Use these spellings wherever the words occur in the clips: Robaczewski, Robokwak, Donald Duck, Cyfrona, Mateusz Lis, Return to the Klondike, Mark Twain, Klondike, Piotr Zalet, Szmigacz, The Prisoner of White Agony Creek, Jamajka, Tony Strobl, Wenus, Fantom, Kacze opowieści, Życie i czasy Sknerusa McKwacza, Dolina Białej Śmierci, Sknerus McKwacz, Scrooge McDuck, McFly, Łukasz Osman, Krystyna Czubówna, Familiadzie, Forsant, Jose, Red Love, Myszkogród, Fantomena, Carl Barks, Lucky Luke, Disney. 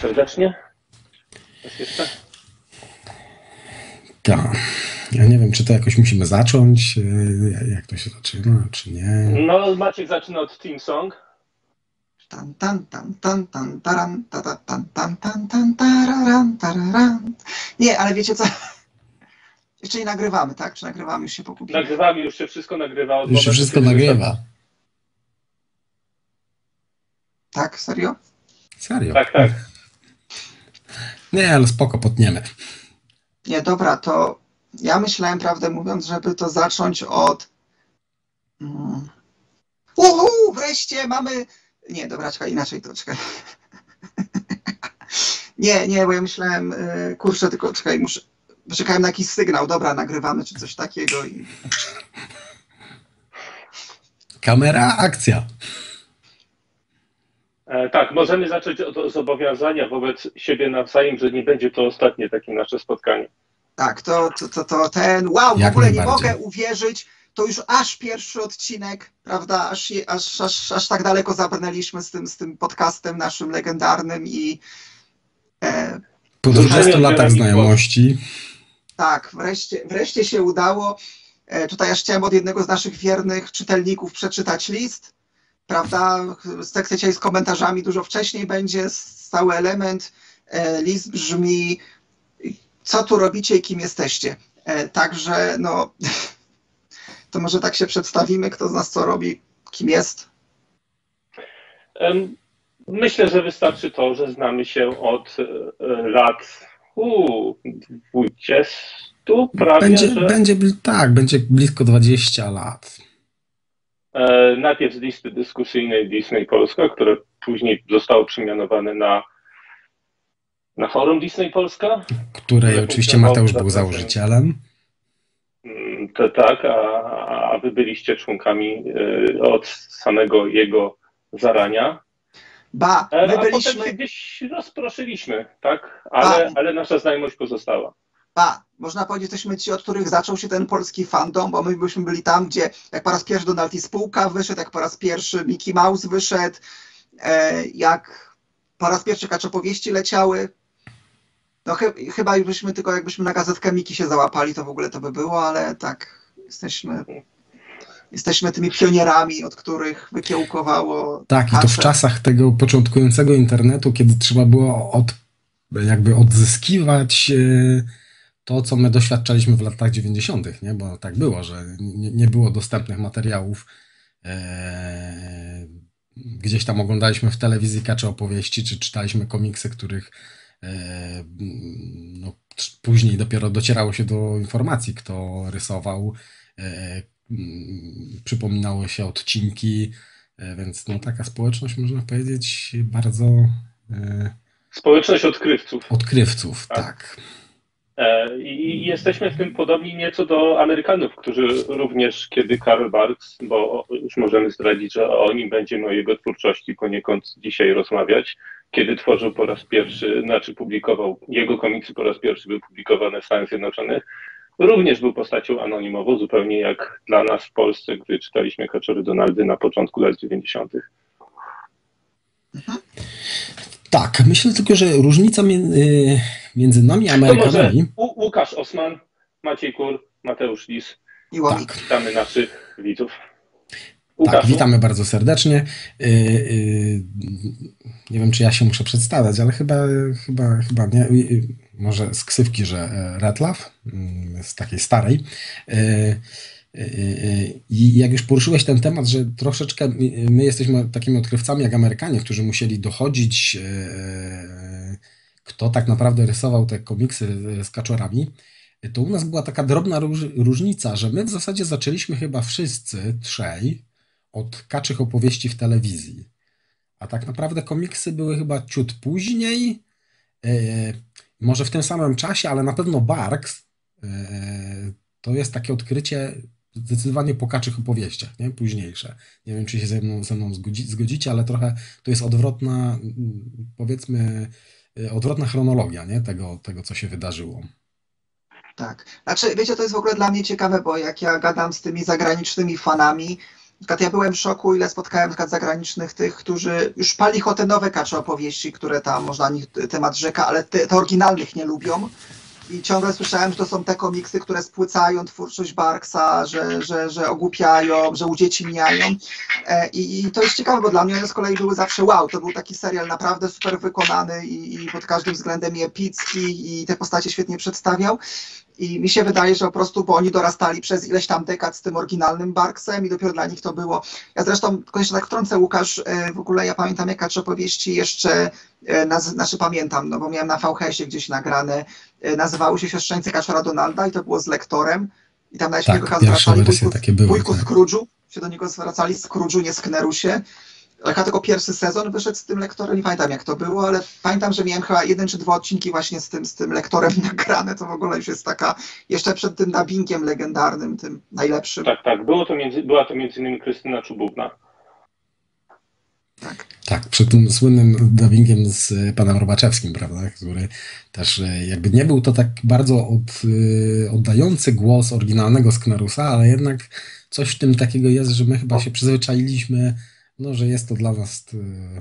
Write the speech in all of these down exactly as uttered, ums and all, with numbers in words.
serdecznie. Coś jeszcze? Tak. Ja nie wiem, czy to jakoś musimy zacząć, jak to się zaczyna, czy nie. No, Maciek zaczyna od theme song. Tan tan tan tan tan taran tata tan tan tan tan tararan tararan. Nie, ale wiecie co? Jeszcze nie nagrywamy, tak? Czy nagrywamy, już się pokupimy? Nagrywamy, już się wszystko nagrywa. Już się wszystko nagrywa. Tak? Serio? Serio. Tak, tak. Nie, ale spoko, potniemy. Nie, dobra, to ja myślałem, prawdę mówiąc, żeby to zacząć od... Mm. Uhu, wreszcie mamy... Nie, dobra, czekaj, inaczej to, czekaj. nie, nie, bo ja myślałem, kurczę, tylko czekaj, muszę... Czekałem na jakiś sygnał, dobra, nagrywamy, czy coś takiego i... Kamera, akcja. Tak, możemy zacząć od zobowiązania wobec siebie nawzajem, że nie będzie to ostatnie takie nasze spotkanie. Tak, to, to, to, to ten, wow, w ogóle nie mogę uwierzyć, to już aż pierwszy odcinek, prawda, aż, aż, aż, aż tak daleko zabrnęliśmy z tym, z tym podcastem naszym legendarnym i... E, po dwudziestu latach znajomości. Tak, wreszcie, wreszcie się udało. E, tutaj aż chciałem od jednego z naszych wiernych czytelników przeczytać list. Prawda, sekcja dzisiaj z komentarzami dużo wcześniej będzie, stały element. E, list brzmi, co tu robicie i kim jesteście. E, także, no, to może tak się przedstawimy, kto z nas co robi, kim jest. Myślę, że wystarczy to, że znamy się od lat u, dwudziestu prawie. Będzie, że... będzie, tak, będzie blisko dwadzieścia lat. Najpierw z listy dyskusyjnej Disney Polska, które później zostało przemianowane na, na forum Disney Polska. Której oczywiście Mateusz był założycielem. To tak, a, a wy byliście członkami od samego jego zarania. Ba, my a byliśmy... potem się gdzieś rozproszyliśmy, tak? Ale, ale nasza znajomość pozostała. Ba, można powiedzieć, jesteśmy ci, od których zaczął się ten polski fandom, bo my byśmy byli tam, gdzie jak po raz pierwszy Donald i spółka wyszedł, jak po raz pierwszy Mickey Mouse wyszedł, e, jak po raz pierwszy Kacze opowieści leciały. No chy, chyba byśmy tylko jakbyśmy na gazetkę Mickey się załapali, to w ogóle to by było, ale tak, jesteśmy, jesteśmy tymi pionierami, od których wykiełkowało... Tak, i to w czasach tego początkującego internetu, kiedy trzeba było od, jakby odzyskiwać... E, to, co my doświadczaliśmy w latach dziewięćdziesiątych, nie? Bo tak było, że nie, nie było dostępnych materiałów. E, gdzieś tam oglądaliśmy w telewizji Kacze opowieści, czy czytaliśmy komiksy, których e, no, później dopiero docierało się do informacji, kto rysował. E, przypominały się odcinki, e, więc no, taka społeczność, można powiedzieć, bardzo... E, społeczność odkrywców. Odkrywców, tak. tak. I jesteśmy w tym podobni nieco do Amerykanów, którzy również, kiedy Carl Barks, bo już możemy zdradzić, że o nim będziemy, o jego twórczości poniekąd dzisiaj rozmawiać, kiedy tworzył po raz pierwszy, znaczy publikował, jego komiksy po raz pierwszy były publikowane w Stanach Zjednoczonych, również był postacią anonimową, zupełnie jak dla nas w Polsce, gdy czytaliśmy Kaczory Donaldy na początku lat dziewięćdziesiątych. Tak, myślę tylko, że różnica między, między nami a Amerykanami... U, Łukasz Osman, Maciek Kur, Mateusz Lis. I tak. Witamy naszych widzów. Łukaszu. Tak, witamy bardzo serdecznie. Yy, yy, nie wiem, czy ja się muszę przedstawiać, ale chyba, chyba, chyba nie. Yy, może z ksywki, że Red Love, yy, z takiej starej. Yy, I jak już poruszyłeś ten temat, że troszeczkę my jesteśmy takimi odkrywcami jak Amerykanie, którzy musieli dochodzić, kto tak naprawdę rysował te komiksy z kaczorami, to u nas była taka drobna różnica, że my w zasadzie zaczęliśmy chyba wszyscy trzej od Kaczych opowieści w telewizji, a tak naprawdę komiksy były chyba ciut później, może w tym samym czasie, ale na pewno Barks to jest takie odkrycie zdecydowanie po Kaczych opowieściach, nie? Późniejsze. Nie wiem, czy się ze mną, ze mną zgodzi, zgodzicie, ale trochę to jest odwrotna, powiedzmy, odwrotna chronologia, nie? Tego, tego, co się wydarzyło. Tak. Znaczy, wiecie, to jest w ogóle dla mnie ciekawe, bo jak ja gadam z tymi zagranicznymi fanami, Na przykład ja byłem w szoku, ile spotkałem na przykład zagranicznych tych, którzy już pali te nowe Kacze opowieści, które tam można nich temat rzeka, ale te, te oryginalnych nie lubią. I ciągle słyszałem, że to są te komiksy, które spłycają twórczość Barksa, że, że, że ogłupiają, że udziecinniają. I, I to jest ciekawe, bo dla mnie one z kolei były zawsze wow, to był taki serial naprawdę super wykonany i, i pod każdym względem i epicki, i te postacie świetnie przedstawiał. I mi się wydaje, że po prostu, bo oni dorastali przez ileś tam dekad z tym oryginalnym Barksem i dopiero dla nich to było. Ja zresztą, tylko jeszcze tak wtrącę, Łukasz, w ogóle ja pamiętam, jak Kacze opowieści jeszcze, naz, znaczy pamiętam, no bo miałem na V H S ie gdzieś nagrane, nazywały się Siostrzeńce Kaczora Donalda i to było z lektorem. I tam nawet tak, zwracali wujku, takie były, wujku tak. Scrooge'u, się do niego zwracali, Scrooge'u, nie Sknerusie. Chyba tylko pierwszy sezon wyszedł z tym lektorem, nie pamiętam jak to było, ale pamiętam, że miałem chyba jeden czy dwa odcinki właśnie z tym, z tym lektorem nagrane, to w ogóle już jest taka, jeszcze przed tym dubbingiem legendarnym, tym najlepszym. Tak, tak, było to między, była to między innymi Krystyna Czubówna. Tak. Tak, przed tym słynnym dubbingiem z panem Robaczewskim, prawda, który też jakby nie był to tak bardzo od, oddający głos oryginalnego Sknerusa, ale jednak coś w tym takiego jest, że my chyba się przyzwyczailiśmy, no, że jest to dla was... Hmm,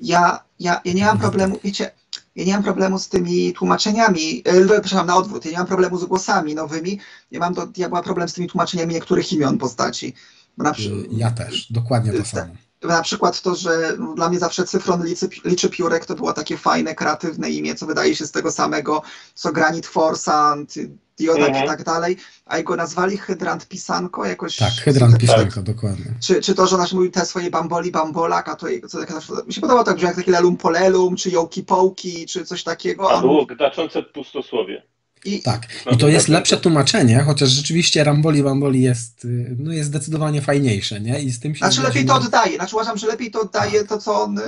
ja, ja, ja nie mam problemu, wiecie, ja nie mam problemu z tymi tłumaczeniami, e, przepraszam, na odwrót, ja nie mam problemu z głosami nowymi, ja mam do, ja byłam problem z tymi tłumaczeniami niektórych imion postaci. Na, ja też, dokładnie to samo. Na przykład to, że dla mnie zawsze Cyfron liczy, liczy piórek, to było takie fajne, kreatywne imię, co wydaje się z tego samego, co Granit Forsant, Diodak mm-hmm. i tak dalej, a jego nazwali Hydrant Pisanko jakoś. Tak, Hydrant Pisanko, tak. Dokładnie. Czy, czy to, że nasz mówił te swoje bamboli, bambolak, a to co, tak, mi się podobało tak, że jak takie lelum polelum, czy jołki połki, czy coś takiego. A było gdaczące pustosłowie. I, tak, i to jest lepsze tłumaczenie, chociaż rzeczywiście Ramboli Bamboli jest, no jest zdecydowanie fajniejsze, nie? I z tym się znaczy lepiej to oddaje, znaczy uważam, że lepiej to oddaje to, co on,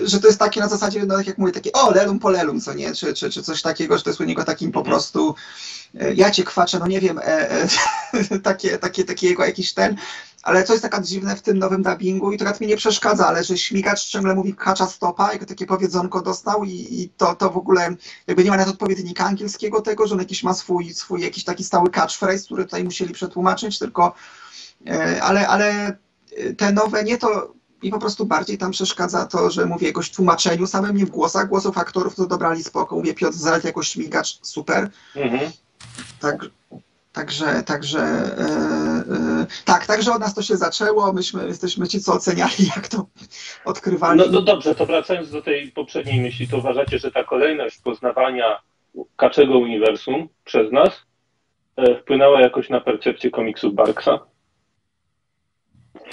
yy, że to jest takie na zasadzie, no tak jak mówię, takie o, lelum polelum, co nie? Czy, czy, czy coś takiego, że to jest u niego takim po prostu yy, ja cię kwaczę, no nie wiem, e, e, takie, takie, takie jego jakiś ten, ale coś taka dziwne w tym nowym dubbingu i to mi nie przeszkadza, ale że Śmigacz ciągle mówi kacza stopa, jak takie powiedzonko dostał i, i to, to w ogóle jakby nie ma nawet odpowiednika angielskiego tego, że on jakiś ma swój, swój jakiś taki stały catchphrase, który tutaj musieli przetłumaczyć, tylko ale, ale te nowe nie to i po prostu bardziej tam przeszkadza to, że mówię jakoś w tłumaczeniu, samym nie w głosach, głosów aktorów to dobrali spoko, mówię Piotr Zalet jako Śmigacz, super. Mhm. Tak. Także, także, yy, yy, tak, także od nas to się zaczęło, myśmy jesteśmy ci, co oceniali, jak to odkrywali. No, no dobrze, to wracając do tej poprzedniej myśli, to uważacie, że ta kolejność poznawania kaczego uniwersum przez nas e, wpłynęła jakoś na percepcję komiksów Barksa?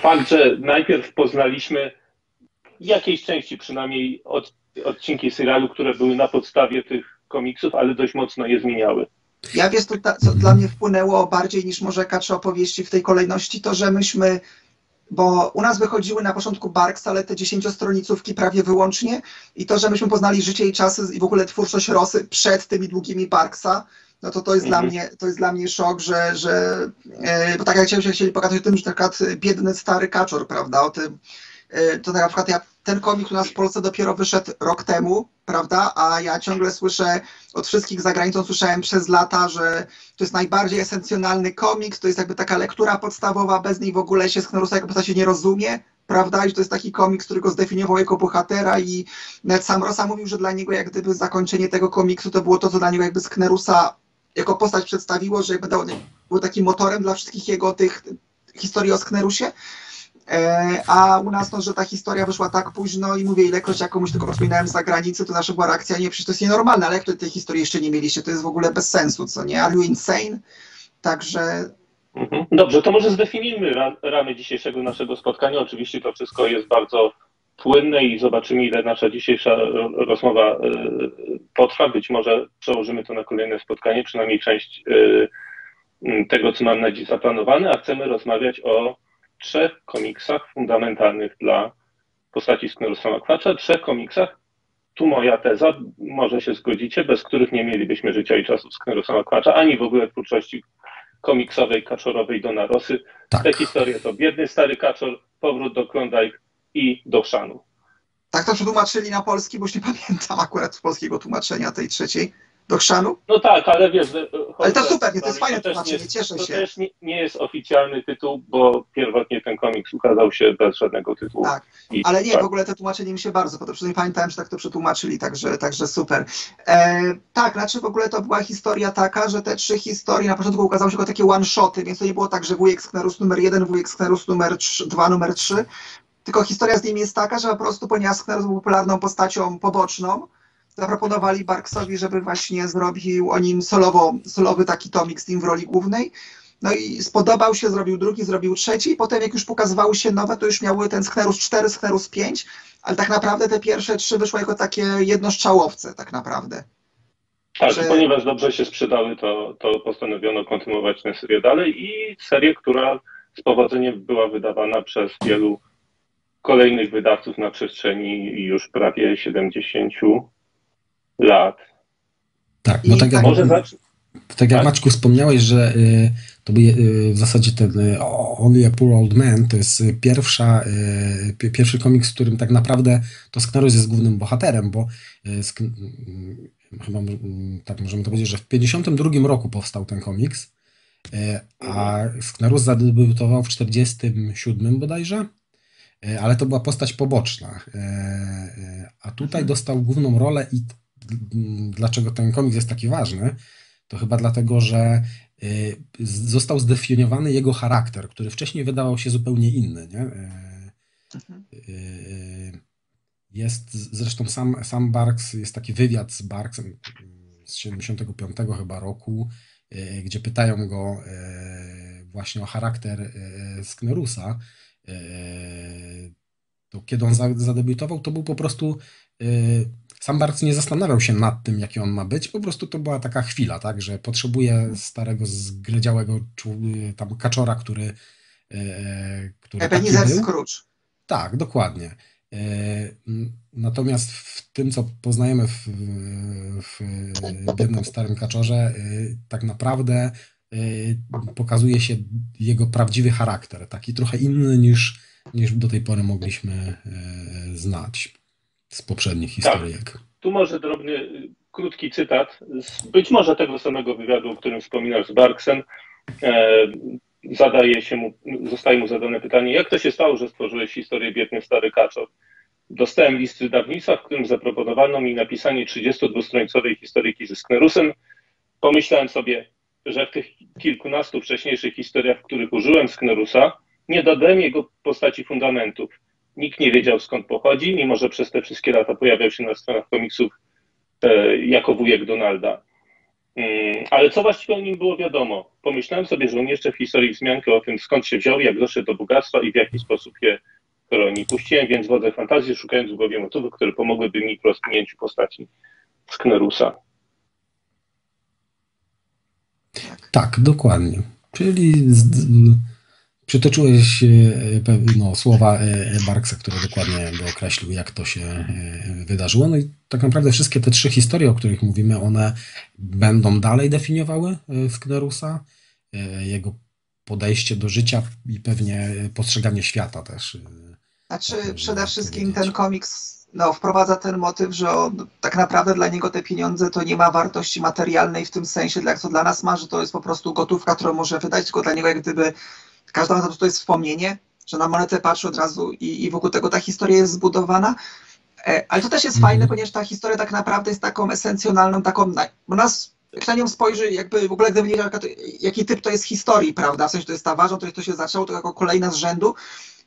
Fakt, że najpierw poznaliśmy jakiejś części przynajmniej od, odcinki serialu, które były na podstawie tych komiksów, ale dość mocno je zmieniały. Ja wiesz, to, co dla mnie wpłynęło bardziej niż może Kacze opowieści w tej kolejności, to że myśmy, bo u nas wychodziły na początku Barks, ale te dziesięciostronicówki prawie wyłącznie i to, że myśmy poznali życie i czasy i w ogóle twórczość Rosy przed tymi długimi Barksa, no to to jest, mhm. dla, mnie, to jest dla mnie szok, że, że yy, bo tak jak chcieli, chcieli pokazać o tym, że na przykład biedny stary kaczor, prawda, o tym, yy, to na przykład ja ten komik u nas w Polsce dopiero wyszedł rok temu, prawda, a ja ciągle słyszę, od wszystkich za granicą słyszałem przez lata, że to jest najbardziej esencjonalny komiks, to jest jakby taka lektura podstawowa, bez niej w ogóle się Sknerusa jako postaci nie rozumie, prawda, i że to jest taki komiks, który go zdefiniował jako bohatera i nawet sam Rosa mówił, że dla niego jak gdyby zakończenie tego komiksu to było to, co dla niego jakby Sknerusa jako postać przedstawiło, że jakby dał, był takim motorem dla wszystkich jego tych historii o Sknerusie. A u nas, no, że ta historia wyszła tak późno i mówię, ilekroć ja komuś tylko wspominałem za granicę, to nasza była reakcja, nie, przecież to jest nienormalne, ale jak to tej historii jeszcze nie mieliście, to jest w ogóle bez sensu, co nie? Are you insane? Także... Mhm. Dobrze, to może zdefiniujmy ramy dzisiejszego naszego spotkania. Oczywiście to wszystko jest bardzo płynne i zobaczymy, ile nasza dzisiejsza rozmowa potrwa. Być może przełożymy to na kolejne spotkanie, przynajmniej część tego, co mam na dziś zaplanowane, a chcemy rozmawiać o trzech komiksach fundamentalnych dla postaci Sknerusa McKwacza, trzech komiksach, tu moja teza, może się zgodzicie, bez których nie mielibyśmy życia i czasów Sknerusa McKwacza, ani w ogóle twórczości komiksowej, kaczorowej Dona Rosy. Tak. Te historie to biedny stary kaczor, powrót do Klondike i do Szanu. Tak to przetłumaczyli na polski, bo już nie pamiętam akurat polskiego tłumaczenia tej trzeciej. do chrzanu? No tak, ale wiesz... Ale to super, nie, to jest fajne tłumaczenie, cieszę się. To też nie, nie jest oficjalny tytuł, bo pierwotnie ten komiks ukazał się bez żadnego tytułu. Tak, I, ale nie, tak. w ogóle to tłumaczenie mi się bardzo podoba. Przynajmniej pamiętałem, że tak to przetłumaczyli, także, także super. E, tak, znaczy w ogóle to była historia taka, że te trzy historie, na początku ukazały się jako takie one-shoty, więc to nie było tak, że wujek Sknerus numer jeden, wujek Sknerus numer dwa, numer trzy, tylko historia z nimi jest taka, że po prostu ponieważ Sknerus był popularną postacią poboczną, zaproponowali Barksowi, żeby właśnie zrobił o nim solowo, solowy taki tomik z nim w roli głównej. No i spodobał się, zrobił drugi, zrobił trzeci i potem jak już pokazywały się nowe, to już miały ten Sknerus cztery, Sknerus pięć, ale tak naprawdę te pierwsze trzy wyszły jako takie jednostrzałowce tak naprawdę. Tak, że... ponieważ dobrze się sprzedały, to, to postanowiono kontynuować tę serię dalej i serię, która z powodzeniem była wydawana przez wielu kolejnych wydawców na przestrzeni już prawie siedemdziesięciu lat. Tak, no tak jak, może zacz... tak jak tak? Maćku wspomniałeś, że y, to by, y, w zasadzie ten y, Only a Poor Old Man to jest pierwsza, y, pierwszy komiks, w którym tak naprawdę to Sknerus jest głównym bohaterem, bo y, sk, y, chyba y, tak możemy to powiedzieć, że w pięćdziesiątym drugim roku powstał ten komiks, y, a Sknerus zadebiutował w czterdziestym siódmym bodajże, y, ale to była postać poboczna, y, y, a tutaj dostał główną rolę. I dlaczego ten komiks jest taki ważny, to chyba dlatego, że został zdefiniowany jego charakter, który wcześniej wydawał się zupełnie inny. Nie? Mhm. Jest zresztą sam, sam Barks, jest taki wywiad z Barksem z siedemdziesiątego piątego chyba roku, gdzie pytają go właśnie o charakter Sknerusa. To kiedy on zadebiutował, to był po prostu... Sam Barks nie zastanawiał się nad tym, jaki on ma być, po prostu to była taka chwila, tak, że potrzebuje starego, zgredziałego tam kaczora, który... który Ebenezer Scrooge. Tak, dokładnie. Natomiast w tym, co poznajemy w, w biednym starym kaczorze, tak naprawdę pokazuje się jego prawdziwy charakter, taki trochę inny niż, niż do tej pory mogliśmy znać z poprzednich historii. Tak. Tu może drobny, krótki cytat z być może tego samego wywiadu, o którym wspominasz z Barksem. E, zadaje się mu, zostaje mu zadane pytanie, jak to się stało, że stworzyłeś historię Biedny Stary Kaczor? Dostałem list wydawnictwa, w którym zaproponowano mi napisanie trzydziestodwustronicowej historyjki ze Sknerusem. Pomyślałem sobie, że w tych kilkunastu wcześniejszych historiach, w których użyłem Sknerusa, nie dodałem jego postaci fundamentów. Nikt nie wiedział, skąd pochodzi, mimo że przez te wszystkie lata pojawiał się na stronach komiksów e, jako wujek Donalda. Mm, ale co właściwie o nim było wiadomo? Pomyślałem sobie, że umieszczę w historii wzmiankę o tym, skąd się wziął, jak doszedł do bogactwa i w jaki sposób je chroni. Puściłem więc wodę fantazji, szukając w głowie motywów, które pomogłyby mi w rozwinięciu postaci Sknerusa. Tak, dokładnie. Czyli... Z... Przytoczyłeś no, słowa Barksa, które dokładnie określił, jak to się wydarzyło. No i tak naprawdę wszystkie te trzy historie, o których mówimy, one będą dalej definiowały Sknerusa, jego podejście do życia i pewnie postrzeganie świata też. Znaczy przede wszystkim ten komiks no, wprowadza ten motyw, że on, tak naprawdę dla niego te pieniądze to nie ma wartości materialnej w tym sensie, jak to dla nas ma, że to jest po prostu gotówka, którą może wydać, tylko dla niego jak gdyby każda moneta to jest wspomnienie, że na monetę patrzy od razu i, i wokół tego ta historia jest zbudowana. E, ale to też jest mm. fajne, ponieważ ta historia tak naprawdę jest taką esencjonalną, taką, bo nas, jak na nią spojrzy, jakby w ogóle gdyby nie wiedział, jaki typ to jest historii, prawda, w sensie to jest ta ważna, to to się zaczęło, to jako kolejna z rzędu,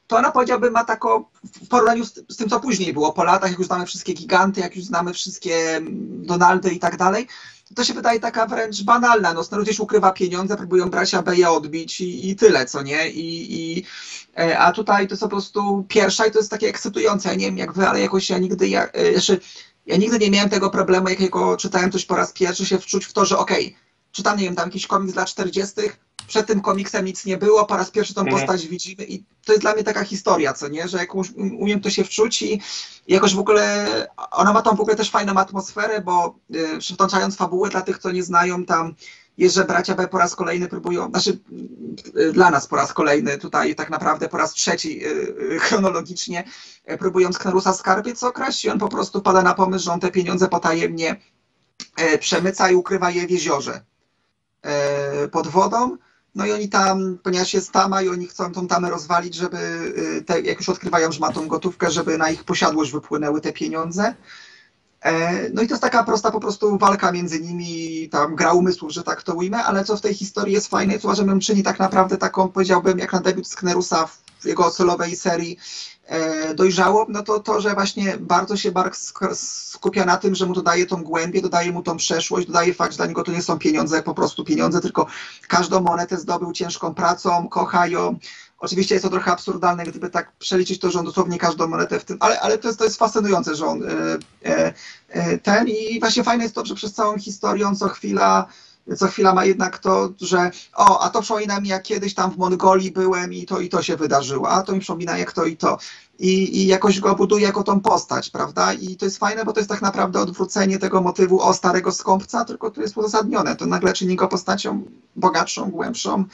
to ona powiedziałby ma taką, w porównaniu z, z tym, co później było, po latach, jak już znamy wszystkie giganty, jak już znamy wszystkie Donaldy i tak dalej, to się wydaje taka wręcz banalna, no Sknerus gdzieś ukrywa pieniądze, próbują bracia Beja odbić i, i tyle, co nie? I, i, a tutaj to jest po prostu pierwsza i to jest takie ekscytujące, ja nie wiem jak wy, ale jakoś ja nigdy, ja, znaczy, ja nigdy nie miałem tego problemu, jakiego czytałem coś po raz pierwszy, się wczuć w to, że okej, okay, czytam, nie wiem, tam jakiś komiks z lat czterdziestych, przed tym komiksem nic nie było, po raz pierwszy tą mm. postać widzimy i to jest dla mnie taka historia, co nie, że jak umiem to się wczuć i jakoś w ogóle, ona ma tam w ogóle też fajną atmosferę, bo yy, przytaczając fabułę dla tych, co nie znają tam, jest, że bracia B po raz kolejny próbują, znaczy yy, dla nas po raz kolejny tutaj tak naprawdę po raz trzeci yy, chronologicznie yy, próbują Sknerusa skarbie, co kraść i on po prostu pada na pomysł, że on te pieniądze potajemnie przemyca i ukrywa je w jeziorze pod wodą. No i oni tam, ponieważ jest tama i oni chcą tą tamę rozwalić, żeby, te, jak już odkrywają, że ma tą gotówkę, żeby na ich posiadłość wypłynęły te pieniądze. No i to jest taka prosta po prostu walka między nimi, tam gra umysłów, że tak to ujmę, ale co w tej historii jest fajne i co uważam, że czyni tak naprawdę taką, powiedziałbym, jak na debiut Sknerusa w jego solowej serii dojrzałą, no to to, że właśnie bardzo się Barks skupia na tym, że mu dodaje tą głębię, dodaje mu tą przeszłość, dodaje fakt, że dla niego to nie są pieniądze, po prostu pieniądze, tylko każdą monetę zdobył ciężką pracą, kocha ją. Oczywiście jest to trochę absurdalne, gdyby tak przeliczyć to, że on dosłownie każdą monetę w tym, ale, ale to, jest, to jest fascynujące, że on e, e, ten i właśnie fajne jest to, że przez całą historię on co chwila, co chwila ma jednak to, że o, a to przypomina mi, jak kiedyś tam w Mongolii byłem i to i to się wydarzyło, a to mi przypomina jak to i to. I, i jakoś go buduje jako tą postać, prawda? I to jest fajne, bo to jest tak naprawdę odwrócenie tego motywu o starego skąpca, tylko to jest uzasadnione, to nagle czyni go postacią bogatszą, głębszą.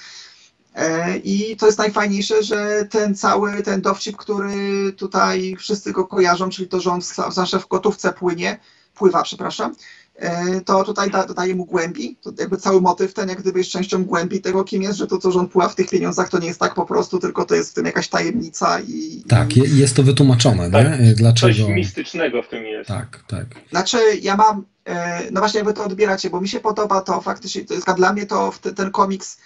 I to jest najfajniejsze, że ten cały, ten dowcip, który tutaj wszyscy go kojarzą, czyli to, że on zawsze w gotówce płynie, pływa, przepraszam, to tutaj da, dodaje mu głębi, to jakby cały motyw ten jak gdyby jest częścią głębi tego, kim jest, że to, że on pływa w tych pieniądzach, to nie jest tak po prostu, tylko to jest w tym jakaś tajemnica i... Tak, i... jest to wytłumaczone, tak, nie? Dlaczego? Coś mistycznego w tym jest. Tak, tak. Znaczy, ja mam, no właśnie jakby to odbieracie, bo mi się podoba to faktycznie, to jest, dla mnie to ten komiks.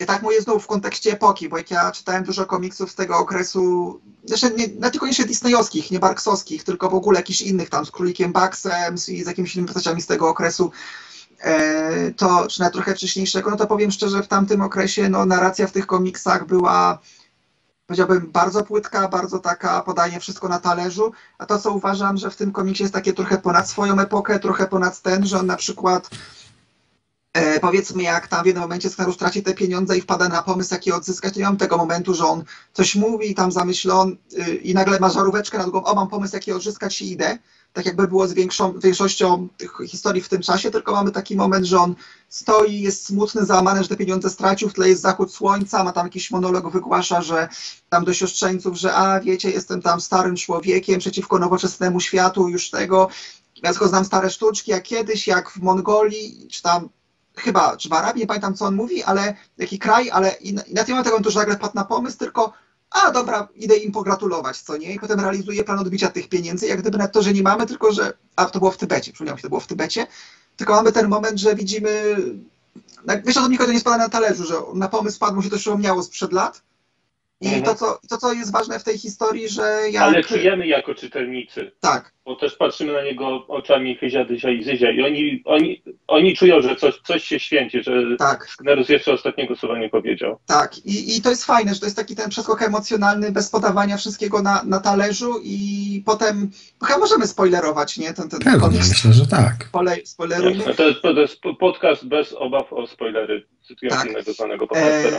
Ja tak mówię znowu w kontekście epoki, bo jak ja czytałem dużo komiksów z tego okresu, znaczy nie, nie tylko jeszcze disneyowskich, nie barksowskich, tylko w ogóle jakichś innych tam z Królikiem Bugsem i z jakimiś innymi postaciami z tego okresu, e, to czy na trochę wcześniejszego, no to powiem szczerze, w tamtym okresie no, narracja w tych komiksach była, powiedziałbym, bardzo płytka, bardzo taka podanie wszystko na talerzu, a to co uważam, że w tym komiksie jest takie trochę ponad swoją epokę, trochę ponad ten, że on na przykład... E, powiedzmy, jak tam w jednym momencie Sknerus traci te pieniądze i wpada na pomysł, jak je odzyskać, to nie mam tego momentu, że on coś mówi, tam zamyślony y, i nagle ma żaróweczkę na drugą, o mam pomysł, jak je odzyskać i idę. Tak jakby było z większą, większością tych historii w tym czasie, tylko mamy taki moment, że on stoi, jest smutny, załamany, że te pieniądze stracił, w tle jest zachód słońca, ma tam jakiś monolog, wygłasza, że tam do siostrzeńców, że a wiecie, jestem tam starym człowiekiem przeciwko nowoczesnemu światu, już tego, ja tylko znam stare sztuczki, jak kiedyś, jak w Mongolii, czy tam chyba, czy w Arabii, nie pamiętam co on mówi, ale jaki kraj, ale i na, i na tym mam tego, że nagle wpadł na pomysł, tylko a dobra, idę im pogratulować, co nie? I potem realizuje plan odbicia tych pieniędzy, jak gdyby na to, że nie mamy, tylko że, a to było w Tybecie, przypomniałem się, to było w Tybecie, tylko mamy ten moment, że widzimy, wiesz, o to nikogo nie spada na talerzu, że na pomysł padł, mu się to przypomniało sprzed lat i mhm. to, co, to, co jest ważne w tej historii, że jak... Ale czujemy jako czytelnicy. Tak. Bo też patrzymy na niego oczami Hyzia, Dyzia i Zyzia i oni, oni, oni czują, że coś, coś się święci, że tak. Sknerus jeszcze ostatniego słowa nie powiedział. Tak I, i to jest fajne, że to jest taki ten przeskok emocjonalny bez podawania wszystkiego na, na talerzu i potem, chyba możemy spoilerować, nie? Ten, ten Pewnie, podcast. Myślę, że tak. Spolej, spoilerujmy. To jest, to jest podcast bez obaw o spoilery, cytując tak. innego znanego podcastera.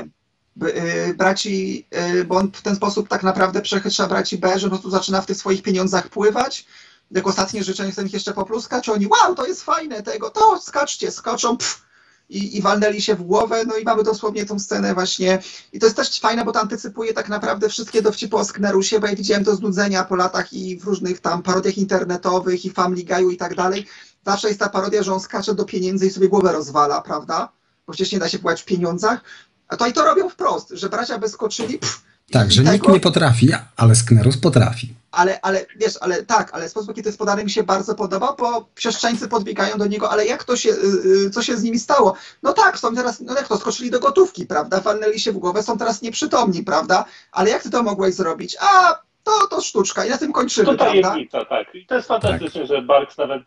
E... braci, bo on w ten sposób tak naprawdę przechytrza braci B, że po prostu zaczyna w tych swoich pieniądzach pływać. Jak ostatnie życzenie chcę ich jeszcze popluskać, czy oni wow, to jest fajne tego, to skaczcie, skoczą pff, i, i walnęli się w głowę, no i mamy dosłownie tą scenę właśnie. I to jest też fajne, bo to antycypuje tak naprawdę wszystkie dowcipy o Sknerusie, bo ja widziałem to znudzenia po latach i w różnych tam parodiach internetowych i Family Guy'u i tak dalej. Zawsze jest ta parodia, że on skacze do pieniędzy i sobie głowę rozwala, prawda? Bo przecież nie da się pływać w pieniądzach. A to i to robią wprost, że bracia by skoczyli. Pff, tak, że tego. Nikt nie potrafi, ale Sknerus potrafi. Ale, ale wiesz, ale tak, ale sposób, jaki to jest podany, mi się bardzo podoba, bo siostrzeńcy podbiegają do niego, ale jak to się, yy, co się z nimi stało? No tak, są teraz, no jak to, skoczyli do gotówki, prawda, walnęli się w głowę, są teraz nieprzytomni, prawda, ale jak ty to mogłeś zrobić? A, to, to sztuczka i na tym kończymy, to prawda? To tajemnica, tak. I to jest fantastyczne, tak. że Barks nawet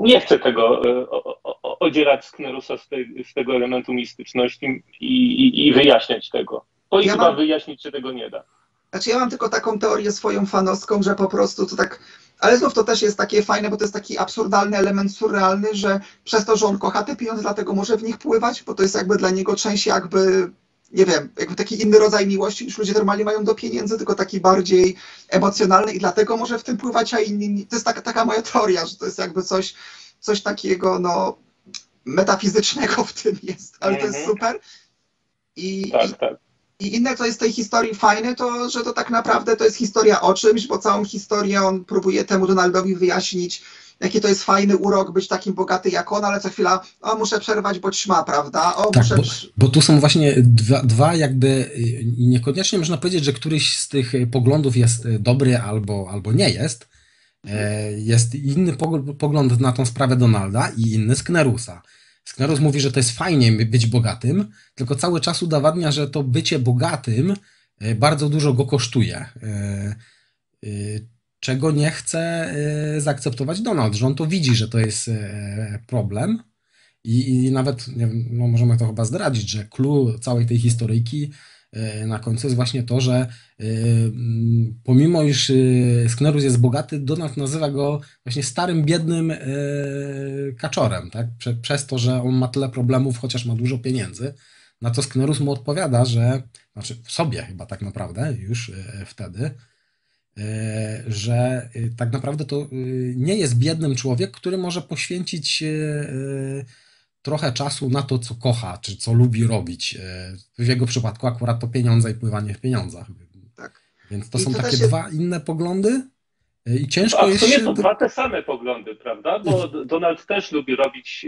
nie chce tego o, o, odzierać Sknerusa z, te, z tego elementu mistyczności i, i, i wyjaśniać tego. Bo ja chyba mam, wyjaśnić się tego nie da. Znaczy ja mam tylko taką teorię swoją fanowską, że po prostu to tak... Ale znów to też jest takie fajne, bo to jest taki absurdalny element surrealny, że przez to, że on kocha te pieniądze, dlatego może w nich pływać, bo to jest jakby dla niego część jakby... nie wiem, jakby taki inny rodzaj miłości niż ludzie normalnie mają do pieniędzy, tylko taki bardziej emocjonalny i dlatego może w tym pływać, a inni... To jest taka, taka moja teoria, że to jest jakby coś, coś takiego, no, metafizycznego w tym jest, ale mm -hmm. to jest super. I, tak, i, tak. I inne, co jest w tej historii fajne, to, że to tak naprawdę to jest historia o czymś, bo całą historię on próbuje temu Donaldowi wyjaśnić, jaki to jest fajny urok być takim bogaty jak on, ale co chwila, o, muszę przerwać, bo ćma, prawda? O, tak, muszę... bo, bo tu są właśnie dwa, dwa jakby, niekoniecznie można powiedzieć, że któryś z tych poglądów jest dobry albo, albo nie jest. Jest inny pogląd na tą sprawę Donalda i inny Sknerusa. Sknerus mówi, że to jest fajnie być bogatym, tylko cały czas udowadnia, że to bycie bogatym bardzo dużo go kosztuje, czego nie chce zaakceptować Donald, że on to widzi, że to jest problem i, i nawet, no możemy to chyba zdradzić, że clue całej tej historyjki na końcu jest właśnie to, że pomimo iż Sknerus jest bogaty, Donald nazywa go właśnie starym, biednym kaczorem, tak? Prze, przez to, że on ma tyle problemów, chociaż ma dużo pieniędzy. Na to Sknerus mu odpowiada, że, znaczy sobie chyba tak naprawdę już wtedy, że tak naprawdę to nie jest biednym człowiek, który może poświęcić trochę czasu na to, co kocha, czy co lubi robić. W jego przypadku akurat to pieniądze i pływanie w pieniądzach. Tak. Więc to I są to takie się... dwa inne poglądy i ciężko no, a w sumie jest... to dwa te same poglądy, prawda? Bo I... Donald też lubi robić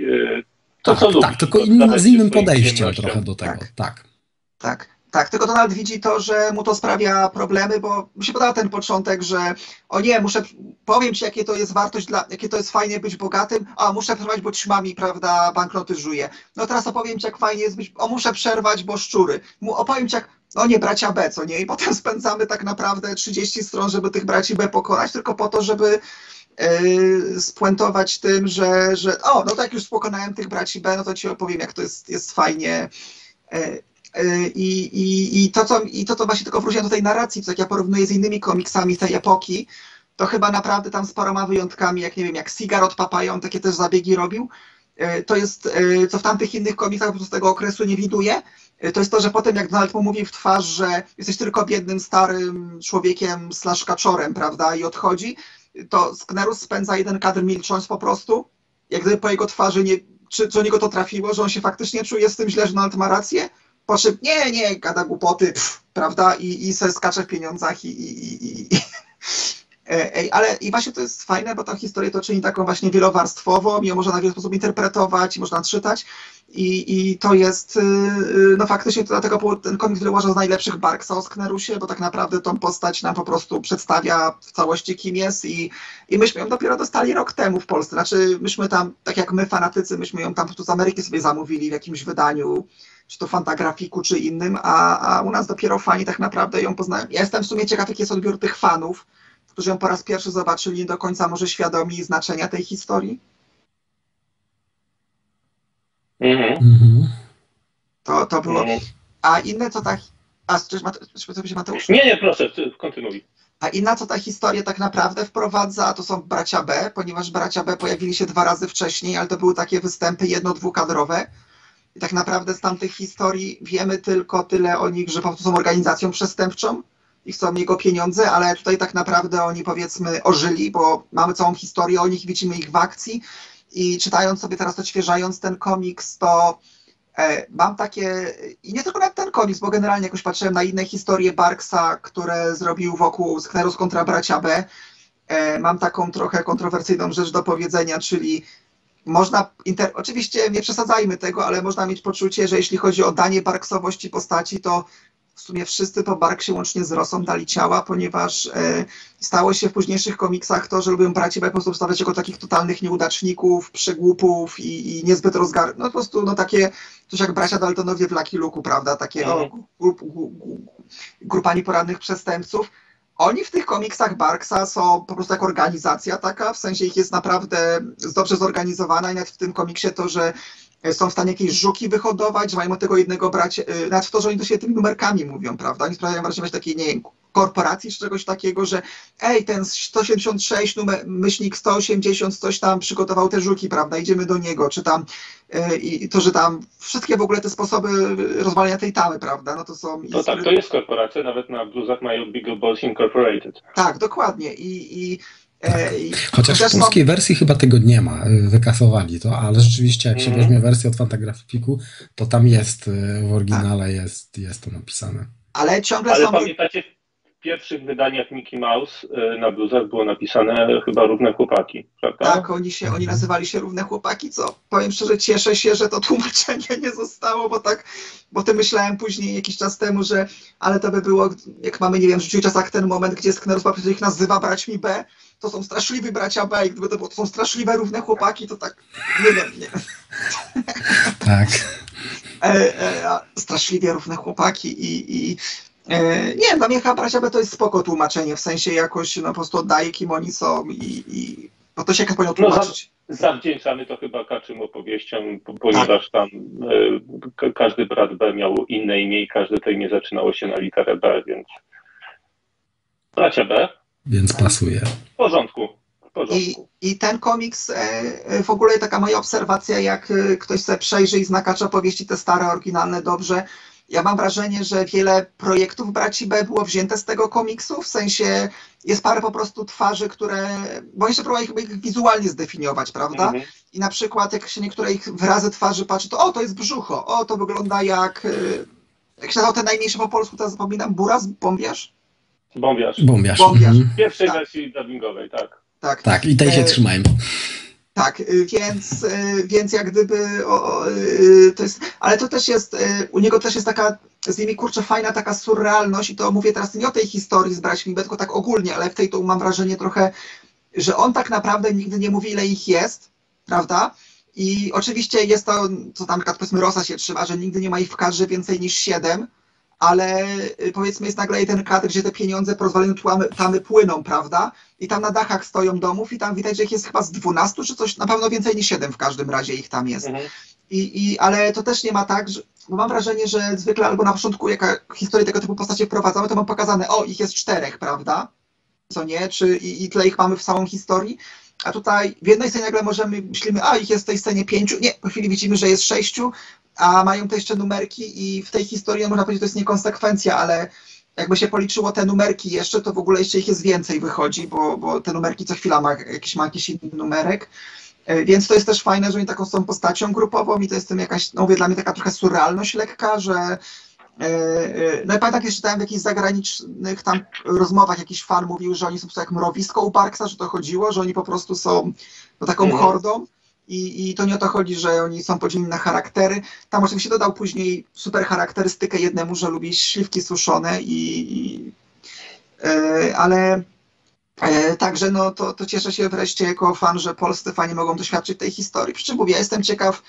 to, tak, co tak, lubi. Tak, tylko inny, z innym podejściem trochę do tego. Tak, tak. tak. Tak, tylko Donald widzi to, że mu to sprawia problemy, bo mi się podoba ten początek, że o nie, muszę, powiem ci, jakie to jest wartość, dla, jakie to jest fajnie być bogatym, a muszę przerwać, bo ćmami, prawda, banknoty żuje. No teraz opowiem ci, jak fajnie jest być, o muszę przerwać, bo szczury. Mu, opowiem ci, jak, o nie, bracia B, co nie? I potem spędzamy tak naprawdę trzydzieści stron, żeby tych braci B pokonać, tylko po to, żeby yy, spuentować tym, że, że o, no tak już pokonałem tych braci B, no to ci opowiem, jak to jest, jest fajnie... Yy, I, i, i, to, co, I to, co właśnie tylko wróciłem do tej narracji, co jak ja porównuję z innymi komiksami tej epoki, to chyba naprawdę tam z paroma wyjątkami, jak nie wiem, jak Cigar od Papają, takie też zabiegi robił, to jest, co w tamtych innych komiksach po prostu z tego okresu nie widuję, to jest to, że potem jak Donald mu mówi w twarz, że jesteś tylko biednym, starym człowiekiem slash kaczorem, prawda, i odchodzi, to Sknerus spędza jeden kadr milcząc po prostu, jak gdyby po jego twarzy, nie, czy, czy o niego to trafiło, że on się faktycznie czuje z tym źle, że Donald ma rację, po czym nie, nie, gada głupoty, pff, prawda, i, i se skacze w pieniądzach i... i, i, i. Ej, ale i właśnie to jest fajne, bo tą historię to czyni taką właśnie wielowarstwową i ją można na wiele sposób interpretować, i można czytać i, i to jest, yy, no faktycznie to dlatego ten komiks wyłoża z najlepszych Barksa o Sknerusie, bo tak naprawdę tą postać nam po prostu przedstawia w całości, kim jest i, i myśmy ją dopiero dostali rok temu w Polsce, znaczy myśmy tam, tak jak my fanatycy, myśmy ją tam tu z Ameryki sobie zamówili w jakimś wydaniu, czy to Fantagraphicu, czy innym, a, a u nas dopiero fani tak naprawdę ją poznają. Ja jestem w sumie ciekaw, jaki jest odbiór tych fanów, którzy ją po raz pierwszy zobaczyli, nie do końca może świadomi znaczenia tej historii. Mhm. To, to było... A inne co tak... A, czy, czy, czy się Mateusz? Nie, nie, proszę, kontynuuj. A inna co ta historia tak naprawdę wprowadza, to są bracia B, ponieważ bracia B pojawili się dwa razy wcześniej, ale to były takie występy jedno-dwukadrowe. I tak naprawdę z tamtych historii wiemy tylko tyle o nich, że po prostu są organizacją przestępczą i chcą jego pieniądze, ale tutaj tak naprawdę oni powiedzmy ożyli, bo mamy całą historię o nich, widzimy ich w akcji i czytając sobie teraz, odświeżając ten komiks, to e, mam takie, i nie tylko na ten komiks, bo generalnie jakoś patrzyłem na inne historie Barksa, które zrobił wokół Sknerus kontra bracia B, e, mam taką trochę kontrowersyjną rzecz do powiedzenia, czyli można, inter... oczywiście nie przesadzajmy tego, ale można mieć poczucie, że jeśli chodzi o danie barksowości postaci, to w sumie wszyscy po Barksie łącznie z Rosą dali ciała, ponieważ e, stało się w późniejszych komiksach to, że lubią braci B po prostu stawiać jako takich totalnych nieudaczników, przygłupów i, i niezbyt rozgarniętych. No po prostu no, takie coś jak bracia Daltonowie w Lucky Luke'u, prawda? Takie o, grup, grup, grupa nieporadnych przestępców. Oni w tych komiksach Barksa są po prostu jak organizacja taka, w sensie ich jest naprawdę dobrze zorganizowana i nawet w tym komiksie to, że są w stanie jakieś żuki wyhodować, że mają od tego jednego bracia, nawet w to, że oni do siebie tymi numerkami mówią, prawda? Oni sprawiają wrażenie takiej, nie wiem, korporacji czy czegoś takiego, że ej, ten sto siedemdziesiąt sześć, numer, myślnik sto osiemdziesiąt, coś tam przygotował te żuki, prawda? Idziemy do niego, czy tam yy, i to, że tam wszystkie w ogóle te sposoby rozwalania tej tamy, prawda? No to są... No tak, to jest korporacja, nawet na bluzach mają Beagle Boys Incorporated. Tak, dokładnie i... i Tak. Chociaż w polskiej wersji chyba tego nie ma, wykasowali to, ale rzeczywiście jak się weźmie wersję od Fantagraphicu, to tam jest, w oryginale jest, jest to napisane. Ale ciągle ale są... Pamiętacie pierwszych wydaniach Mickey Mouse na bluzach było napisane chyba Równe Chłopaki, prawda? Tak, oni, się, oni nazywali się Równe Chłopaki, co powiem szczerze, cieszę się, że to tłumaczenie nie zostało, bo tak, bo to myślałem później jakiś czas temu, że ale to by było, jak mamy, nie wiem, w Życiu i czasach ten moment, gdzie Sknerus ich nazywa braćmi B, to są straszliwi bracia B, i gdyby to było, to są straszliwe Równe Chłopaki, to tak, nie wiem, nie wiem. Tak. E, e, straszliwie Równe Chłopaki i... i nie, dla mnie bracia B to jest spoko tłumaczenie, w sensie jakoś no, po prostu oddaje, kim oni są i, i bo to się jakoś powinno tłumaczyć. No, zawdzięczamy to chyba Kaczym opowieściom, ponieważ tak. tam e, każdy brat B miał inne imię i każde to imię zaczynało się na literę B, więc bracia B. Więc pasuje. W porządku. I, I ten komiks, e, w ogóle taka moja obserwacja, jak e, ktoś sobie przejrzy i zna Kacze opowieści, te stare, oryginalne, dobrze. Ja mam wrażenie, że wiele projektów braci B było wzięte z tego komiksu, w sensie jest parę po prostu twarzy, które... Bo jeszcze próbuję ich wizualnie zdefiniować, prawda? Mm-hmm. I na przykład jak się niektóre ich wyrazy twarzy patrzy, to o, to jest brzucho, o, to wygląda jak... Jak się nazywa ten najmniejszy po polsku, teraz zapominam, buraz, bombiarz? Bombiarz. Bombiarz. bombiarz. Mm-hmm. Pierwszej tak. wersji dubbingowej, tak. Tak, tak i tej się e... trzymajmy. Tak, więc, więc jak gdyby o, o, to jest, ale to też jest, u niego też jest taka, z nimi kurczę fajna taka surrealność i to mówię teraz nie o tej historii z braćmi, tylko tak ogólnie, ale w tej to mam wrażenie trochę, że on tak naprawdę nigdy nie mówi ile ich jest, prawda? I oczywiście jest to, co tam powiedzmy Rosa się trzyma, że nigdy nie ma ich w kadrze więcej niż siedem, ale powiedzmy jest nagle jeden kadr, gdzie te pieniądze po rozwaleniu tamy płyną, prawda? I tam na dachach stoją domów i tam widać, że ich jest chyba z dwunastu czy coś, na pewno więcej niż siedem w każdym razie ich tam jest. Mhm. I, i, ale to też nie ma tak, że, bo mam wrażenie, że zwykle albo na początku, jaka historię tego typu postacie wprowadzamy, to mam pokazane, o, ich jest czterech, prawda? Co nie? Czy i, i tyle ich mamy w całą historii? A tutaj w jednej scenie nagle możemy, myślimy, a ich jest w tej scenie pięciu, nie, po chwili widzimy, że jest sześciu, a mają te jeszcze numerki i w tej historii, no można powiedzieć, to jest niekonsekwencja, ale jakby się policzyło te numerki jeszcze, to w ogóle jeszcze ich jest więcej wychodzi, bo, bo te numerki co chwila ma jakiś, ma jakiś inny numerek, więc to jest też fajne, że oni taką są postacią grupową i to jest tym jakaś, no mówię, dla mnie taka trochę surrealność lekka, że no i pamiętam, kiedyś czytałem w jakichś zagranicznych tam rozmowach, jakiś fan mówił, że oni są jak mrowisko u Barksa, że to chodziło, że oni po prostu są no, taką mm. hordą. I, I to nie o to chodzi, że oni są podzieleni na charaktery. Tam oczywiście dodał później super charakterystykę jednemu, że lubi śliwki suszone i... i yy, ale yy, także no to, to cieszę się wreszcie jako fan, że polscy fani mogą doświadczyć tej historii. Przy czym mówię, ja jestem ciekaw,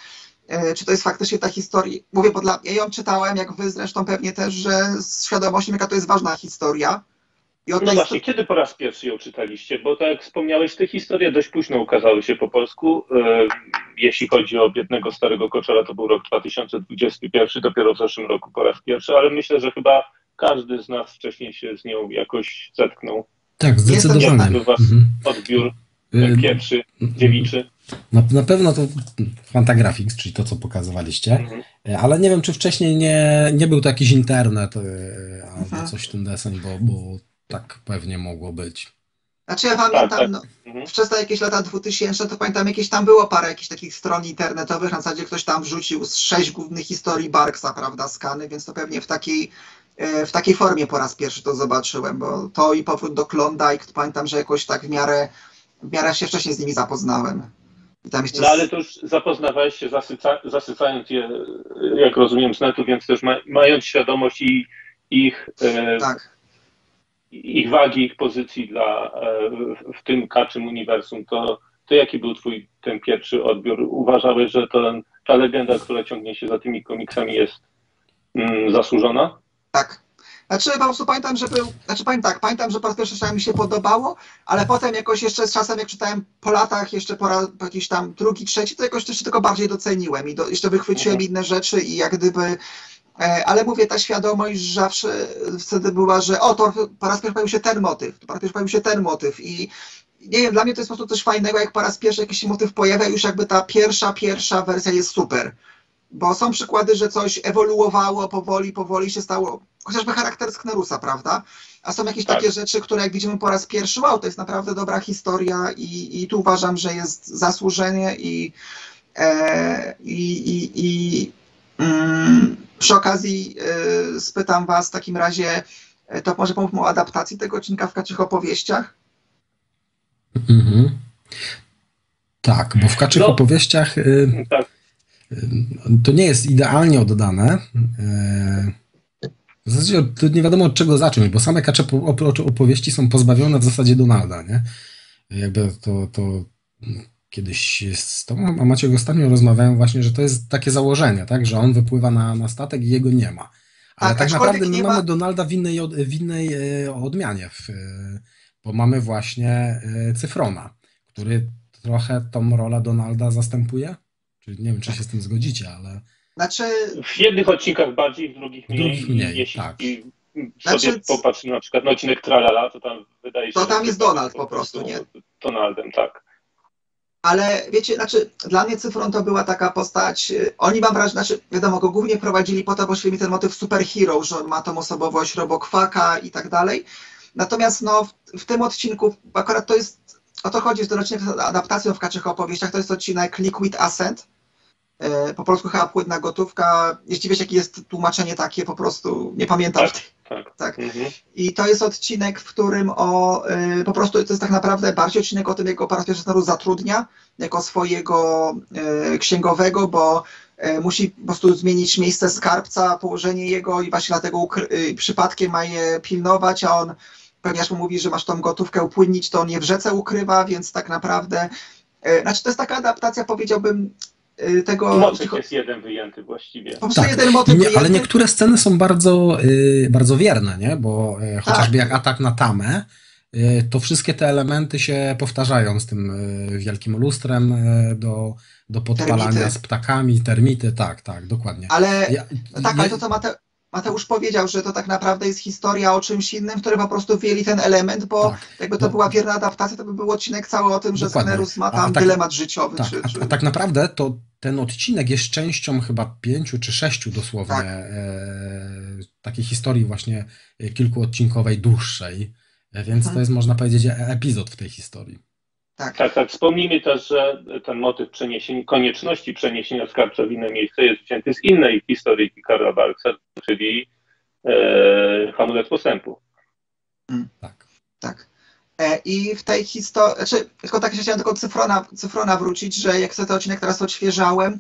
yy, czy to jest faktycznie ta historia. Mówię, bo dla, ja ją czytałem, jak wy zresztą pewnie też, że z świadomością, jaka to jest ważna historia. No właśnie, historii... kiedy po raz pierwszy ją czytaliście? Bo tak jak wspomniałeś, te historie dość późno ukazały się po polsku. Jeśli chodzi o Biednego Starego Koczora, to był rok dwa tysiące dwudziesty pierwszy, dopiero w zeszłym roku po raz pierwszy, ale myślę, że chyba każdy z nas wcześniej się z nią jakoś zetknął. Tak, zdecydowanie. Jaki był was mhm. odbiór pierwszy, dziewiczy? Na, na pewno to Fantagraphics, czyli to, co pokazywaliście, mhm. ale nie wiem, czy wcześniej nie, nie był to jakiś internet albo mhm. coś w tym deseń, bo... bo... Tak pewnie mogło być. Znaczy ja pamiętam, tak, tak. No, wczesne jakieś lata dwutysięczne, to pamiętam, jakieś tam było parę jakichś takich stron internetowych, na zasadzie ktoś tam wrzucił z sześć głównych historii Barksa, prawda, skany, więc to pewnie w takiej, w takiej formie po raz pierwszy to zobaczyłem, bo to i Powrót do Klondike, to pamiętam, że jakoś tak w miarę, w miarę się wcześniej z nimi zapoznałem. No ale to już zapoznawałeś się zasyca, zasycając je, jak rozumiem, z netu, więc też ma, mając świadomość i ich... E... Tak. ich wagi, ich pozycji dla, w tym Kaczym uniwersum, to, to jaki był twój ten pierwszy odbiór? Uważałeś, że ten, ta legenda, która ciągnie się za tymi komiksami jest mm, zasłużona? Tak. Znaczy po prostu pamiętam, że był, znaczy pamiętam, tak, pamiętam, że po raz pierwszy mi się podobało, ale potem jakoś jeszcze z czasem, jak czytałem po latach, jeszcze po raz, jakiś tam drugi, trzeci, to jakoś jeszcze tylko bardziej doceniłem i do, jeszcze wychwyciłem mhm. inne rzeczy i jak gdyby... Ale mówię, ta świadomość zawsze wtedy była, że o, to po raz pierwszy pojawił się ten motyw, to po raz pierwszy pojawił się ten motyw i nie wiem, dla mnie to jest po prostu coś fajnego, jak po raz pierwszy jakiś motyw pojawia, już jakby ta pierwsza, pierwsza wersja jest super. Bo są przykłady, że coś ewoluowało powoli, powoli się stało, chociażby charakter Sknerusa, prawda? A są jakieś tak. takie rzeczy, które jak widzimy po raz pierwszy, wow, to jest naprawdę dobra historia i, i tu uważam, że jest zasłużenie i... E, i, i, i mm, przy okazji y, spytam was w takim razie, to może pomówmy o adaptacji tego odcinka w Kaczych opowieściach? Mm-hmm. Tak, bo w Kaczych no. opowieściach y, tak. y, to nie jest idealnie oddane. Y, w zasadzie to nie wiadomo od czego zacząć, bo same Kacze opowieści są pozbawione w zasadzie Donalda, nie? Jakby to, to kiedyś z Tomą, a Maciek ostatnio rozmawiałem właśnie, że to jest takie założenie, tak, że on wypływa na, na statek i jego nie ma. Ale tak, tak naprawdę my ma... mamy Donalda w innej, w innej odmianie, w, bo mamy właśnie Cyfrona, który trochę tą rolę Donalda zastępuje. Czyli nie wiem, czy się z tym zgodzicie, ale... Znaczy... W jednych odcinkach bardziej, w drugich mniej. W drugich mniej, jeśli... tak. Znaczy, sobie popatrz na przykład na odcinek Tralala, to tam wydaje się... To tam jest Donald po prostu, nie? Donaldem, tak. Ale wiecie, znaczy dla mnie Cyfron to była taka postać, oni mam wrażenie, znaczy wiadomo, go głównie prowadzili po to, bo świetnie ten motyw superhero, że on ma tą osobowość Robokwaka i tak dalej. Natomiast no w, w tym odcinku, akurat to jest, o to chodzi, że ten odcinek z adaptacją w Kaczych opowieściach, to jest odcinek Liquid Ascent. Po polsku chyba Płynna gotówka, jeśli wiesz jakie jest tłumaczenie takie, po prostu nie pamiętam. Tak, tak. tak. Mhm. I to jest odcinek, w którym o, y, po prostu to jest tak naprawdę bardziej odcinek o tym, jak go po raz pierwszy Sknerus zatrudnia jako swojego y, księgowego, bo y, musi po prostu zmienić miejsce skarbca, położenie jego i właśnie dlatego y, przypadkiem ma je pilnować, a on, ponieważ mu mówi, że masz tą gotówkę upłynnić, to on je w rzece ukrywa, więc tak naprawdę, y, znaczy to jest taka adaptacja, powiedziałbym, tego... Motyw jest jeden wyjęty właściwie. Po prostu tak. jeden motyw nie, wyjęty. Ale niektóre sceny są bardzo, yy, bardzo wierne, nie? Bo yy, chociażby tak. jak atak na Tamę, yy, to wszystkie te elementy się powtarzają z tym yy, wielkim lustrem yy, do, do podpalania termity. z ptakami, termity, tak, tak, dokładnie. Ale ja, tak, ja... ale to co Mate, Mateusz powiedział, że to tak naprawdę jest historia o czymś innym, w którym po prostu wyjęli ten element, bo tak. jakby to no. była wierna adaptacja, to by był odcinek cały o tym, dokładnie. że Sknerus ma tam a, a tak, dylemat życiowy. Tak, czy, czy... A, a tak naprawdę to ten odcinek jest częścią chyba pięciu czy sześciu dosłownie tak. e, takiej historii właśnie kilkuodcinkowej, dłuższej, więc mhm. to jest można powiedzieć epizod w tej historii. Tak, tak, tak. Wspomnijmy też, że ten motyw przeniesienia, konieczności przeniesienia skarbca w inne miejsce jest wzięty z innej historii Carla Barksa, czyli e, Hamulec postępu. Mm. Tak, tak. I w tej historii, znaczy, tylko tak się chciałem tylko cyfrona, cyfrona wrócić, że jak sobie ten odcinek teraz odświeżałem,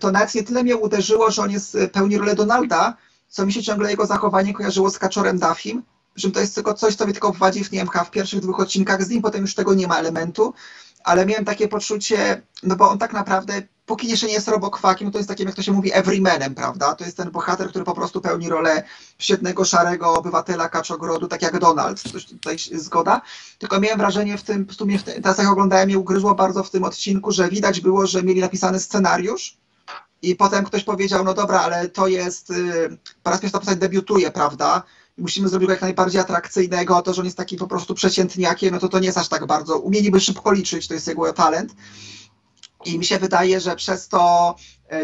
to nawet nie tyle mnie uderzyło, że on jest pełni rolę Donalda, co mi się ciągle jego zachowanie kojarzyło z Kaczorem Duffim, że to jest tylko coś, co mnie tylko wwadzi w Niemka w pierwszych dwóch odcinkach z nim, potem już tego nie ma elementu, ale miałem takie poczucie, no bo on tak naprawdę, póki jeszcze nie jest Robokwakiem, to jest takim, jak to się mówi, everymanem, prawda? To jest ten bohater, który po prostu pełni rolę świetnego, szarego obywatela Kaczogrodu, tak jak Donald, tutaj zgoda. Tylko miałem wrażenie w tym, w sumie teraz jak oglądałem, mnie ugryzło bardzo w tym odcinku, że widać było, że mieli napisany scenariusz i potem ktoś powiedział, no dobra, ale to jest, yy, po raz pierwszy ta postać debiutuje, prawda? Musimy zrobić go jak najbardziej atrakcyjnego, to, że on jest taki po prostu przeciętniakiem, no to to nie jest aż tak bardzo, umieliby szybko liczyć, to jest jego talent. I mi się wydaje, że przez to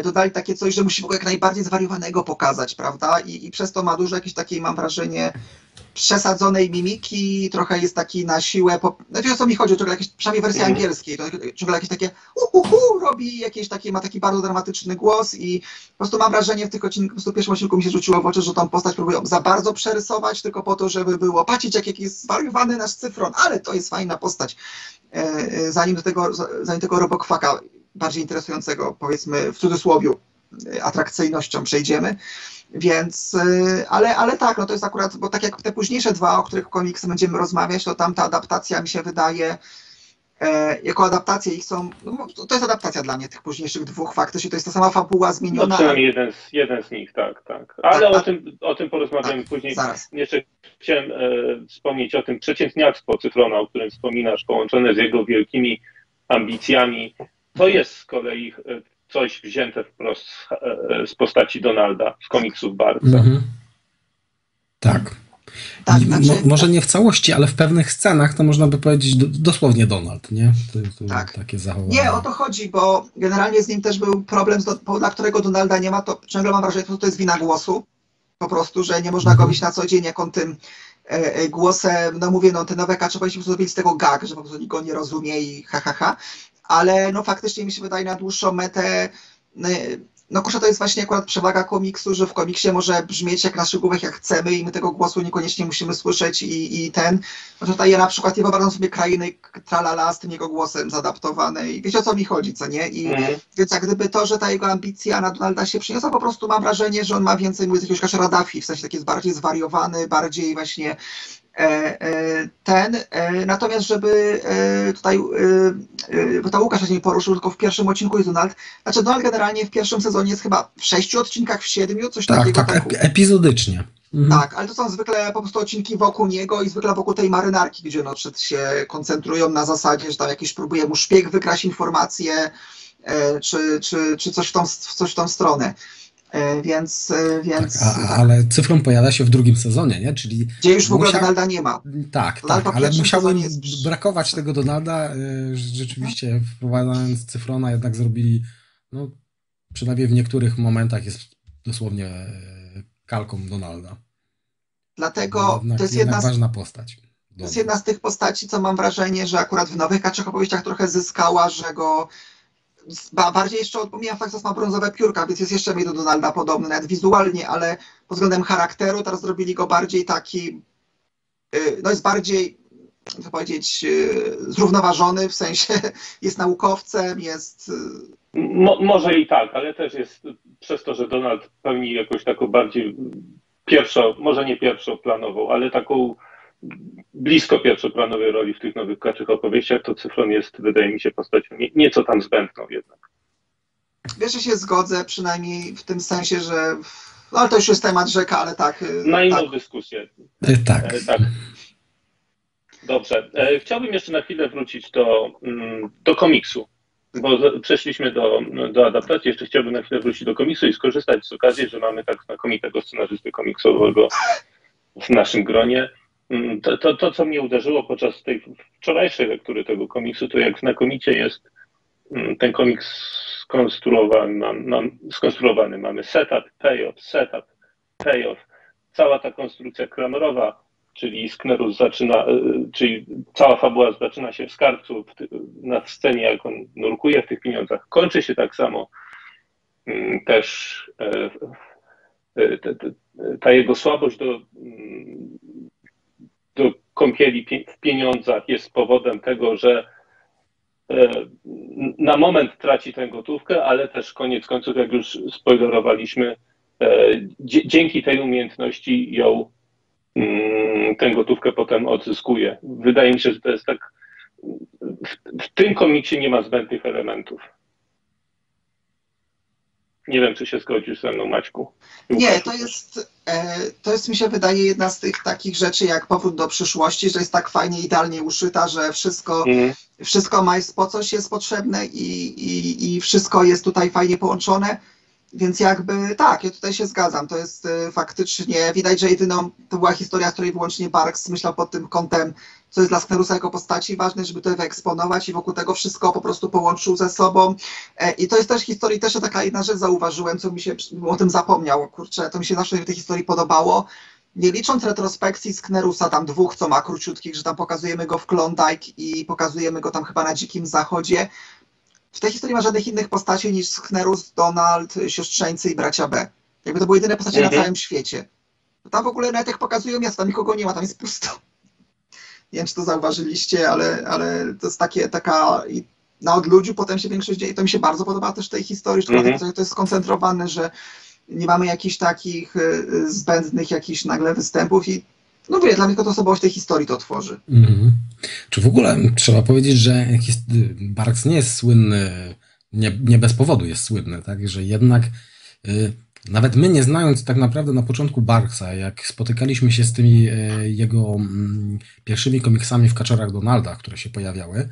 dodali takie coś, że musimy go jak najbardziej zwariowanego pokazać, prawda? I, i przez to ma dużo jakiejś takiej, mam wrażenie, przesadzonej mimiki, trochę jest taki na siłę, po... no wiesz o co mi chodzi, jakieś, przynajmniej w wersji angielskiej, to ciągle jakieś takie uhuhu robi, jakieś takie, ma taki bardzo dramatyczny głos i po prostu mam wrażenie w tych odcinkach, po prostu w pierwszym odcinku mi się rzuciło w oczy, że tą postać próbują za bardzo przerysować, tylko po to, żeby było, patrzeć jak jest zwariowany nasz Cyfron, ale to jest fajna postać. Zanim do tego, zanim tego Robokwaka bardziej interesującego, powiedzmy w cudzysłowiu, atrakcyjnością przejdziemy, więc, ale, ale tak, no to jest akurat, bo tak jak te późniejsze dwa, o których komiks będziemy rozmawiać, to tam ta adaptacja mi się wydaje, jako adaptacje ich są, no, to jest adaptacja dla mnie tych późniejszych dwóch, faktycznie to jest ta sama fabuła zmieniona. No przynajmniej jeden, jeden z nich, tak, tak. Ale tak, o, tak. Tym, o tym porozmawiamy tak, później. Zaraz. Jeszcze chciałem e, wspomnieć o tym przeciętniactwo Cyfrona, o którym wspominasz, połączone z jego wielkimi ambicjami. To jest z kolei coś wzięte wprost z, e, z postaci Donalda, z komiksów Barksa. Mhm. Tak. Tak, znaczy, Mo, może nie w całości, ale w pewnych scenach to można by powiedzieć do, dosłownie Donald, nie? To, to tak. Takie zachowanie. Nie, o to chodzi, bo generalnie z nim też był problem, dla którego Donalda nie ma, to ciągle mam wrażenie, że to jest wina głosu, po prostu, że nie można mhm. go mieć na co dzień, jak on tym e, e, głosem, no mówię, no te nowe kacze powinniśmy zrobić z tego gag, że po prostu nikt go nie rozumie i ha, ha, ha, ale no faktycznie mi się wydaje na dłuższą metę, e, No kurczę, to jest właśnie akurat przewaga komiksu, że w komiksie może brzmieć jak naszych głowach jak chcemy i my tego głosu niekoniecznie musimy słyszeć i, i ten. No tutaj ja na przykład nie wyobrażam sobie Krainy Tralala z tym jego głosem zaadaptowanej. Wiecie, o co mi chodzi, co nie? I mm. Więc jak gdyby to, że ta jego ambicja na Donalda się przyniosła, po prostu mam wrażenie, że on ma więcej z jakiegoś Kasze Radafi, w sensie taki jest bardziej zwariowany, bardziej właśnie e, e, ten. E, natomiast żeby e, tutaj, e, e, bo ta Łukasz się nie poruszył, tylko w pierwszym odcinku jest Donald. Znaczy Donald generalnie w pierwszym sezonie jest chyba w sześciu odcinkach, w siedmiu, coś tak, takiego. Tak, ep epizodycznie. Mhm. Tak, ale to są zwykle po prostu odcinki wokół niego i zwykle wokół tej marynarki, gdzie no się koncentrują na zasadzie, że tam jakiś próbuje mu szpieg wykraść informacje, e, czy, czy, czy coś w tą, coś w tą stronę. E, więc... więc tak, a, tak. Ale Cyfron pojawia się w drugim sezonie, nie? Czyli gdzie już w ogóle musiał... Donalda nie ma. Tak, Donald tak ale musiałbym jest... brakować tego Donalda. Rzeczywiście wprowadzając Cyfrona jednak zrobili, no przynajmniej w niektórych momentach jest dosłownie... kalką Donalda. Dlatego jednak, to jest jedna z, ważna postać. Dobry. To jest jedna z tych postaci, co mam wrażenie, że akurat w nowych Kaczych opowieściach trochę zyskała, że go bardziej jeszcze pomijam fakt, że ma brązowe piórka, więc jest jeszcze mniej do Donalda podobny, nawet wizualnie, ale pod względem charakteru teraz zrobili go bardziej taki, no jest bardziej, jak to powiedzieć, zrównoważony, w sensie jest naukowcem, jest... Mo, może i tak, ale też jest przez to, że Donald pełni jakąś taką bardziej pierwszą, może nie pierwszoplanową, ale taką blisko pierwszoplanowej roli w tych nowych Kaczych opowieściach, to Cyfron jest, wydaje mi się, postacią nie, nieco tam zbędną jednak. Wiesz, że się zgodzę, przynajmniej w tym sensie, że... No ale to już jest temat rzeka, ale tak... Na inną tak. dyskusję. Tak. Ale tak. Dobrze. Chciałbym jeszcze na chwilę wrócić do, do komiksu. Bo przeszliśmy do, do adaptacji, jeszcze chciałbym na chwilę wrócić do komiksu i skorzystać z okazji, że mamy tak znakomitego scenarzysty komiksowego w naszym gronie. To, to, to co mnie uderzyło podczas tej wczorajszej lektury tego komiksu, to jak znakomicie jest ten komiks skonstruowany. Mam, mam, skonstruowany. Mamy setup, payoff, setup, payoff. Cała ta konstrukcja kramerowa, czyli Sknerus zaczyna, czyli cała fabuła zaczyna się w skarbcu na scenie, jak on nurkuje w tych pieniądzach. Kończy się tak samo też ta jego słabość do, do kąpieli w pieniądzach jest powodem tego, że na moment traci tę gotówkę, ale też koniec końców, jak już spoilerowaliśmy, dzięki tej umiejętności ją tę gotówkę potem odzyskuje. Wydaje mi się, że to jest tak... W, w tym komiksie nie ma zbędnych elementów. Nie wiem, czy się zgodzisz ze mną, Maćku. Nie, to jest, to jest mi się wydaje jedna z tych takich rzeczy jak Powrót do przyszłości, że jest tak fajnie, idealnie uszyta, że wszystko, mm. wszystko ma, po coś jest potrzebne i, i, i wszystko jest tutaj fajnie połączone. Więc jakby tak, ja tutaj się zgadzam, to jest y, faktycznie, widać, że jedyną, to była historia, w której wyłącznie Barks myślał pod tym kątem, co jest dla Sknerusa jako postaci ważne, żeby to wyeksponować i wokół tego wszystko po prostu połączył ze sobą. E, I to jest też historii, też taka jedna rzecz zauważyłem, co mi się, o tym zapomniał, kurczę, to mi się zawsze w tej historii podobało. Nie licząc retrospekcji Sknerusa, tam dwóch, co ma króciutkich, że tam pokazujemy go w Klondike i pokazujemy go tam chyba na Dzikim Zachodzie, w tej historii nie ma żadnych innych postaci niż Sknerus, Donald, siostrzeńcy i bracia B. Jakby to były jedyne postacie mm -hmm. na całym świecie. Tam w ogóle nawet jak pokazują miasta, nikogo nie ma, tam jest pusto. Nie wiem, czy to zauważyliście, ale, ale to jest takie, taka... I na odludziu potem się większość dzieje. To mi się bardzo podoba też tej historii, że mm -hmm. to jest skoncentrowane, że nie mamy jakichś takich zbędnych jakichś nagle występów i no wie, dla mnie to osobowość tej historii to tworzy. Mm-hmm. Czy w ogóle trzeba powiedzieć, że Barks nie jest słynny, nie, nie bez powodu jest słynny, tak? Że jednak y, nawet my nie znając tak naprawdę na początku Barksa, jak spotykaliśmy się z tymi y, jego y, pierwszymi komiksami w Kaczorach Donalda, które się pojawiały,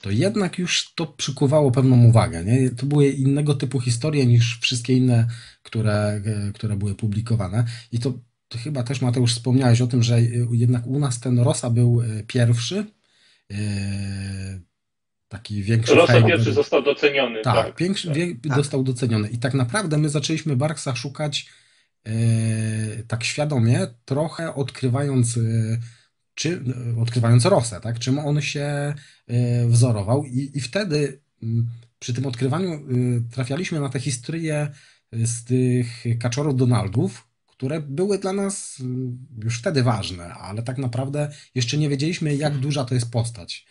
to jednak już to przykuwało pewną uwagę, nie? To były innego typu historie niż wszystkie inne, które, y, które były publikowane i to chyba też, Mateusz, wspomniałeś o tym, że jednak u nas ten Rosa był pierwszy. Yy, taki większy... Rosa fajny, pierwszy został doceniony. Tak, tak, większy, tak. Wie, tak, został doceniony. I tak naprawdę my zaczęliśmy Barksa szukać yy, tak świadomie, trochę odkrywając, yy, czy, odkrywając Rosę, tak? Czym on się yy, wzorował. I, i wtedy yy, przy tym odkrywaniu yy, trafialiśmy na te historie z tych kaczorów Donaldów, które były dla nas już wtedy ważne, ale tak naprawdę jeszcze nie wiedzieliśmy, jak duża to jest postać.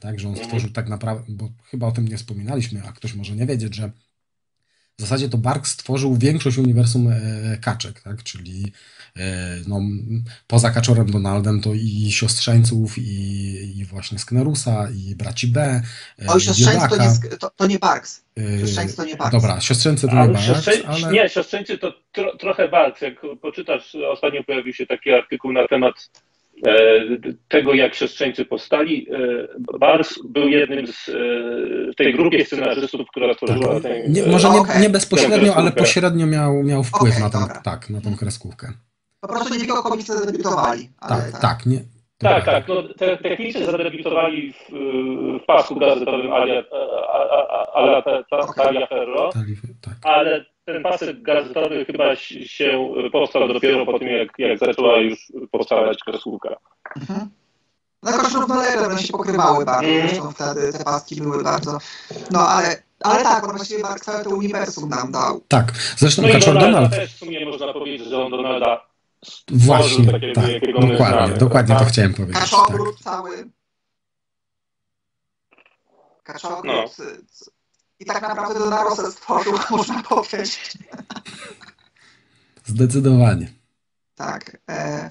Tak, że on stworzył tak naprawdę, bo chyba o tym nie wspominaliśmy, a ktoś może nie wiedzieć, że w zasadzie to Barks stworzył większość uniwersum kaczek, tak? Czyli no, poza Kaczorem Donaldem to i Siostrzeńców, i, i właśnie Sknerusa, i braci B. O, Siostrzeńc to nie, to, to nie Barks. Siostrzeńcy to nie Barks. Dobra, Siostrzeńcy to nie ale Barks. Siostrzeńcy, ale... Nie, Siostrzeńcy to tro, trochę Barks. Jak poczytasz, ostatnio pojawił się taki artykuł na temat tego, jak Siostrzeńcy powstali. Barks był jednym z w tej grupie scenarzystów, która tworzyła tak. ten, nie, Może okay. nie, nie bezpośrednio, ale pośrednio miał, miał wpływ okay, na, tam, tak, na tą kreskówkę. Po prostu nie tylko komicy zadebiutowali. Tak, tak. tak nie. Tak, tak. No, te, technicy zadebiutowali w, w pasku gazetowym Alia, Alia, Alia Ferro, tak. ale ten pasek gazetowy chyba się powstał dopiero po tym, jak, jak zaczęła już powstawać kreskówka. Mhm. No koszulka one się pokrywały bardzo, mm. zresztą wtedy te paski były bardzo... No ale, ale tak, on właściwie Barks całe to uniwersum nam dał. Tak, zresztą no Kaczor Donald... też w sumie można powiedzieć, że on Donalda... Właśnie, takiego, tak, dokładnie, znamy, dokładnie tak? to chciałem powiedzieć. Kaczogród tak. cały. Kaczogród. No. I tak naprawdę do Narosę stworzył, można powiedzieć. Zdecydowanie. Tak. E,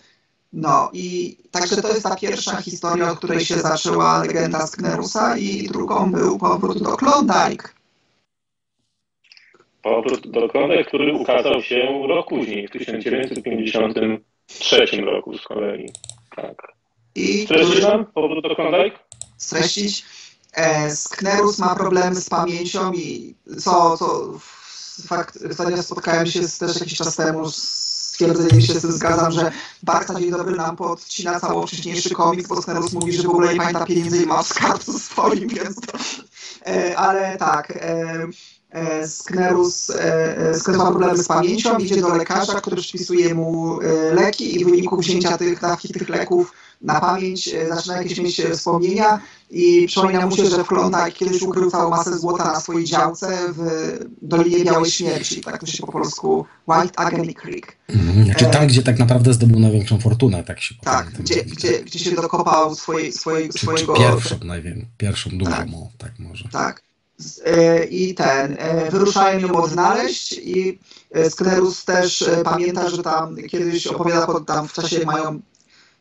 no i także to jest ta pierwsza historia, od której się zaczęła legenda Sknerusa i drugą był powrót do Klondike. Powrót do Klondike, który ukazał się rok później, w tysiąc dziewięćset pięćdziesiątym trzecim roku z kolei. Tak. Streścisz nam powrót do Klondike? Streścić. E, Sknerus ma problemy z pamięcią i co, co fakt, zanim spotkałem się z, też jakiś czas temu z twierdzeniem się z tym zgadzam, że Barks na dzień dobry nam podcina cały wcześniejszy komiks, bo Sknerus mówi, że w ogóle nie pamięta pieniędzy i ma w skarbcu swoim, więc to, e, ale tak. E, Sknerus, Sknerus ma problemy z pamięcią, idzie do lekarza, który przepisuje mu leki i w wyniku wzięcia tych dawki tych leków na pamięć zaczyna jakieś mieć wspomnienia i przypomina mu się, że w Klondike kiedyś ukrył całą masę złota na swojej działce w Dolinie Białej Śmierci, tak to się po polsku White Agony Creek. Mhm, znaczy tam, gdzie tak naprawdę zdobył największą fortunę, tak się Tak, gdzie, gdzie, gdzie się dokopał swojej, swojej, czy, swojego... Czy pierwszą, najwię... pierwszą dużą, tak. tak może. Tak. I ten, wyruszają ją odnaleźć i Sknerus też pamięta, że tam kiedyś opowiada, pod, tam w czasie mają,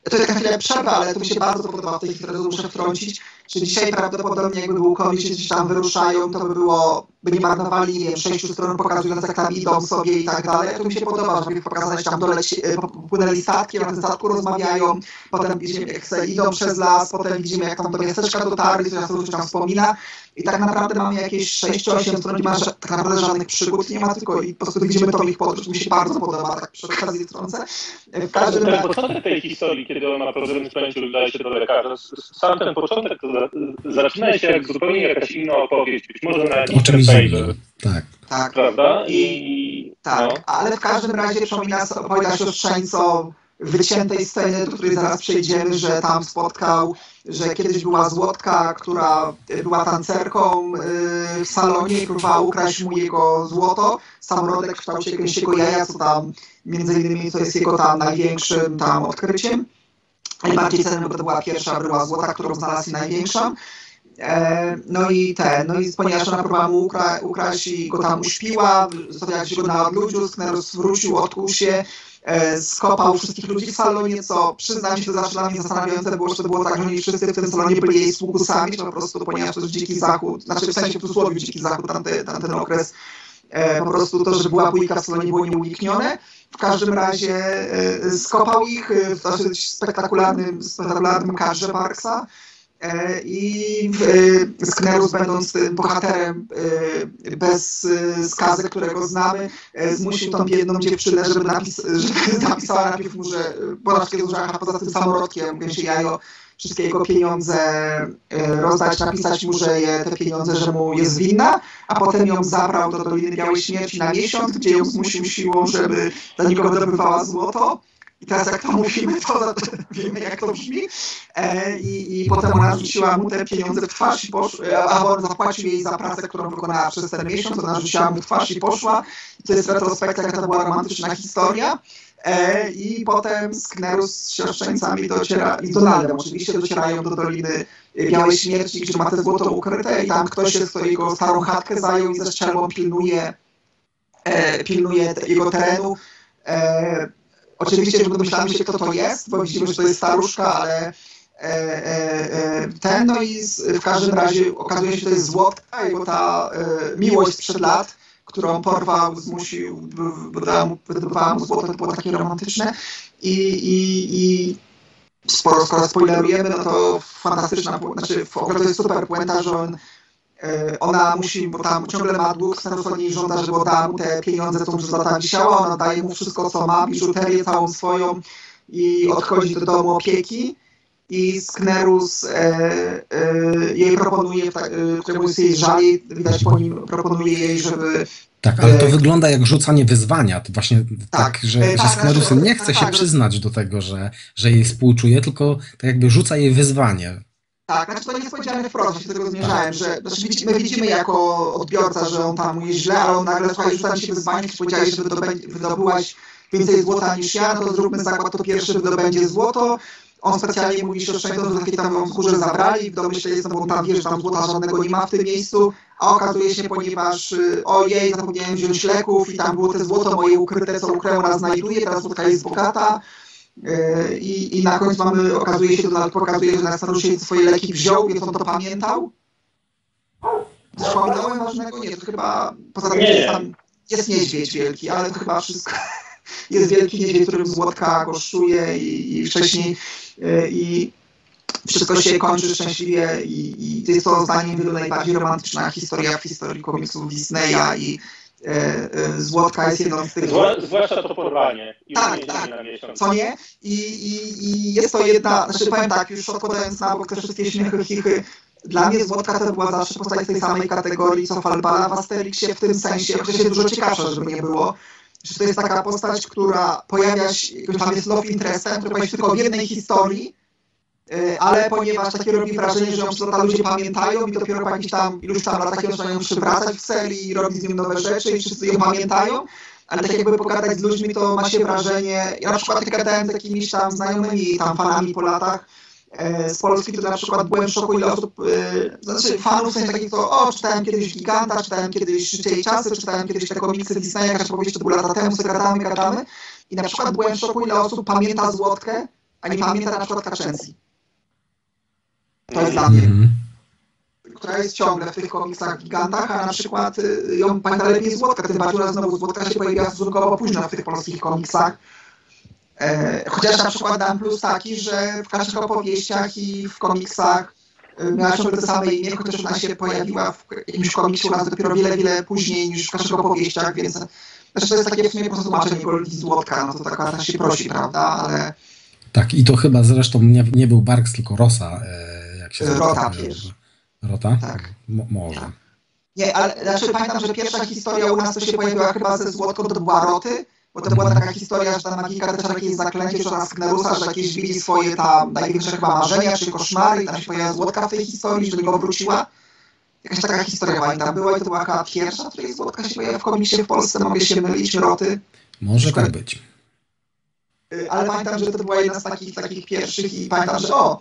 to jest taka chwilę przerwa, ale to mi się bardzo podoba w tej chwili, to muszę wtrącić, że dzisiaj prawdopodobnie jakby był komiks, gdzieś tam wyruszają, to by było, by nie marnowali, nie wiem, sześciu stron pokazując, jak tam idą sobie i tak dalej, to mi się podoba, żeby pokazać, tam doleci, popłynęli statkiem, na tym statku rozmawiają, potem widzimy, jak se idą przez las, potem widzimy, jak tam do miasteczka dotarli, coś tam, tam wspomina i tak naprawdę mamy jakieś sześć czy osiem stron, nie ma tak naprawdę żadnych przygód, nie ma tylko i po prostu widzimy tą ich podróż, mi się bardzo podoba, tak przy okazji strącę. W każdym razie... Początek tej historii, kiedy on ma problemy z pamięcią, udaje się do lekarza, sam ten początek zaczyna się jak zupełnie jakaś inna opowieść, być może na jakimś fejlu. Tak. Tak. Prawda? I... Tak, no. ale w każdym razie przypomina opowiada siostrzeńco wyciętej sceny, do której zaraz przejdziemy, że tam spotkał, że kiedyś była złotka, która była tancerką w salonie i próbowała ukraść mu jego złoto, samorodek w kształcie gęsiego jaja, co tam między innymi to jest jego tam największym tam odkryciem. Najbardziej cenna, bo to była pierwsza bryła złota, którą znalazł i największą. E, no i ten, no i ponieważ ona próbowała mu ukra ukraść i go tam uśpiła, zostawiać go na odludziu, Sknerus wrócił, odkuł się, e, skopał wszystkich ludzi w salonie, co przyznam się, to zawsze dla mnie zastanawiające było, że to było tak, że oni wszyscy w tym salonie byli jej sługusami, to po prostu, ponieważ to jest dziki zachód, znaczy w sensie w cudzysłowie dziki zachód, tamty, tamten okres, e, po prostu to, że była bójka w salonie było nieuniknione. W każdym razie skopał ich w dosyć spektakularnym, spektakularnym kadrze Barksa i Sknerus, będąc tym bohaterem bez skazy, którego znamy, zmusił tą biedną dziewczynę, żeby, napis żeby napisała najpierw mu, że Boraczkiego Żacha, poza tym samorodkiem, gęsie jajo, wszystkie jego pieniądze rozdać, napisać mu, że je, te pieniądze, że mu jest winna, a potem ją zabrał do Doliny Białej Śmierci na miesiąc, gdzie ją zmusił siłą, żeby dla niego wydobywała złoto. I teraz jak to mówimy, to wiemy, jak to brzmi. E, i, I potem ona rzuciła mu te pieniądze w twarz i poszła, a on zapłacił jej za pracę, którą wykonała przez ten miesiąc, ona rzuciła mu w twarz i poszła. I to jest retrospekcja, jaka to była romantyczna historia. E, I potem Sknerus z siostrzeńcami dociera, i Donaldem oczywiście docierają do Doliny Białej Śmierci, gdzie ma te złoto ukryte i tam ktoś jest, kto jego starą chatkę zajął i ze strzelbą pilnuje, e, pilnuje te, jego terenu. E, Oczywiście, że domyślamy się, kto to jest, bo widzimy, że to jest staruszka, ale e, e, ten, no i w każdym razie okazuje się, że to jest Złotka, jego ta e, miłość sprzed lat, którą porwał, zmusił, wydobywała mu złoto, to było takie romantyczne. I, i, i sporo, skoro spoilerujemy, no to fantastyczna, znaczy w ogóle to jest super puenta, że on, ona musi, bo tam ciągle ma dług, Sknerus od niej żąda, żeby oddała mu te pieniądze, co już za tam wisiała, ona daje mu wszystko, co ma, biżuterię całą swoją i odchodzi do domu opieki i Sknerus e, e, jej proponuje, któremuś jej żal, widać po nim, proponuje jej, żeby... Tak, ale to e, wygląda jak rzucanie wyzwania, to właśnie tak, tak że, e, tak, że Sknerus tak, nie chce tak, się tak, przyznać do tego, że, że jej współczuje, tylko tak jakby rzuca jej wyzwanie. Tak, znaczy to nie jest powiedziane wprost, ja się do tego zmierzałem, że znaczy my widzimy jako odbiorca, że on tam jest źle, ale on nagle słuchaj, rzuca mi się wyzwanie, kiedy powiedziałeś, że wydobyłaś więcej złota niż ja, no to zróbmy zakład, to pierwszy wydobędzie złoto. On specjalnie mówi się oszczędzą, że takie tam ją wzgórze zabrali, w domyśle jest, no bo on tam wie, że tam złota żadnego nie ma w tym miejscu, a okazuje się, ponieważ ojej, zapomniałem wziąć leków i tam było te złoto moje ukryte, co ukryłem, raz znajduję, teraz złotka jest bogata. I, I na końcu mamy, okazuje się, Donald pokazuje, że na starusie swoje leki wziął, więc on to pamiętał. Przypomniałem ważnego? Nie, to chyba, poza tym jest tam, jest niedźwiedź wielki, ale to chyba wszystko, jest wielki niedźwiedź, którym Złotka kosztuje i, i wcześniej i wszystko się kończy szczęśliwie i, i to jest to zdaniem wielu najbardziej romantyczna historia w historii komiksów Disneya i Złotka jest jedną z tych... Zwłaszcza to porwanie. I tak, tak, na co nie? I, i, I jest to jedna... Znaczy powiem tak, już odkładając na bok te wszystkie śmiechy, chichy, dla mnie Złotka to była zawsze postać tej samej kategorii co Falbala w Asterixie, w tym sensie, chociaż się dużo ciekawsza, żeby nie było, że to jest taka postać, która pojawia się, tam jest love interestem, który pojawia się tylko w jednej historii, ale ponieważ takie robi wrażenie, że ją przez lata ludzie pamiętają i dopiero po jakichś tam iluś tam latach ją zaczynają przywracać w serii i robić z nim nowe rzeczy i wszyscy ją pamiętają, ale tak jakby pogadać z ludźmi, to ma się wrażenie, ja na przykład gadałem z jakimiś tam znajomymi tam fanami po latach e, z Polski, to na przykład byłem w szoku, ile osób, e, znaczy fanów w sensie takich, to o, czytałem kiedyś Giganta, czytałem kiedyś Życie i czasy, czytałem kiedyś te komiksy Disneya, Kacze opowieści, to było lata temu, sobie gadamy, gadamy i na przykład byłem w szoku, ile osób pamięta Złotkę, a nie pamięta na przykład Kaczencji. To jest dla mnie, mm-hmm. która jest ciągle w tych komiksach Gigantach, a na przykład y, ją pamięta lepiej Złotka, tym bardziej ona znowu Złotka się pojawiła stosunkowo późno w tych polskich komiksach. E, chociaż na przykład dam plus taki, że w Kaczych opowieściach i w komiksach y, miała ciągle to same imię, chociaż ona się pojawiła w jakimś komiksie u nas dopiero wiele, wiele później niż w Kaczych opowieściach, więc znaczy to jest takie w sumie po prostu tłumaczenie Goldi Złotka, no to taka ta się prosi, prawda, ale... Tak, i to chyba zresztą nie, nie był Barks, tylko Rosa. E... Rota pierwsza. Rota? Tak. M- może. Tak. Nie, ale znaczy pamiętam, że pierwsza historia u nas, to się pojawiła chyba ze Złotką, to była Roty, bo to była taka historia, że ta magika też jakieś zaklęcie, że ona Sknerusa, że jakieś widzi swoje tam największe chyba marzenia czy koszmary i tam się pojawiła Złotka w tej historii, że do niego wróciła. Jakaś taka historia pamiętam była i to była taka pierwsza, w której Złotka się pojawiła w komiksie w Polsce, mogę się mylić, Roty. Może tak być. Ale pamiętam, że to była jedna z takich, takich pierwszych i pamiętam, że o,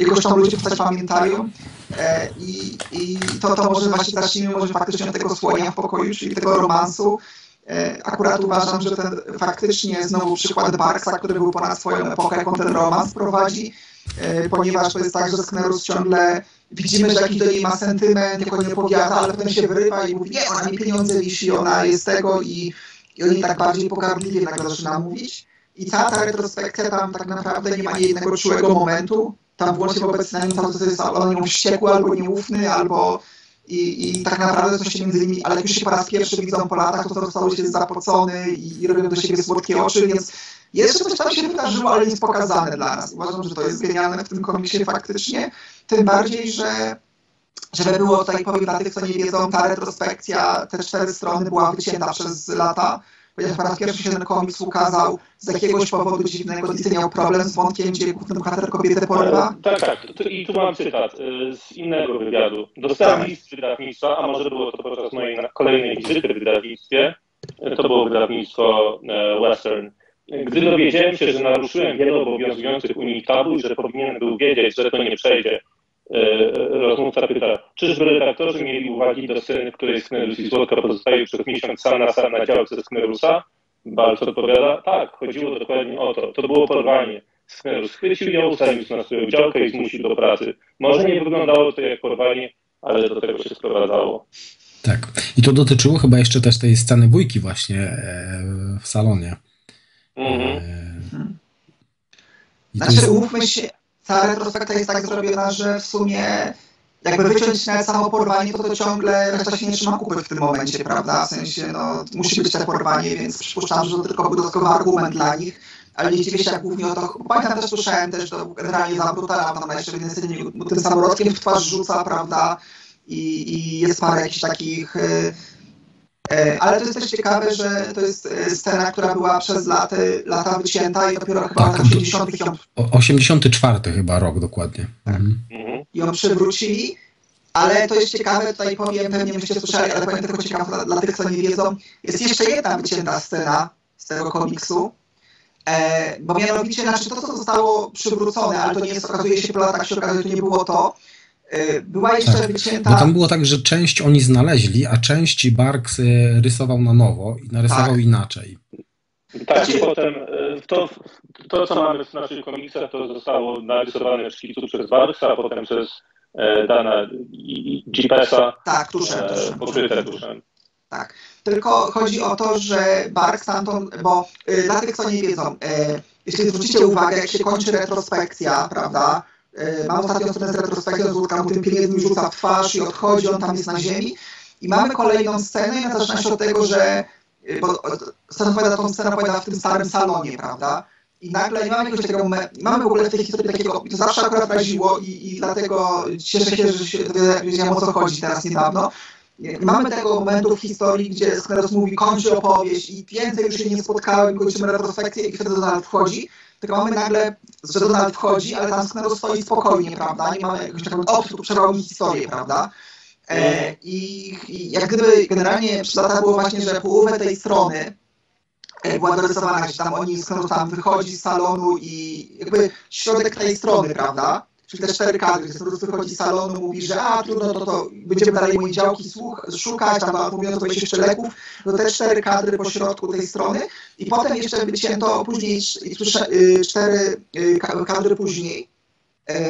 jakoś tam ludzie coś pamiętają e, i, i to, to może właśnie zacznijmy może faktycznie tego słonia w pokoju, czyli tego romansu. E, akurat uważam, że ten faktycznie znowu przykład Barksa, który był ponad swoją epokę, jaką ten romans prowadzi, e, ponieważ to jest tak, że Sknerus ciągle widzimy, że jakiś do niej ma sentyment, tylko nie powiada, ale potem się wyrywa i mówi, nie, ona mi pieniądze wisi, ona jest tego i, i oni tak bardziej pogardliwie nagle zaczyna mówić. I cała ta retrospekcja tam tak naprawdę nie ma jednego czułego momentu. Tam włącznie wobec nami cały czas jest albo on wściekły, albo nieufny, albo... I, I tak naprawdę coś się między nimi... Ale jak już się po raz pierwszy widzą po latach, to to cały się jest zapocony i, i robią do siebie słodkie oczy, więc jeszcze coś tam się wydarzyło, ale nie jest pokazane dla nas. Uważam, że to jest genialne w tym komiksie faktycznie. Tym bardziej, że... Żeby było tutaj, powiem dla tych, co nie wiedzą, ta retrospekcja, te cztery strony była wycięta przez lata. ponieważ po raz pierwszy się ten komiks ukazał, z jakiegoś powodu dziwnego Disney miał problem z wątkiem, gdzie główny bohater kobietę porywa. Tak, tak. I tu mam cytat z innego wywiadu. Dostałem tak. list wydawnictwa, a może było to podczas mojej kolejnej wizyty w wydawnictwie. To było wydawnictwo Western. Gdy dowiedziałem się, że naruszyłem wiele obowiązujących u nich tabu i że powinienem był wiedzieć, że to nie przejdzie, rozmówca pyta, czyżby redaktorzy mieli uwagi do sceny, w której Sknerus i Złotka pozostaje przez miesiąc sam na sam na działce ze Sknerusa? Balc odpowiada, tak, chodziło dokładnie o to. To było porwanie. Sknerus chwycił ją, samił na swoją działkę i zmusił do pracy. Może nie wyglądało to jak porwanie, ale do tego się sprowadzało. Tak. I to dotyczyło chyba jeszcze też tej sceny bójki właśnie w salonie. Mhm. I znaczy, jest... umówmy się, ta retrospekta jest tak zrobiona, że w sumie jakby wyciąć nawet samo porwanie, to to ciągle reszta się nie trzyma kupy w tym momencie, prawda? W sensie, no, musi być to porwanie, więc przypuszczam, że to tylko był dodatkowy argument dla nich, ale nie dziwię się, jak głównie o to... Pamiętam też, słyszałem też, że to generalnie za brutalna, tam jeszcze w jednej scenie tym samolotkiem w twarz rzuca, prawda? I, i jest parę jakichś takich... Yy, Ale to jest też ciekawe, że to jest scena, która była przez lata, lata wycięta i dopiero chyba tak, osiemdziesiątych ją... osiemdziesiąty czwarty chyba rok dokładnie. Tak. Mhm. Ją przywrócili, ale to jest ciekawe, tutaj powiem, pewnie byście słyszeli, ale powiem tylko ciekawe dla, dla tych, co nie wiedzą, jest jeszcze jedna wycięta scena z tego komiksu, e, bo mianowicie, znaczy to, co zostało przywrócone, ale to nie jest, okazuje się, po latach się okazuje, to nie było to, była jeszcze tak. wycięta... Bo tam było tak, że część oni znaleźli, a części Barks rysował na nowo i narysował tak. inaczej. Tak, znaczy... i potem to, to, co mamy w naszych komiksach, to zostało narysowane w szkicu przez Barksa, a potem przez e, Dana Gipesa, tak, tuszem, e, tuszem, pokryte tuszem. Tak, tylko chodzi o to, że Barks tamtą, bo y, dla tych, co nie wiedzą, y, jeśli zwrócicie uwagę, jak się kończy retrospekcja, prawda, mam ostatnią scenę z retrospekcją, Złotka mu tym pieniędzmi rzuca w twarz i odchodzi, on tam jest na ziemi. I mamy kolejną scenę, i zaczyna się od tego, że... Bo scena opowiada, tą scenę opowiada w tym starym salonie, prawda? I nagle nie mamy jakiegoś takiego... Mamy w ogóle w tej historii takiego... To zawsze akurat raziło i, i dlatego cieszę się, że się wiedziałem, o co chodzi teraz niedawno. I mamy tego momentu w historii, gdzie Sknerus mówi, kończy opowieść i więcej już się nie spotkałem, kończymy retrospekcję i wtedy Donald wchodzi. Tylko mamy nagle, że Donald wchodzi, ale tam Sknerus stoi spokojnie, prawda? Nie mamy jakiegoś takiego, o, tu przerwał mi historię, prawda? E, i, I jak gdyby generalnie przez lata było właśnie, że połowę tej strony e, była dorysowana, gdzie tam oni, Sknerus tam wychodzi z salonu i jakby środek tej strony, prawda? Czyli te cztery kadry, Sknerus wychodzi z salonu, mówi, że a, trudno, to, to będziemy dalej mojej działki słuch, szukać, tam mówiono coś jeszcze leków, to te cztery kadry po środku tej strony i potem jeszcze wycięto później, cztery kadry później,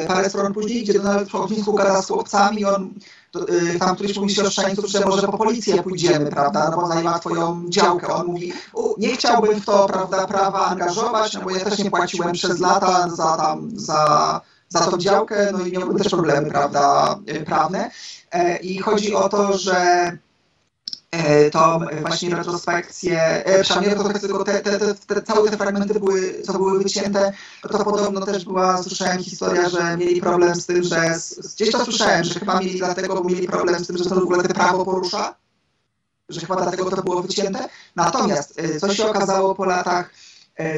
parę stron później, gdzie Donald w ognisku gada z chłopcami, on to, tam któryś mówi się o szczęściu, że może po policję pójdziemy, prawda, no bo zajęła twoją działkę. On mówi, nie chciałbym w to, prawda, prawa angażować, no bo ja też nie płaciłem przez lata za tam, za... za tą działkę, no i miałbym też problemy, prawda, prawne. E, I chodzi o to, że e, tą właśnie retrospekcję, e, przynajmniej retrospekcję, tylko te, te, te, te, całe te fragmenty, były, co były wycięte, to podobno też była, słyszałem historia, że mieli problem z tym, że, gdzieś to słyszałem, że chyba mieli dlatego, bo mieli problem z tym, że to w ogóle te prawo porusza, że chyba dlatego to było wycięte. Natomiast e, co się okazało po latach,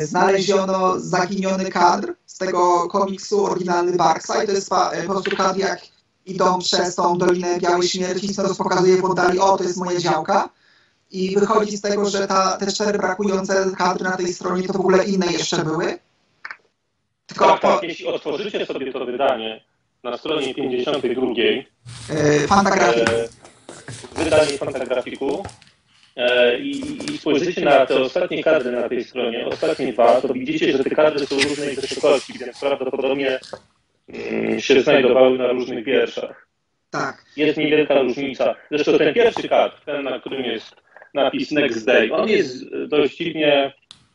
znaleziono zaginiony kadr z tego komiksu oryginalny Barksa i to jest po prostu kadr, jak idą przez tą Dolinę Białej Śmierci, co pokazuje w oddali, o, to jest moja działka i wychodzi z tego, że ta, te cztery brakujące kadry na tej stronie to w ogóle inne jeszcze były. Tylko tak, tak, to... jeśli otworzycie sobie to wydanie na stronie pięćdziesiątej drugiej yy, Fantagraphics. Yy, wydanie Fantagraphicu. I, i spojrzycie na te ostatnie kadry na tej stronie, ostatnie dwa, to widzicie, że te kadry są różnej wysokości, więc prawdopodobnie mm, się znajdowały na różnych wierszach. Tak. Jest niewielka różnica. Zresztą ten pierwszy kadr, ten, na którym jest napis Next Day, on jest dość dziwnie...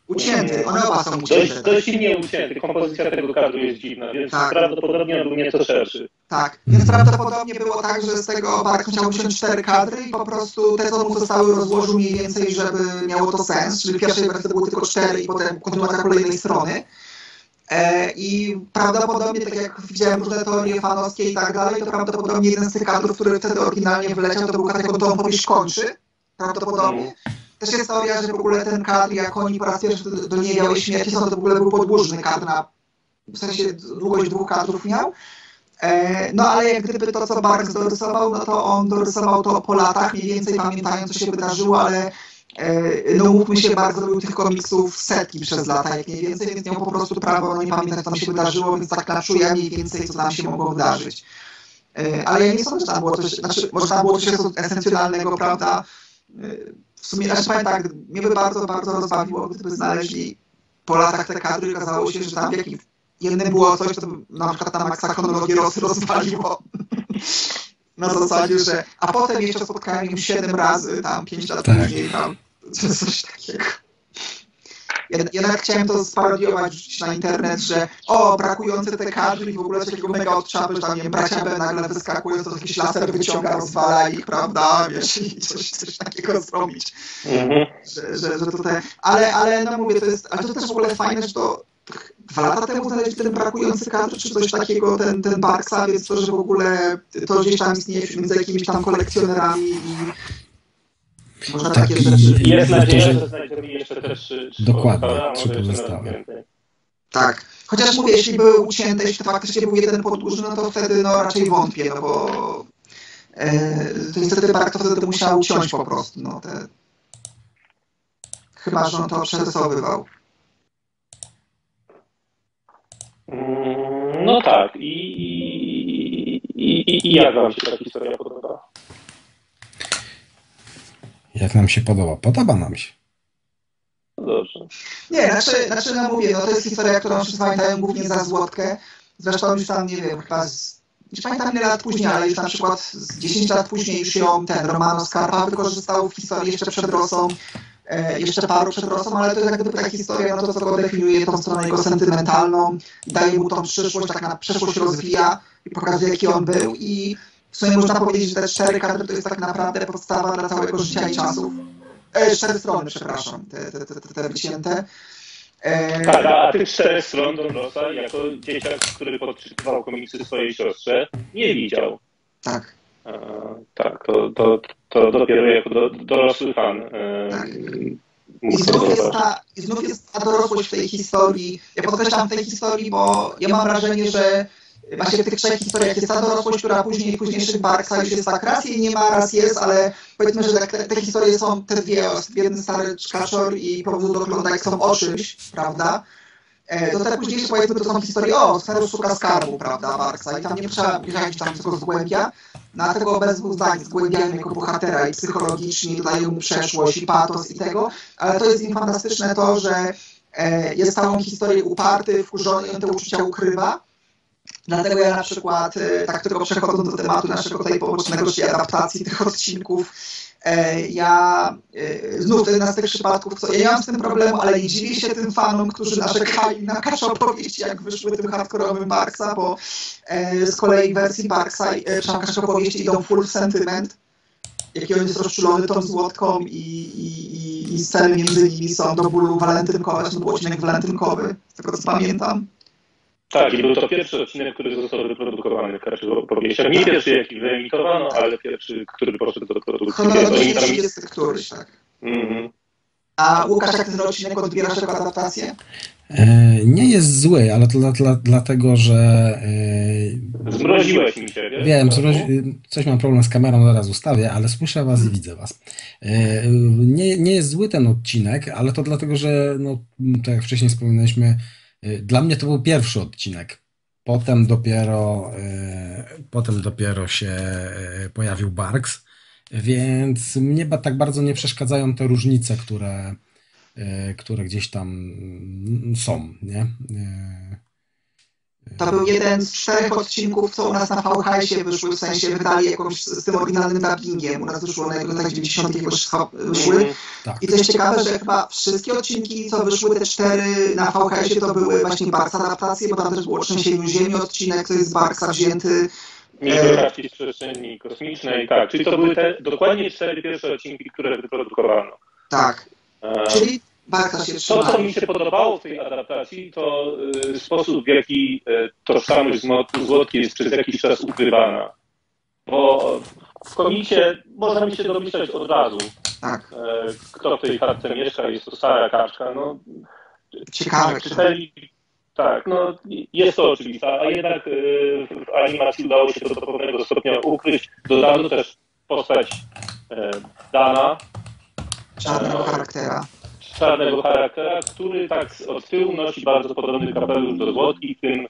Ucięty, one oba są ucięte. Dość, dość silnie ucięty, kompozycja tego kadru jest dziwna, więc tak. prawdopodobnie był nieco szerszy. Tak, więc prawdopodobnie było tak, że z tego Bark chciał wziąć cztery kadry i po prostu te, co mu zostały, rozłożył mniej więcej, żeby miało to sens, czyli w pierwszej wersji było tylko cztery i potem kontynuacja kolejnej strony. E, I prawdopodobnie, tak jak widziałem różne teorie fanowskie i tak dalej, to prawdopodobnie jeden z tych kadrów, który wtedy oryginalnie wleciał, to był kadr, którą powieść kończy, prawdopodobnie. Mm. też jest teoria, że w ogóle ten kadr, jak oni po raz pierwszy do niej białej śmierci są, to w ogóle był podłużny kadr, na, w sensie długość dwóch kadrów miał. No ale jak gdyby to, co Barks dorysował, no to on dorysował to po latach, mniej więcej pamiętając, co się wydarzyło, ale no mówmy się, Barks robił tych komiksów setki przez lata, jak mniej więcej, więc miał po prostu prawo no, nie pamiętać, co tam się wydarzyło, więc tak klaczuje mniej więcej, co nam się mogło wydarzyć. Ale ja nie sądzę, że tam było coś, znaczy, może tam było coś esencjonalnego, prawda? W sumie, znaczy powiem tak, mnie by bardzo, bardzo rozbawiło, gdyby znaleźli po latach te kadry i okazało się, że tam w jakimś jednym było coś, co na przykład na Maxa chronologię Rosy rozwaliło. Na zasadzie, że a potem jeszcze spotkałem im siedem razy, tam pięć lat tak. później, tam coś takiego. Jednak chciałem to sparodiować na internet, że o, brakujące te kadry i w ogóle takiego mega odczapy, że tam, nie wiem, bracia B nagle wyskakują, to jakiś laser wyciąga, rozwala ich, prawda, wiesz, i coś, coś takiego zrobić. Mm-hmm. Że, że, że to te... Ale, ale no mówię, to jest... Ale to też w ogóle fajne, że to dwa lata temu znaleźli ten brakujący kadr, czy coś takiego, ten, ten Barksa, więc to, że w ogóle to gdzieś tam istnieje między jakimiś tam kolekcjonerami i... Można tak, takie rzeczy. I jest nadzieja, że znajdziemy jeszcze też dokładnie trzy pozostałe. Tak. Chociaż mówię, jeśli były ucięte, jeśli to faktycznie był jeden podłużny, no to wtedy no, raczej wątpię, no bo e, to niestety Barks wtedy musiał uciąć po prostu. No, te... Chyba, że on to przerysowywał. No tak. I, i, i, i jak wam się ta historia podoba? Jak nam się podoba? Podoba nam się. Dobrze. Nie, znaczy, znaczy no mówię, no to jest historia, którą wszyscy pamiętają głównie za złotkę. Zresztą już tam, nie wiem, chyba z, nie pamiętam ile lat później, ale już na przykład z dziesięć lat później już ją ten Romano Scarpa wykorzystał w historii jeszcze przed Rosą, e, jeszcze paru przed Rosą, ale to jest jak gdyby ta historia, no to co go definiuje, tą stronę jego sentymentalną, daje mu tą przyszłość, tak na przeszłość rozwija i pokazuje, jaki on był i w sumie można powiedzieć, że te cztery kadry to jest tak naprawdę podstawa dla całego życia i czasów. E, cztery strony, przepraszam, te, te, te, te wycięte. E... Tak, a tych czterech stron Don Rosa jako dzieciak, który podczytywał komiksy swojej siostrze, nie widział. Tak. E, tak, to, to, to dopiero jako do, dorosły fan. E, tak. I znów, jest ta, I znów jest ta dorosłość w tej historii. Ja podkreślam w tej historii, bo ja mam wrażenie, że właśnie w tych trzech historiach jest ta dorosłość, która później w późniejszych Barksach już jest tak raz jej nie ma, raz jest, ale powiedzmy, że te, te historie są te dwie, jeden stary kaczor i powrót do Klondike są o czymś, prawda? E, to te późniejsze powiedzmy to są historie o stary szuka skarbu, prawda, Barksa i tam nie trzeba jechać tam tylko zgłębia, na tego bez dwóch zdań zgłębiają jako bohatera i psychologicznie dają mu przeszłość i patos i tego, ale to jest im fantastyczne to, że e, jest całą historię uparty, wkurzony i on te uczucia ukrywa. Dlatego ja na przykład, tak tylko przechodząc do tematu naszego tutaj pobocznego, czyli adaptacji tych odcinków, ja znów to jeden z tych przypadków, co ja nie mam z tym problemu, ale nie dziwię się tym fanom, którzy narzekali na Kacze opowieści, jak wyszły tym hardkorowym Barksa, bo z kolei w wersji Barksa Kacze opowieści idą full w sentyment, jaki on jest rozczulony tą złotką i, i, i, i sceny między nimi są do bólu walentynkowe, to był odcinek walentynkowy, z tego co pamiętam. Tak, i był to pierwszy odcinek, który został wyprodukowany w Kaczych opowieściach. Nie pierwszy, jaki wyemitowano, ale pierwszy, który poszedł do produkcji. Chronologicznie trzydziesty któryś, tak. Mm-hmm. A Łukasz, jak ten odcinek odbierasz jako adaptację? E, nie jest zły, ale to dla, dla, dlatego, że... E, Zmroziłeś mi się, wiesz? Wiem, zmrozi, coś mam problem z kamerą, zaraz ustawię, ale słyszę was i widzę was. E, nie, nie jest zły ten odcinek, ale to dlatego, że no, tak jak wcześniej wspominaliśmy, dla mnie to był pierwszy odcinek. Potem dopiero, yy, potem dopiero się yy, pojawił Barks, więc mnie ba, tak bardzo nie przeszkadzają te różnice, które, yy, które gdzieś tam yy, są. Nie? Yy. To był jeden z czterech odcinków, co u nas na V H S-ie wyszły, w sensie wydali jakąś z tym oryginalnym dubbingiem. U nas wyszło na latach dziewięćdziesiątych jakoś wyszły. Mm, tak. I to jest ciekawe, że chyba wszystkie odcinki, co wyszły, te cztery na V H S-ie, to były właśnie Barksa adaptacje, bo tam też było Trzęsieniu Ziemi odcinek, to jest z Barksa wzięty. Międzynarodki z przestrzeni kosmicznej, tak. Czyli to były te dokładnie cztery pierwsze odcinki, które wyprodukowano. Tak. Um. Czyli to, co mi się podobało w tej adaptacji, to y, sposób, w jaki y, tożsamość złotki jest przez jakiś czas ukrywana. Bo W komiksie możemy się domyślać od razu, tak, kto w tej kartce mieszka. Jest to stara kaczka. No, ciekawe. Czytali, tak, no, jest to oczywiste, a jednak w animacji udało się to do pewnego stopnia ukryć. Dodano też postać Dana. Czarnego charaktera. Czarnego charaktera, który tak od tyłu nosi bardzo podobny kapelusz do Złotki w tym,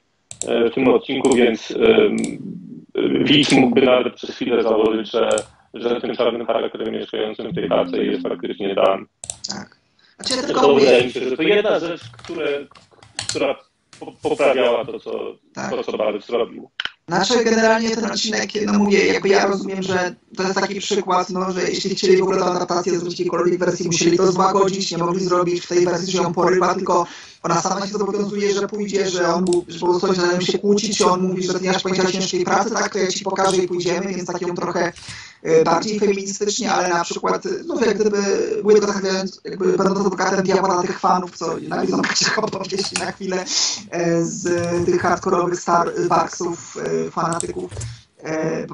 w tym odcinku, więc widz mógłby nawet przez chwilę założyć, że, że tym czarnym charakterem mieszkającym w tej pracy jest faktycznie Dan. Tak. Znaczy, ja tylko to mówię... wydaje mi się, że to jedna rzecz, które, która poprawiała to, co, tak. to, co Barys zrobił. Znaczy generalnie ten odcinek, no mówię, jakby ja rozumiem, że to jest taki przykład, no, że jeśli chcieli w ogóle tę adaptację zrobić w jakiejkolwiek wersji, musieli to złagodzić, nie mogli zrobić w tej wersji, że ją porywa, tylko ona sama się zobowiązuje, że pójdzie, że on był, że po prostu zaczynają się kłócić, on mówi, że nie masz pojęcia ciężkiej pracy, tak, to ja ci pokażę i pójdziemy, więc tak ją trochę bardziej feministycznie, ale na przykład, no jak gdyby były to tak, jakby będą to bogatem diabła dla tych fanów, co nawiedzą Kacie opowieści na chwilę z tych hardkorowych star Barksów, fanatyków,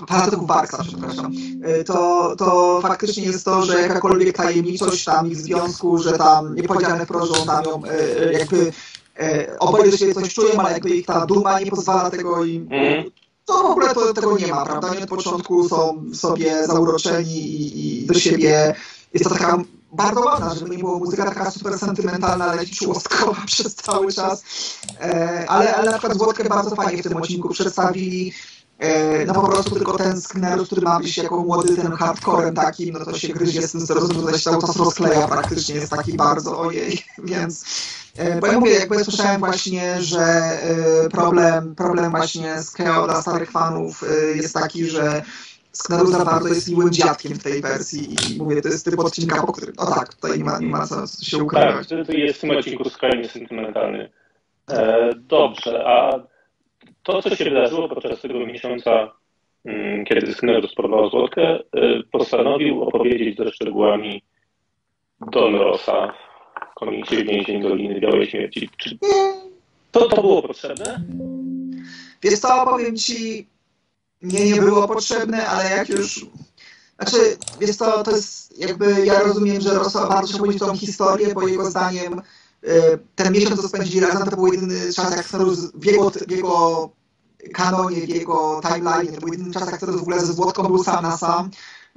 fanatyków Barksa, przepraszam, to, to faktycznie jest to, że jakakolwiek tajemniczość tam ich związku, że tam niepowiedziane wprost, że tam ją jakby oboje się coś czują, ale jakby ich ta duma nie pozwala tego im... Mm. To w ogóle to, tego nie ma, prawda? Oni od początku są sobie zauroczeni i, i do siebie. Jest to taka bardzo ładna, żeby nie było muzyka taka super sentymentalna, leci łostkowa przez cały czas. E, ale, ale na przykład Złotkę bardzo fajnie w tym odcinku przedstawili. E, no po prostu tylko ten Sknerus, który ma być jako młody tym hardcorem takim, no to się gryzie z tym zrozum, to się cały czas rozkleja praktycznie, jest taki bardzo ojej, więc... Bo ja mówię, jakby ja słyszałem właśnie, że problem, problem właśnie z K O dla starych fanów jest taki, że Sknerus za bardzo jest miłym dziadkiem w tej wersji i mówię, to jest typ odcinka, po którym, no tak, tutaj nie ma, nie ma co się ukrywać. Tak, to jest w tym odcinku skrajnie sentymentalny. E, dobrze, a to, co się wydarzyło podczas tego miesiąca, kiedy Sknerus porwał Złotkę, postanowił opowiedzieć ze szczegółami Don Rosa. Komiksie Więzień Doliny Białej Śmierci. Czy to, to było potrzebne? Wiesz co, powiem ci, nie, nie było potrzebne, ale jak już... Znaczy, wiesz co, to jest jakby... Ja rozumiem, że Rosa bardzo się tą historię, bo jego zdaniem ten miesiąc, co spędzili razem, to był jedyny czas, jak w jego, w jego kanonie, w jego timeline, to był jedyny czas, jak w ogóle ze Złotką był sam na sam.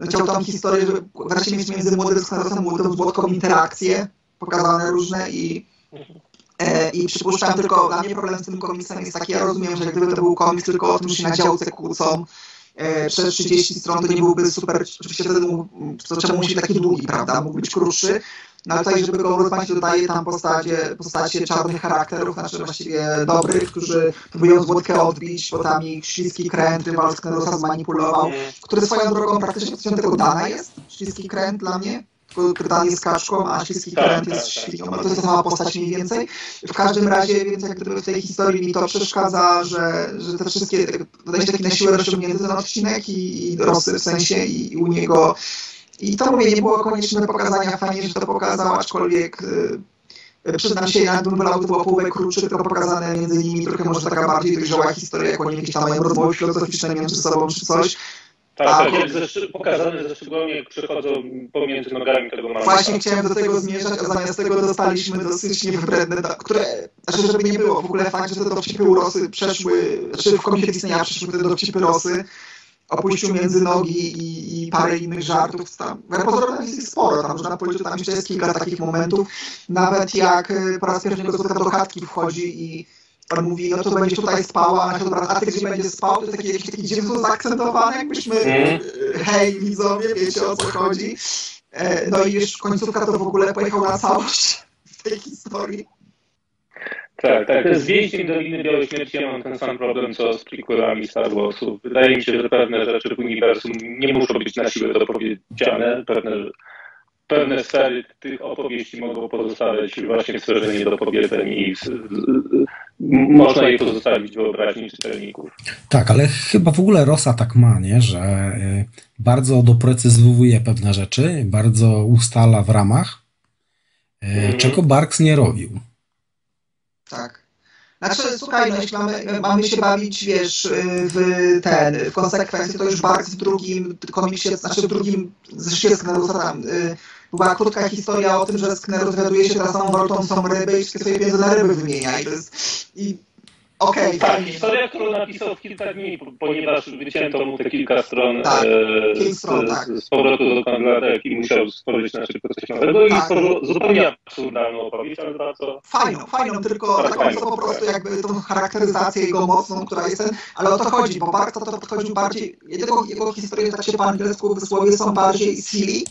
Chciał tą historię, żeby wreszcie mieć między młodym Sknerusem, młodym Złotką interakcję, pokazane różne i, e, i przypuszczam tylko, dla mnie problem z tym komiksem jest taki, ja rozumiem, że gdyby to był komiks tylko o tym, że się na działce kłócą e, przez trzydzieści stron, to nie byłby super, oczywiście wtedy czemu musi być taki długi, prawda, mógł być krótszy, no ale tutaj, żeby go rozmawiać, dodaje tam postacie, postacie czarnych charakterów, znaczy właściwie dobrych, którzy próbują Złotkę odbić, bo tam ich śliski kręt, rywal Sknerusa zmanipulował, który swoją drogą praktycznie od tego Dana jest, śliski kręt dla mnie. Pytanie jest kaczką, a śliski tak, kręt jest tak, świnią, no to jest sama postać mniej więcej. W każdym razie, więc jak gdyby w tej historii mi to przeszkadza, że, że te wszystkie, wydaje się taki na siłę rozciągnięty ten odcinek i, i Rosy w sensie i, i u niego. I to mówię, nie było konieczne pokazania, fajnie, że to pokazał, aczkolwiek yy, przyznam się, jak bym wolał, to było połowę krótszy, tylko pokazane między nimi trochę może taka bardziej dojrzała historia, jak oni jakieś tam mają rozmowy filozoficzne między sobą czy coś. Tak, tak, jest pokazane ze szczególnie, jak przechodzą pomiędzy nogami tego małego. Właśnie chciałem do tego zmierzać, a zamiast tego dostaliśmy dosyć niewybredne, które, znaczy, żeby nie było w ogóle fakt, że te dowcipy u Rosy przeszły, znaczy w komiksie Disneya przeszły te dowcipy Rosy, opuścił między nogi i, i parę innych żartów. Tam, pozorem jest ich sporo, tam można powiedzieć, że tam jeszcze jest kilka takich momentów, nawet jak po raz pierwszy do do chatki wchodzi i on mówi, no to będziesz tutaj spała, a, dobra, a ty gdzie będziesz spał, to jest taki, jakiś taki dziwny zaakcentowany, jakbyśmy, mm. hej widzowie, wiecie o co chodzi. No i już końcówka to w ogóle pojechał na całość w tej historii. Tak, tak, to jest Więzień Doliny Białej Śmierci, ja mam ten sam problem, co z prequelami Star Warsu. Wydaje mi się, że pewne rzeczy w uniwersum nie muszą być na siłę dopowiedziane, pewne, pewne sfery tych opowieści mogą pozostawiać właśnie w sferze niedopowiedzeń i w, można je pozostawić wyobraźni czytelników. Tak, ale chyba w ogóle Rosa tak ma, nie? Że bardzo doprecyzowuje pewne rzeczy, bardzo ustala w ramach, mm. czego Barks nie robił. Tak. Znaczy, słuchaj, no jeśli mamy, mamy się bawić, wiesz, w ten, w konsekwencje, to już Barks w drugim komiksie, znaczy w drugim zeszycie Sknerusa tam y, była krótka historia o tym, że Sknerus wiaduje się teraz samą walutą, są ryby i wszystkie swoje pieniądze na ryby wymienia i to jest... I, okej. Okay. Tak, historia, którą napisał w kilka dni, ponieważ wycięto mu te kilka stron, tak, e, kilka stron z, tak. z powrotu do Kanglatek i musiał stworzyć na szybko coś nowego, tak. I to zupełnie absurdalną opowieść, ale bardzo... Fajną, fajną, tylko tak, taką fajną, co po prostu tak. Jakby tą charakteryzację jego mocną, która jest ten, ale o to chodzi, bo Barks to podchodził bardziej, jego, jego historie, tak się po angielsku wysłowie, są bardziej silly.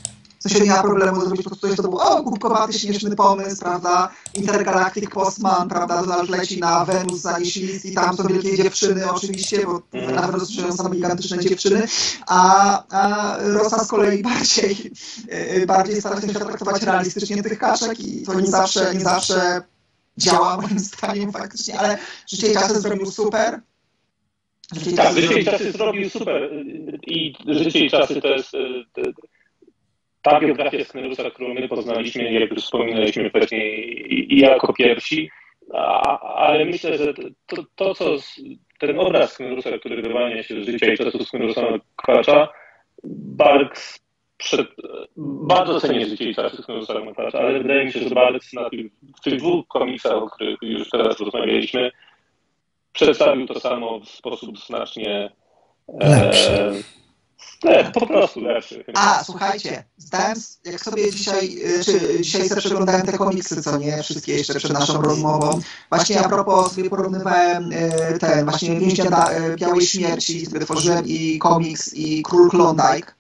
To się nie ma problemu zrobić po prostu, to było o, głupkowaty, śmieszny pomysł, prawda, Intergalactic Postman, prawda, Donald leci na Wenus, na Isilis i tam są wielkie dziewczyny oczywiście, bo mm. na Wenus są same gigantyczne dziewczyny, a, a Rosa z kolei bardziej, bardziej stara się traktować realistycznie tych kaczek i to nie zawsze, nie zawsze działa moim zdaniem faktycznie, ale Życie i czasy zrobił super. Życie i tak, czasy Życie zrobił... i czasy zrobił super i Życie i czasy to jest... Ta biografia Sknerusa, którą my poznaliśmy, jak już wspominaliśmy wcześniej, i jako pierwsi, a, ale myślę, że to, to co z, ten obraz Sknerusa, który wyłania się z Życia i czasów Sknerusa McKwacza, Barks przed, bardzo cenię Życie i czasów Sknerusa McKwacza, ale wydaje mi się, że Barks na tych, w tych dwóch komiksach, o których już teraz rozmawialiśmy, przedstawił to samo w sposób znacznie lepszy. E, Nie, po prostu lepszy. A, słuchajcie, zdałem, jak sobie dzisiaj, czy dzisiaj sobie przeglądałem te komiksy, co nie, wszystkie jeszcze przed naszą rozmową. Właśnie a propos sobie porównywałem ten, właśnie Więźnia Białej Śmierci, który tworzyłem i komiks, i Król Klondike.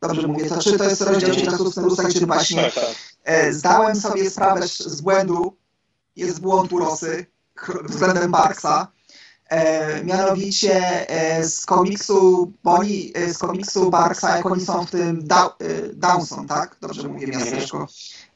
Dobrze mówię, to czy to jest rozdział czasów Sknerusa, czy właśnie. Zdałem sobie sprawę z błędu, jest błąd u Rosy względem Barksa. E, mianowicie e, z komiksu Boni, e, z komiksu Barksa, jak oni są w tym da, e, Downson, tak? Dobrze mówię, miasteczko.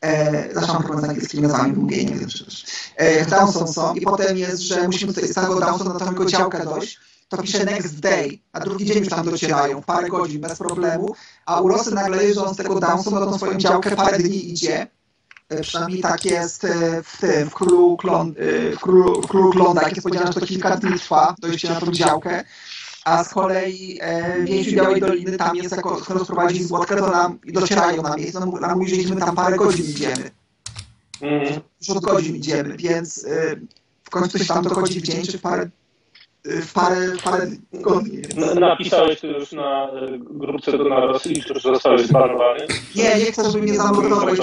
E, Zaczynam chyba z angielskimi nazwami, mówię, nie wiem, czy też. E, Downson są i potem jest, że musimy tutaj z tego Downsona na tą działkę dojść. To pisze next day, a drugi dzień już tam docierają, parę godzin, bez problemu. A u Rosy nagle jeżdżą z tego Downsona na tą swoją działkę, parę dni idzie. Przynajmniej tak jest w tym, w Królu Klondike, jak jest powiedziane, że to kilka dni trwa, dojście na tą działkę, a z kolei w Więziu Białej Doliny tam jest, jak rozprowadzili złotkę, to nam docierają na miejsce, no, nam mówi, że tam parę godzin idziemy, mm. już od godzin idziemy, więc w końcu się tam dochodzi w dzień, czy w parę, w parę, w parę godzin. Napisałeś to już na grupce Dona Rosy, już zostałeś zbanowany? Nie, nie chcę, żeby mnie zamordować.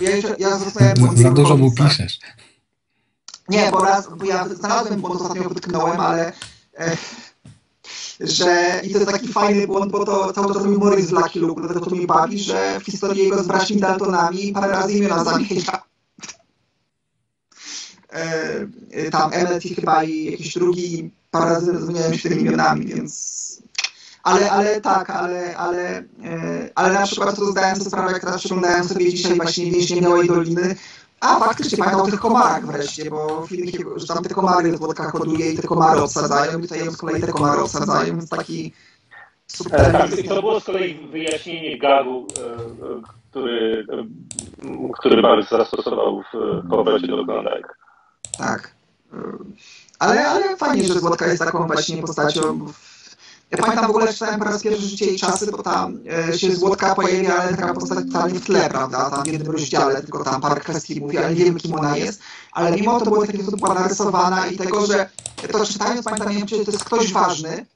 Ja, ja zostałem... Za dużo mu piszesz. Nie, bo raz, bo ja znalazłem błąd, ostatnio wytknąłem, ale... E, że... I to jest taki fajny błąd, bo to cały czas mi Morris z Lucky Luke, dlatego to mnie bawi, że w historii jego z braćmi Daltonami parę razy imiona zamienia. E, tam Emmett chyba i jakiś drugi, parę razy zmieniałem się tymi imionami, więc... Ale, ale tak, ale, ale, e, ale na przykład to zdałem sobie sprawę, jak teraz przeglądałem sobie dzisiaj właśnie Więźnie Białej Doliny, a faktycznie pamiętam o tych komarach wreszcie, bo filmik, że tam te komary w wodkach hoduje i te komary obsadzają, i tutaj z kolei te komary obsadzają, więc taki... Super. Tak, to było z kolei wyjaśnienie gagu, który, który Barks zastosował w powrocie do Klondike. Tak, ale, ale fajnie, że Złotka jest taką właśnie postacią. Ja pamiętam w ogóle, że czytałem po raz pierwszy Życie i czasy, bo tam się Złotka pojawia, ale taka postać totalnie w tle, prawda, tam w jednym rozdziale, tylko tam parę kwestii mówi, ale nie wiem, kim ona jest. Ale mimo to była w taki sposób była narysowana i tego, że to czytając pamiętam, nie wiem, czy to jest ktoś ważny,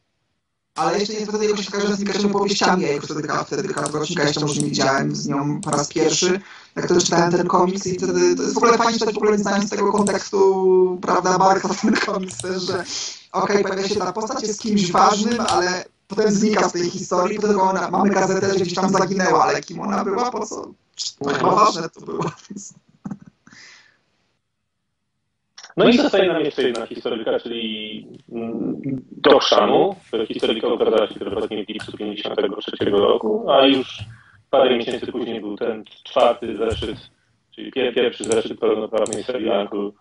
ale jeszcze nie jest jakoś taka, że z Nikaszem powieściami, ja już wtedy rocznika jeszcze może nie widziałem z nią po raz pierwszy, jak to czytałem ten komiks i wtedy to jest w ogóle fajnie czytać, w ogóle nie znając tego kontekstu, prawda, Barksa w ten komiks też, że okej, okay, pojawia się ta postać, jest kimś ważnym, ale potem znika z tej historii, potem ona, mamy gazetę, że gdzieś tam zaginęła, ale kim ona była, po co? No chyba ważne to było. No i zostaje nam jeszcze jedna historyka, czyli do chrzanu. Historyka ukazała się pierwotnie w lipcu tysiąc dziewięćset pięćdziesiątego trzeciego roku, a już parę miesięcy później był ten czwarty zeszyt, czyli pierwszy zeszyt pełnoprawnej serialu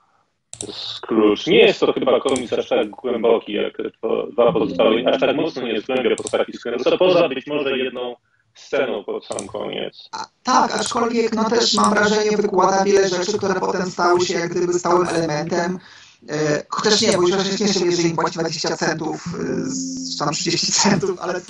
Scrooge. Nie jest to chyba komiks aż tak głęboki jak te dwa pozostałe, aż tak mocno nie jest w głębie postaci Sknerusa, poza być może jedną sceną pod sam koniec. A, tak, aczkolwiek no też mam wrażenie, wykłada wiele rzeczy, które potem stały się jak gdyby stałym elementem Chociaż nie, bo już wcześniej się jeżeli płaci dwadzieścia centów, czy tam trzydzieści centów, ale,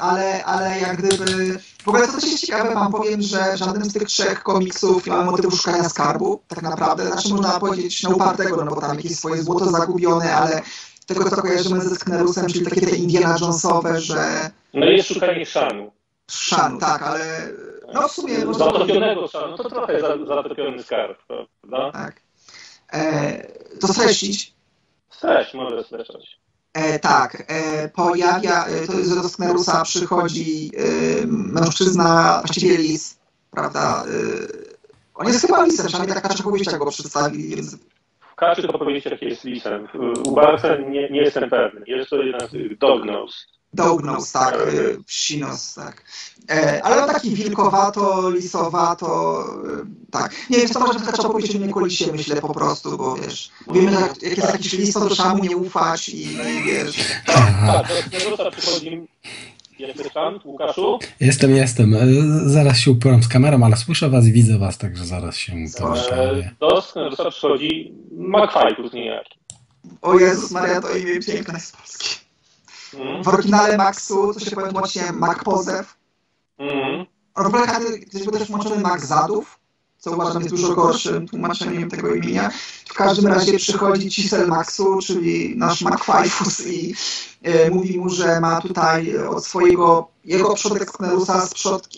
ale, ale jak gdyby... W ogóle to coś ciekawe wam powiem, że żaden z tych trzech komiksów nie ma motywu szukania skarbu, tak naprawdę. Znaczy można powiedzieć na upartego, no bo tam jakieś swoje złoto zagubione, ale tego co kojarzymy ze Sknerusem, czyli takie te Indiana Jonesowe, że... No jest szukanie szanu. Szanu, tak, ale... No w sumie... Może... Zatopionego szanu, to trochę zatopiony skarb, prawda? Tak. E, to streścić? Streszcz, może streszczać. E, tak, e, pojawia, e, to jest do Sknerusa przychodzi e, mężczyzna, właściwie lis, prawda? E, on jest chyba lisem, przynajmniej taka Kaczy opowieści go przedstawili. Więc... W Kaczy opowieściach jest lisem, u Barksa nie, nie jestem pewny, jest to jeden z dognose. Dognose, tak, e, psinos, tak. E, ale taki wilkowato, lisowato, e, tak. Nie wiem, co może Kaczy opowieści o niekolisie, myślę po prostu, bo wiesz, wiemy, że jak, jak jest jakiś lis, to trzeba mu nie ufać i, i wiesz. Tak, teraz Sknerusa przychodzi, jesteś tam, Łukaszu? Jestem, jestem. Zaraz się uporam z kamerą, ale słyszę was i widzę was, także zaraz się uporam. Do Sknerusa przychodzi McFly, tu z niejaki. O Jezus Maria, to imię piękne z Polski. Mm. W oryginale Maxu, co się powiem właśnie, Mac Pozew. Mm. Robokwak gdzieś był też włączony Mac Zadów, co uważam jest dużo gorszym tłumaczeniem tego imienia. W każdym razie przychodzi Cisel Maxu, czyli nasz McFajfus i e, mówi mu, że ma tutaj od swojego, jego przodek Sknerusa z, przod,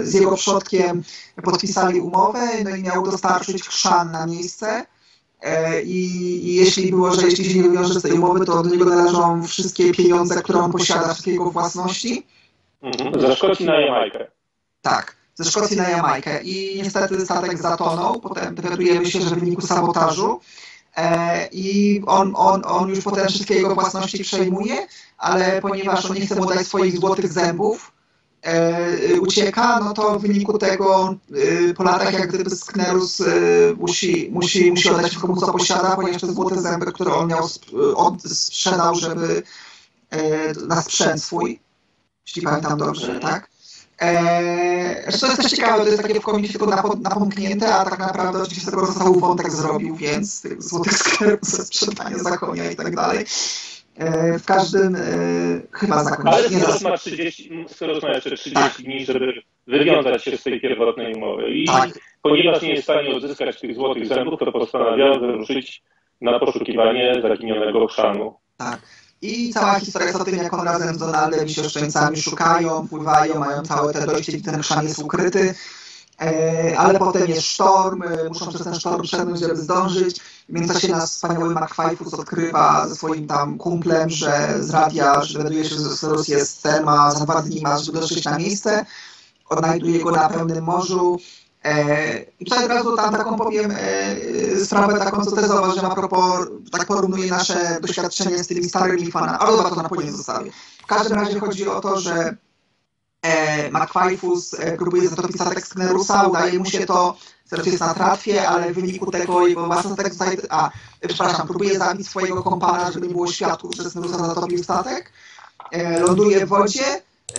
e, z jego przodkiem podpisali umowę, no i miał dostarczyć chrzan na miejsce. I, I jeśli było, że jeśli się nie wywiąże z tej umowy, to do niego należą wszystkie pieniądze, które on posiada, wszystkie jego własności. Mhm. Ze Szkocji na Jamajkę. Tak, ze Szkocji na Jamajkę. I niestety statek zatonął, potem dowiadujemy się, że w wyniku sabotażu. E, I on, on, on już potem wszystkie jego własności przejmuje, ale ponieważ on nie chce mu dać swoich złotych zębów, E, ucieka, no to w wyniku tego e, po latach jak gdyby Sknerus e, musi, musi, musi oddać komu co posiada, ponieważ te złote zęby, które on miał sp od, sprzedał, żeby e, na sprzęt swój, jeśli pamiętam dobrze, tak? E, to jest też ciekawe, to jest takie w komiksie tylko nap napomknięte, a tak naprawdę oczywiście z tego został wątek zrobił, więc tych złotych Sknerus ze sprzedania za konia i tak dalej. W każdym yy, chyba zakończeniu. Ale Sknerus ma trzydzieści, trzydzieści tak. dni, żeby wywiązać się z tej pierwotnej umowy. I tak. Ponieważ nie jest w stanie odzyskać tych złotych zębów, to postanawiał wyruszyć na poszukiwanie zaginionego chrzanu. Tak. I cała historia jest o tym, jak on razem z Donaldem i siostrzeńcami szukają, pływają, mają całe te dojście, gdzie ten chrzan jest ukryty. E, ale potem jest sztorm, e, muszą przez ten sztorm przebrnąć, żeby zdążyć. W międzyczasie nasz wspaniały McFajfus odkrywa ze swoim tam kumplem, że z radia, że dowiaduje się, że Sknerus jest ten, a za dwa dni ma, żeby dotrzeć na miejsce. Odnajduje go na pełnym morzu. E, I tutaj od razu tam taką powiem e, sprawę taką, co też zauważyłem a propos, tak porównuje nasze doświadczenie z tymi starymi fanami. Ale dobra, to na później zostawię. W każdym razie chodzi o to, że E, McFajfus e, próbuje zatopić statek Sknerusa, udaje mu się to, Sknerus jest na tratwie, ale w wyniku tego jego własny statek zostaje, a, przepraszam, próbuje zabić swojego kompana, żeby nie było świadków, że Sknerusa zatopił statek, e, ląduje w wodzie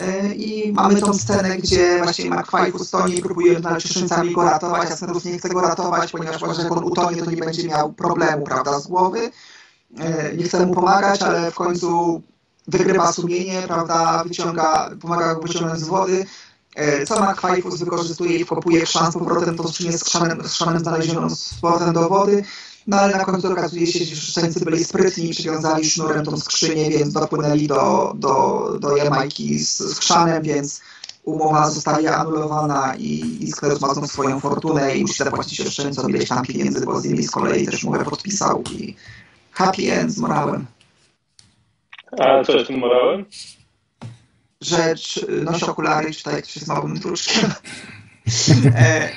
e, i mamy tą scenę, gdzie właśnie McFajfus tonie i próbuje nalecieszyńcami go ratować, a Sknerus nie chce go ratować, ponieważ uważa, że jak on utonie, to nie będzie miał problemu, prawda, z głowy, e, nie chce mu pomagać, ale w końcu wygrywa sumienie, prawda, wyciąga, pomaga go wyciągnąć z wody, e, co McFajfus wykorzystuje i wkopuje chrzan z powrotem, to skrzynię z chrzanem, z chrzanem znalezioną z powrotem do wody, no ale na końcu okazuje się, że wszyscy byli sprytni, przywiązali sznurem tą skrzynię, więc dopłynęli do, do, do Jamajki z, z chrzanem, więc umowa zostaje anulowana i, i Sknerus ma tą swoją fortunę i musi zapłacić oszczędnicom ileś tam pieniędzy, bo z nimi z kolei też umowę podpisał i happy end z morałem. A co jest tym morałem? Rzecz, nosi okulary, czytaj, czy z małym truszkiem. e,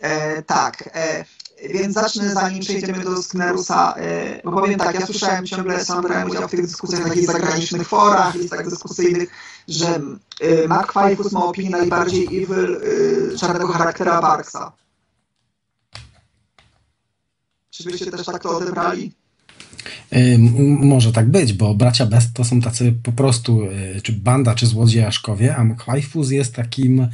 e, tak, e, więc zacznę, zanim przejdziemy do Sknerusa, e, bo powiem tak, ja słyszałem ciągle, sam brałem udział w tych dyskusjach na takich zagranicznych forach, listach dyskusyjnych, że e, McFajfus ma opinię najbardziej evil e, czarnego charaktera Barksa. Czy byście też tak to odebrali? Y, może tak być, bo bracia Best to są tacy po prostu y, czy banda, czy złodziejaszkowie, a McFajfus jest takim y,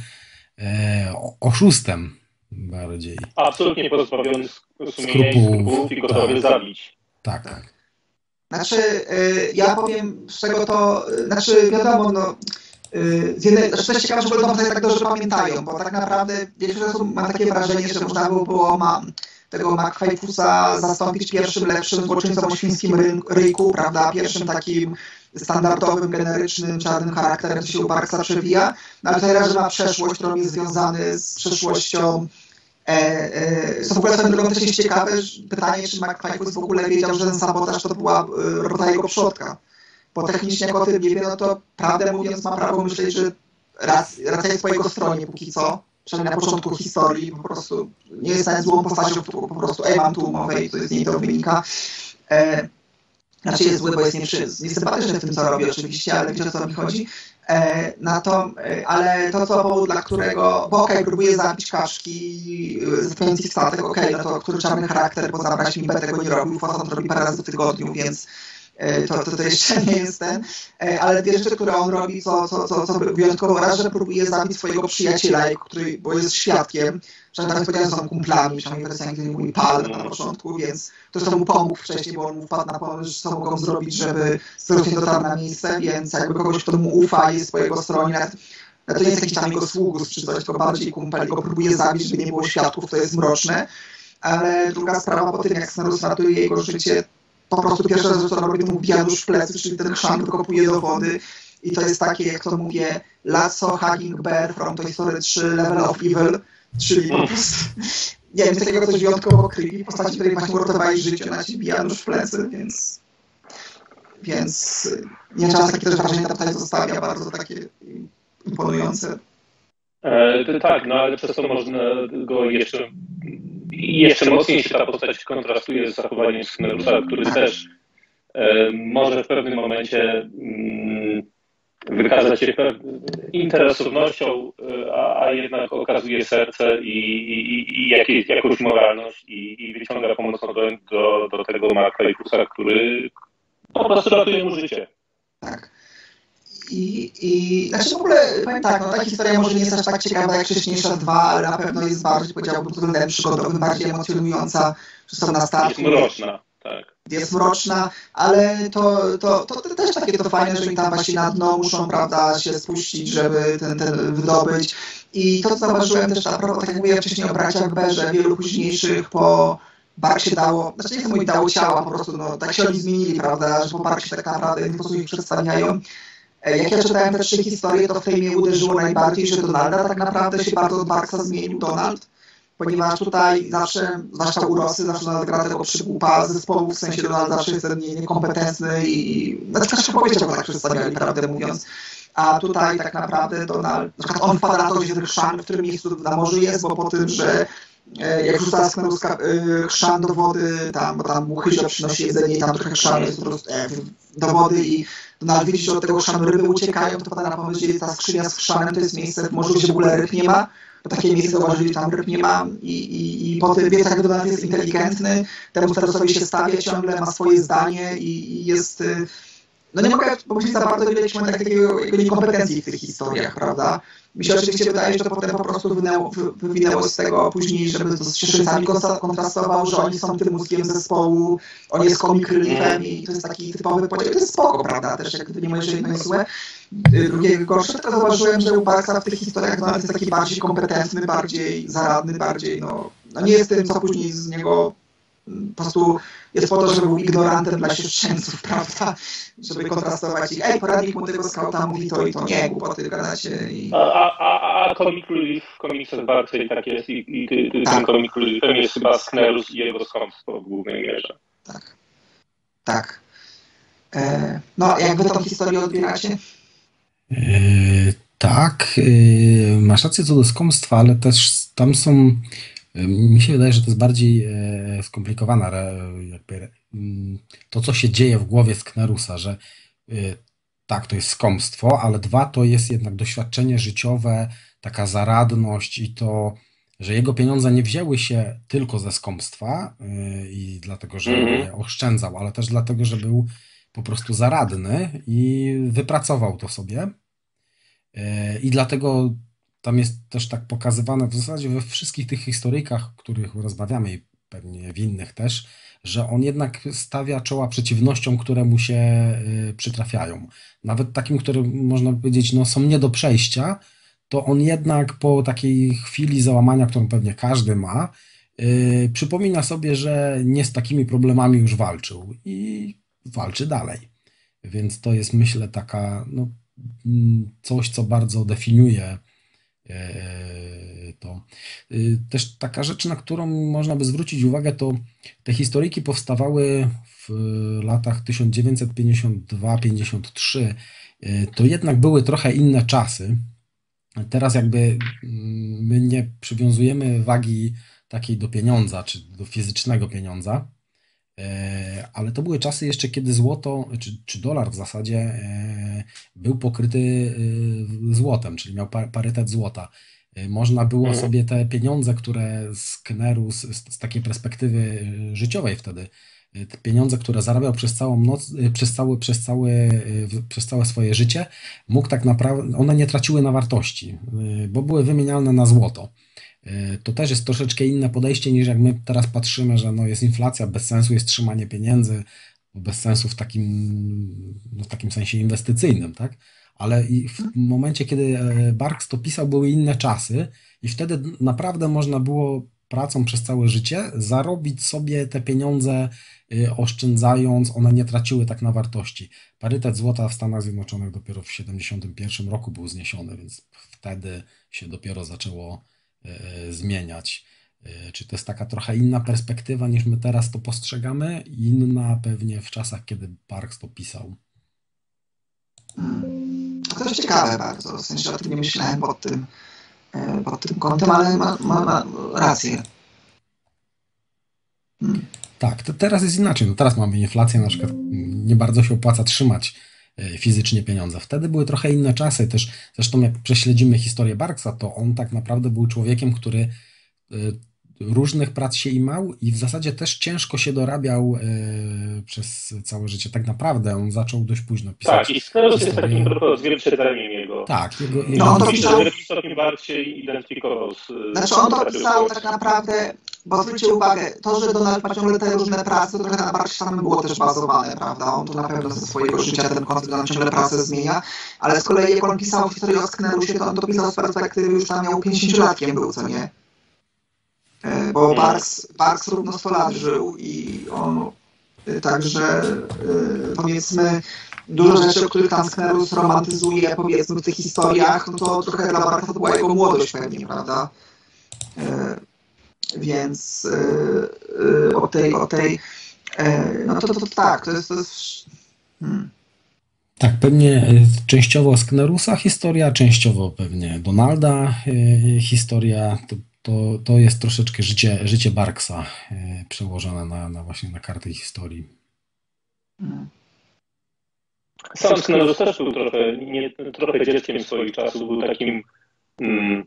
oszustem bardziej. Absolutnie pozbawiony skrupułów i gotowych zabić. Tak, tak. Znaczy, ja powiem, z czego to... Znaczy, wiadomo, no... Z jednej, znaczy, to jest ciekawe, że Goldowie tak dobrze pamiętają, bo tak naprawdę większość osób ma takie wrażenie, że można by było ma, tego McFajfusa zastąpić pierwszym lepszym złoczyńcą o świńskim ryjku, prawda, pierwszym takim standardowym, generycznym, czarnym charakterem, co się u Barksa przewija, no, ale teraz, że ma przeszłość, którą jest związany z przeszłością. E, e, co w ogóle swoją drogą też jest ciekawe, pytanie, czy McFajfus w ogóle wiedział, że ten sabotaż to była e, robota jego przodka. Bo technicznie jak o tym nie wie, no to prawdę mówiąc ma prawo myśleć, że racja jest po jego stronie póki co, przynajmniej na początku historii, po prostu nie jest nawet złą postacią, tylko po prostu ej, mam tu umowę i to z niej to wynika. E, znaczy jest zły, bo jest niesympatyczny w tym, co robi oczywiście, ale wiecie, o co mi chodzi. E, na to, e, ale to, co powód, dla którego, bo okej, okay, próbuje zabić Kaszki, zapełnić ich statek, okej, okay, no to który czarny charakter, bo zabrać mi będę tego nie robił, Forsant robi parę razy w tygodniu, więc To, to, to jeszcze nie jest ten, ale dwie rzeczy, które on robi, co, co, co, co wyjątkowo raz, że próbuje zabić swojego przyjaciela, który, bo jest świadkiem, że nawet powiedziałem, że są kumplami, przynajmniej wersja angielskiej mówi pal na początku, więc to, że mu pomógł wcześniej, bo on mu wpadł na pomysł, co mogą zrobić, żeby nie dotarł na miejsce, więc jakby kogoś, kto mu ufa, jest po jego stronie, to nie jest jakiś tam jego sługus czy coś, tylko bardziej kumpel, go próbuje zabić, żeby nie było świadków, to jest mroczne, ale druga sprawa, po tym jak Sknerus ratuje jego życie, po prostu pierwsza rzecz, co robi, to mu wiadusz w plecy, czyli ten chrzan tylko pójdzie do wody. I to jest takie, jak to mówię, lasso hugging bear from Toy Story trzy, level of evil, czyli po prostu, nie wiem, takiego coś wyjątkowo creepy, w postaci, której właśnie uratowali życie, ona ci wiadusz w plecy, więc... Więc... Nie wiem, czas takie też wrażenie na pytanie zostawia, bardzo takie imponujące. E, tak, no ale przez to można go jeszcze... I jeszcze mocniej się ta postać kontrastuje z zachowaniem Sknerusa, który też e, może w pewnym momencie mm, wykazać się interesownością, a, a jednak okazuje serce i, i, i jakieś, jakąś moralność i, i wyciąga pomocą do, do, do tego McFajfusa, który po prostu ratuje mu życie. Tak. I, i znaczy w ogóle powiem tak, no ta historia może nie jest aż tak ciekawa jak wcześniejsza dwa, ale na pewno jest bardziej, powiedziałbym, trudna, przygodowa, bardziej emocjonująca, że są na statku. Jest mroczna, tak. Jest mroczna, ale to, to, to, to też takie to fajne, że mi tam właśnie na dno muszą, prawda, się spuścić, żeby ten, ten wydobyć. I to, co zauważyłem też, a propos, tak jak mówiłem wcześniej o braciach Berze, wielu późniejszych po Barksie dało, znaczy nie chcę mówić dało ciała, po prostu, no tak się oni zmienili, prawda, że po Barksie tak naprawdę w ten sposób ich przedstawiają. Jak ja czytałem te trzy historie, to w tej mnie uderzyło najbardziej, że Donalda tak naprawdę się bardzo od Barksa zmienił Donald, ponieważ tutaj zawsze, zwłaszcza u Rosy, zawsze Donald gra tego przygłupa zespołu, w sensie Donald zawsze jest ten niekompetentny i... Znaczy też powiedział go tak przedstawiali, prawdę mówiąc. A tutaj tak naprawdę Donald... Na przykład on wpada na to, gdzie ten chrzan, w którym miejscu na morzu jest, bo po tym, że jak rzuca Sknerusa chrzan do wody, tam, bo tam mu chyzio przynosi jedzenie i tam trochę chrzan jest po prostu e, do wody i Donald widzi, że od tego chrzanu ryby uciekają, to pada na pomysł, że ta skrzynia z chrzanem to jest miejsce w morzu, gdzie w ogóle ryb nie ma, bo takie miejsce zauważyli, tam ryb nie ma i, i, i po tym wie, jak Donald jest inteligentny, temu Sknerusowi się stawia ciągle, ma swoje zdanie i, i jest... No nie mogę powiedzieć za bardzo wiele tak takiego jego niekompetencji w tych historiach, prawda? Mi się oczywiście wydaje, że to potem po prostu wynęło, wywinęło z tego później, żeby to z Cieszycami kontrastował, że oni są tym mózgiem zespołu, on jest comic reliefem i to jest taki typowy podział. To jest spoko, prawda? Też jak gdyby nie mówię, że jedno jest złe, drugie gorsze, to zauważyłem, że u Barksa w tych historiach nawet jest taki bardziej kompetentny, bardziej zaradny, bardziej, no, no nie jest tym, co później z niego... Po prostu jest po to, żeby był ignorantem dla sierżańców, prawda? Żeby kontrastować ich. Ej, poradnik mu tego skauta mówi to i to. Nie, głupoty gadacie. I... A, a, a Comic Relief w komiksach bardziej tak jest i, i ty, ty, tak. Ten Comic Reliefem jest chyba Sknerus i jego skąpstwo w głównej mierze. Tak. Tak. E, no, jak wy tą historię odbieracie? Yy, tak. Yy, masz rację co do skąpstwa, ale też tam są... Mi się wydaje, że to jest bardziej e, skomplikowana jakby, to, co się dzieje w głowie Sknerusa, że e, tak, to jest skąpstwo, ale dwa, to jest jednak doświadczenie życiowe, taka zaradność i to, że jego pieniądze nie wzięły się tylko ze skąpstwa e, i dlatego, że mm-hmm. oszczędzał, ale też dlatego, że był po prostu zaradny i wypracował to sobie e, i dlatego tam jest też tak pokazywane w zasadzie we wszystkich tych historyjkach, o których rozmawiamy i pewnie w innych też, że on jednak stawia czoła przeciwnościom, które mu się y, przytrafiają. Nawet takim, które można powiedzieć, no, są nie do przejścia, to on jednak po takiej chwili załamania, którą pewnie każdy ma, y, przypomina sobie, że nie z takimi problemami już walczył i walczy dalej. Więc to jest, myślę, taka, no, coś, co bardzo definiuje to. Też taka rzecz, na którą można by zwrócić uwagę, to te historyjki powstawały w latach tysiąc dziewięćset pięćdziesiąt dwa pięćdziesiąt trzy. To jednak były trochę inne czasy. Teraz jakby my nie przywiązujemy wagi takiej do pieniądza, czy do fizycznego pieniądza, ale to były czasy jeszcze, kiedy złoto, czy, czy dolar w zasadzie był pokryty złotem, czyli miał parytet złota. Można było sobie te pieniądze, które Sknerus z, z takiej perspektywy życiowej wtedy, te pieniądze, które zarabiał przez całą noc, przez, cały, przez, cały, przez całe swoje życie, mógł tak naprawdę, one nie traciły na wartości, bo były wymienialne na złoto. To też jest troszeczkę inne podejście niż jak my teraz patrzymy, że no jest inflacja, bez sensu jest trzymanie pieniędzy, bez sensu w takim, w takim sensie inwestycyjnym, tak? Ale i w momencie, kiedy Barks to pisał, były inne czasy i wtedy naprawdę można było pracą przez całe życie zarobić sobie te pieniądze, oszczędzając, one nie traciły tak na wartości. Parytet złota w Stanach Zjednoczonych dopiero w tysiąc dziewięćset siedemdziesiątym pierwszym roku był zniesiony, więc wtedy się dopiero zaczęło zmieniać. Czy to jest taka trochę inna perspektywa niż my teraz to postrzegamy? Inna pewnie w czasach, kiedy Barks to pisał. Hmm. To jest ciekawe bardzo, w sensie o tym nie myślałem pod tym, pod tym kątem, ale ma, ma, ma rację. Hmm. Tak, to teraz jest inaczej. No teraz mamy inflację, na przykład nie bardzo się opłaca trzymać fizycznie pieniądze. Wtedy były trochę inne czasy też. Zresztą jak prześledzimy historię Barksa, to on tak naprawdę był człowiekiem, który różnych prac się imał i w zasadzie też ciężko się dorabiał przez całe życie. Tak naprawdę on zaczął dość późno pisać. Tak, i Sknerus jest takim trochę odzwierciedleniem jego. Tak, jego, jego no, on to pisał... Stopniu bardziej identyfikował z... Znaczy on to pisał tak naprawdę, bo zwróćcie uwagę, to, że Donald ma ciągle te różne prace, to trochę na Barksie tam było też bazowane, prawda? On to na pewno ze swojego życia ten koncept na ciągle pracę zmienia, ale z kolei jak on pisał historię o Sknerusie, to on to pisał z perspektywy już tam miał pięćdziesięciolatkiem był, co nie? Bo Barks, Barks równo sto lat żył i on także, powiedzmy, dużo rzeczy, o których tam Sknerus romantyzuje, powiedzmy, w tych historiach, no to trochę dla Barksa była jego młodość pewnie, prawda? Więc o tej, o tej, no to, to, to tak, to jest... To jest hmm. Tak, pewnie częściowo Sknerusa historia, częściowo pewnie Donalda historia, To, to jest troszeczkę życie, życie Barksa yy, przełożone na, na właśnie na kartę historii. Sam Sknerus też był trochę, nie, trochę dzieckiem swoich czasów, był takim mm,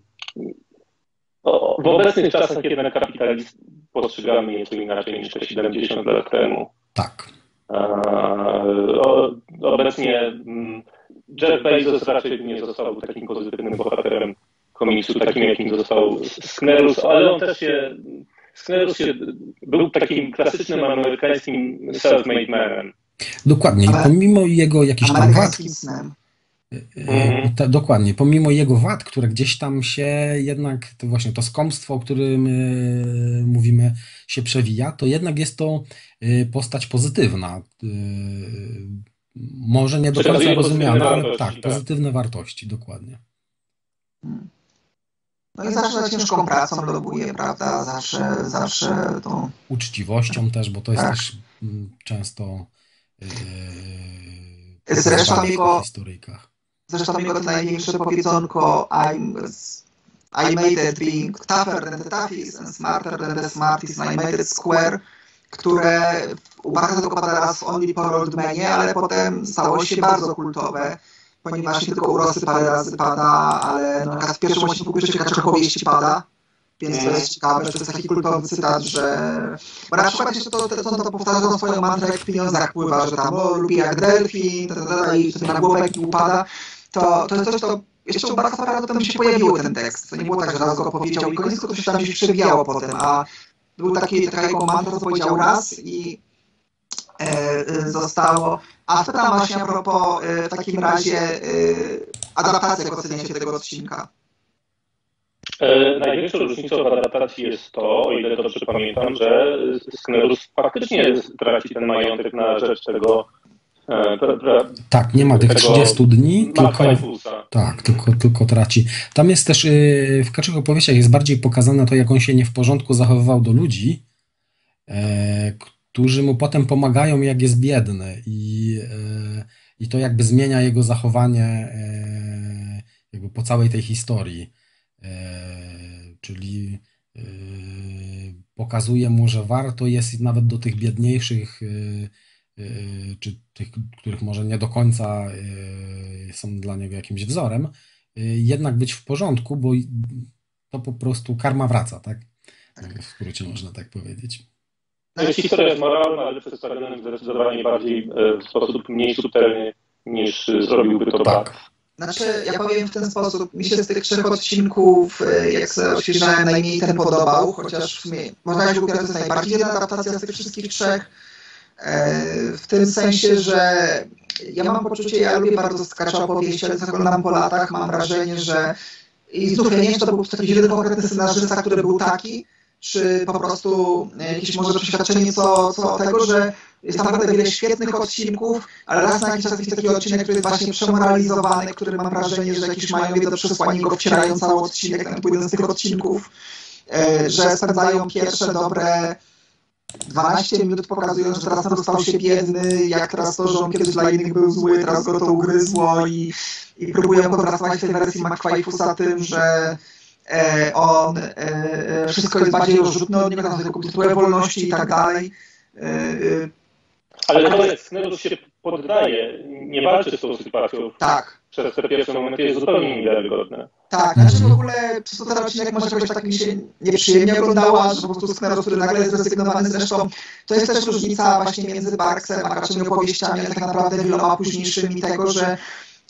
o, w obecnych czasach jednak kapitalizm postrzegamy nieco inaczej niż te siedemdziesiąt lat temu. Tak. A, o, obecnie mm, Jeff Bezos raczej nie został takim pozytywnym bohaterem komiksu, takim jakim został Sknerus, ale on też się, Sknerus się, był takim klasycznym amerykańskim self-made manem. Dokładnie, ale pomimo jego jakichś tam wad, mm. ta, dokładnie, pomimo jego wad, które gdzieś tam się jednak, to właśnie to skąpstwo, o którym y, mówimy, się przewija, to jednak jest to y, postać pozytywna. Y, może nie do końca rozumiana, ale tak, pozytywne wartości, dokładnie. Hmm. No i zawsze ciężką pracą lobuje, prawda? Zawsze, zawsze tą... Uczciwością też, bo to jest tak. Też często yy, zresztą jego, w historykach. Zresztą jego największe powiedzonko I'm, I made it being tougher than the toughest and smarter than the smartest and I made it square, które bardzo dokłada raz w Only a Poor Old Manie, ale potem stało się bardzo kultowe. Ponieważ nie tylko u Rosy parę razy pada, ale na przykład w pierwszym odcinku Kacze opowieści pada, więc to jest ciekawe, że to jest taki kultowy cytat, że... Bo na przykład jeszcze to, to, to, to powtarzają swoją mantrę, jak w pieniądzach pływa, że tam o, lubi jak delfin, ta, ta, ta, ta, i to na głowę i upada, to, to jest coś, to jeszcze u Barksa parę razy potem się pojawił ten tekst, to nie było tak, że raz go powiedział i koniec, to się tam gdzieś przewijało potem, a był taki, taka jego mantra, co powiedział raz i e, zostało. A to tam właśnie a propos e, w takim razie e, adaptacji, jak oceniacie tego odcinka? E, największą różnicą w adaptacji jest to, o ile dobrze pamiętam, że Sknerus faktycznie traci ten majątek na rzecz tego. Pra, pra, tak, nie ma tych trzydziestu dni, tylko, tak, tylko, tylko traci. Tam jest też, yy, w Kaczych opowieściach jest bardziej pokazane to, jak on się nie w porządku zachowywał do ludzi, yy, którzy mu potem pomagają, jak jest biedny i, yy, i to jakby zmienia jego zachowanie yy, jakby po całej tej historii. Yy, czyli yy, pokazuje mu, że warto jest nawet do tych biedniejszych yy, czy tych, których może nie do końca są dla niego jakimś wzorem, jednak być w porządku, bo to po prostu karma wraca, tak? W skrócie można tak powiedzieć. Historia jest moralna, ale przedstawiona zdecydowanie bardziej w sposób mniej subtelny, niż zrobiłby to tak. Znaczy, ja powiem w ten sposób, mi się z tych trzech odcinków, jak sobie odświeżałem, najmniej ten podobał, chociaż w sumie, można powiedzieć, że to jest najbardziej adaptacja z tych wszystkich trzech, w tym sensie, że ja mam poczucie, ja lubię bardzo Kacze opowieści, ale zaglądam po latach, mam wrażenie, że i znów ja nie wiem, czy to był taki jeden konkretny scenarzysta, który był taki, czy po prostu jakieś może przeświadczenie co, co tego, że jest naprawdę wiele świetnych odcinków, ale raz na jakiś czas jest taki odcinek, który jest właśnie przemoralizowany, który mam wrażenie, że jakiś mają wiedzę przesłanie go wcierają cały odcinek, ten jeden z tych odcinków, że spędzają pierwsze dobre dwanaście minut pokazują, że teraz on stał się biedny, jak teraz to, że on kiedyś dla innych był zły, teraz go to ugryzło i, i próbują kontrastować tej wersji McFly tym, że e, on e, wszystko jest bardziej rozrzutne od niego, tam są kulturę wolności i tak dalej. E, e. Ale nawet Sknerus się poddaje, nie walczy z tą sytuacją. Tak. Przez te pierwsze momenty jest zupełnie niewiarygodne. Tak, znaczy w ogóle ten odcinek może jakoś tak mi się nieprzyjemnie oglądała, że po prostu Sknerus, który nagle jest zrezygnowany zresztą. To jest też różnica właśnie między Barksem a Kaczymi opowieściami, ale tak naprawdę wieloma późniejszymi tego, że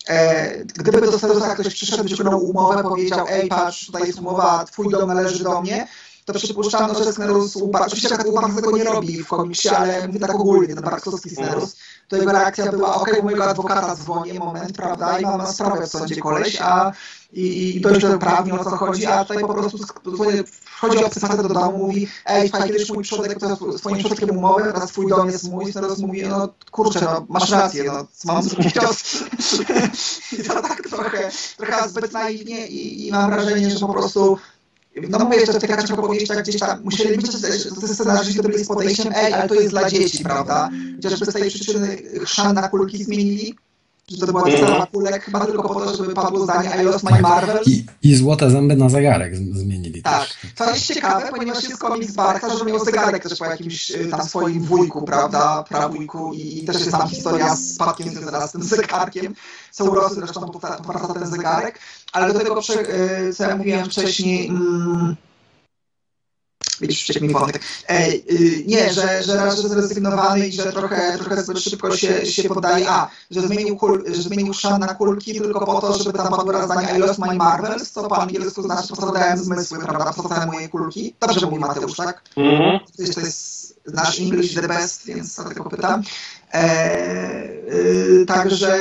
e, gdyby do Sknerusa ktoś przyszedł, wyciągnął umowę, powiedział ej patrz, tutaj jest umowa, twój dom należy do mnie, to przypuszczalno, że Sknerus uparł. Oczywiście tak uparł tego nie robi w komiksie, ale mówię tak ogólnie, ten barksowski Sknerus, to jego reakcja była, okej, okay, mojego adwokata dzwonię, moment, prawda, i mam sprawę w sądzie koleś, a i, i dojść do prawnie, o co chodzi, a tutaj po prostu wchodzi obcy facet do domu, mówi, ej, fajnie, kiedyś mój przodek, to swoim przodkiem umowę, teraz twój dom jest mój, i Sknerus mówi, no kurczę, no masz rację, no co mam zrobić? I to tak trochę, trochę zbyt naiwnie i, i mam wrażenie, że po prostu no mówię, że w tych Kaczych opowieściach gdzieś tam musieli być scenarzyści, to byli z podejściem ej, ale to jest dla dzieci, prawda? Chociaż bez tej przyczyny chrzan na kulki zmienili, że to była cena na kulek, chyba tylko po to, żeby padło zdanie I lost my Marvel. I, i złote zęby na zegarek zmienili tak. też. Tak, to jest ciekawe, ponieważ jest komiks Barksa, że miał zegarek też po jakimś tam swoim wujku, prawda, prawujku i, i też jest tam historia z spadkiem związana z tym zegarkiem. Co urosły zresztą powraca ten zegarek. Ale do tego, co ja mówiłem wcześniej, mm, widzisz, wcześniej mi wątek, e, e, nie, że, że raz, że zrezygnowany i że trochę, trochę zbyt szybko się, się poddaje, a, że zmienił, kul, że zmienił szan na kulki tylko po to, żeby tam padło zdanie I lost my Marvels, co po angielsku znaczy posadzałem zmysły, prawda, posadzałem moje kulki. Dobrze mówi Mateusz, tak? Mm-hmm. To jest nasz English the best, więc o tego pytam. E, e, także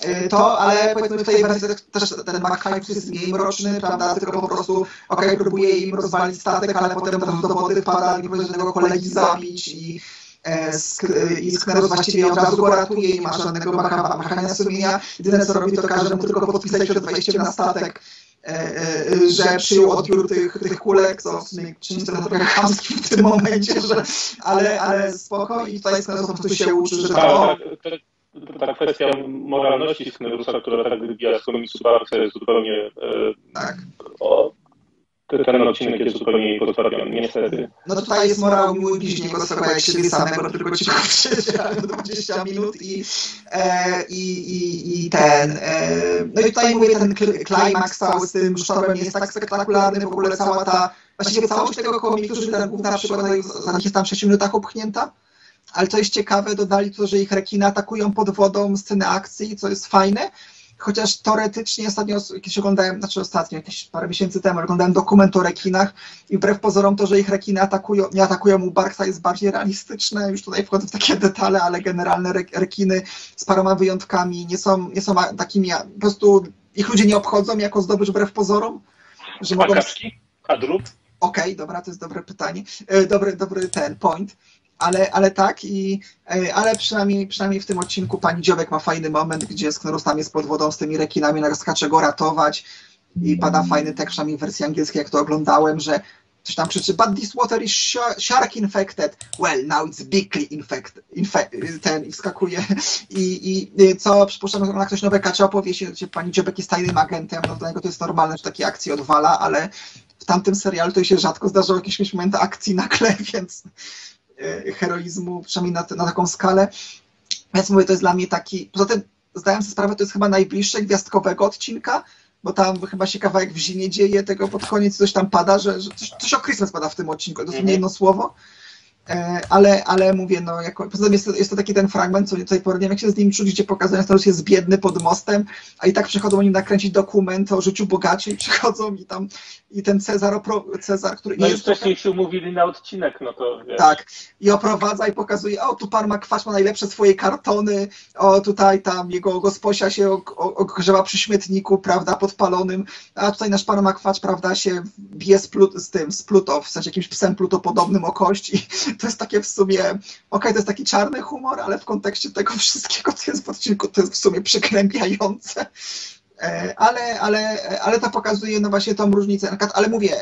e, to, ale powiedzmy w tej wersji też ten McFly jest mniej mroczny, prawda, tylko po prostu okej, okay, próbuje im rozwalić statek, ale potem do wody wpada, nie może żadnego kolegi zabić i e, Sknerus właściwie od razu go ratuje i nie ma żadnego machania sumienia. Jedyne co robi to każe mu tylko podpisać przed wejściem na statek, E, e, że przyjął odbiór tych, tych kulek, co w sumie czyni to trochę chamskim w tym momencie, że, ale, ale spoko i tutaj Sknerus po prostu się uczy, że to... Ta, ta, ta, ta kwestia moralności Sknerusa, która tak wybija z komiksu Barksa jest zupełnie... E, tak. O, ten odcinek jest zupełnie pozostawiony, niestety. No tutaj jest morał miły bliźniego, co jak siebie samego, tylko ci przeciałem dwadzieścia minut i, e, i, i ten... E, no i tutaj mówię, ten klimaks cały z tym sztormem jest tak spektakularny, w ogóle cała ta... Właściwie całość tego komiksu, że ten główna przykład jest tam w sześciu minutach upchnięta, ale co jest ciekawe, dodali to, że ich rekiny atakują pod wodą sceny akcji, co jest fajne. chociaż teoretycznie ostatnio kiedyś oglądałem, znaczy ostatnio, jakieś parę miesięcy temu oglądałem dokument o rekinach i wbrew pozorom to, że ich rekiny atakują, nie atakują u Barksa, jest bardziej realistyczne, już tutaj wchodzę w takie detale, ale generalne rekiny z paroma wyjątkami nie są, nie są takimi, po prostu ich ludzie nie obchodzą jako zdobycz wbrew pozorom. Że mogą... A drób? Okej, okay, dobra, to jest dobre pytanie, dobry, dobry ten point. Ale, ale tak, i, ale przynajmniej, przynajmniej w tym odcinku pani Dziobek ma fajny moment, gdzie Sknerus tam jest pod wodą z tymi rekinami, skacze go ratować i pada fajny tekst, przynajmniej w wersji angielskiej, jak to oglądałem, że coś tam krzyczy, but this water is shark infected, well now it's bigly infected, Infe ten i wskakuje. I, i co, przypuszczam, że na ktoś nowe Kacze opowieści, gdzie pani Dziobek jest tajnym agentem, no dla niego to jest normalne, że takie akcje odwala, ale w tamtym serialu to się rzadko zdarzało jakieś momenty akcji nagle, więc... heroizmu, przynajmniej na, na taką skalę. Więc mówię, to jest dla mnie taki... Poza tym zdałem sobie sprawę, to jest chyba najbliższe gwiazdkowego odcinka, bo tam chyba się kawałek w zimie dzieje tego pod koniec, coś tam pada, że, że coś, coś o Christmas pada w tym odcinku, to jest nie jedno słowo. Ale, ale mówię, no jako, poza tym jest to, jest to taki ten fragment, co tutaj nie wiem, jak się z nim czuć, gdzie pokazuje, że jest biedny pod mostem, a i tak przychodzą o nim nakręcić dokument o życiu bogaci i przychodzą i tam, i ten Cezar, opro, Cezar który no nie jest... No już wcześniej się umówili na odcinek, no to wiesz. Tak, i oprowadza i pokazuje, o tu pan McFly ma najlepsze swoje kartony, o tutaj tam jego gosposia się ogrzewa przy śmietniku, prawda, podpalonym, a tutaj nasz pan McFly, prawda, się bije z, plut, z tym, z Pluto, w sensie jakimś psem plutopodobnym o kość i to jest takie w sumie, okej, okay, to jest taki czarny humor, ale w kontekście tego wszystkiego, co jest w odcinku, to jest w sumie przygnębiające. Ale, ale, ale to pokazuje, no właśnie tą różnicę. Ale mówię,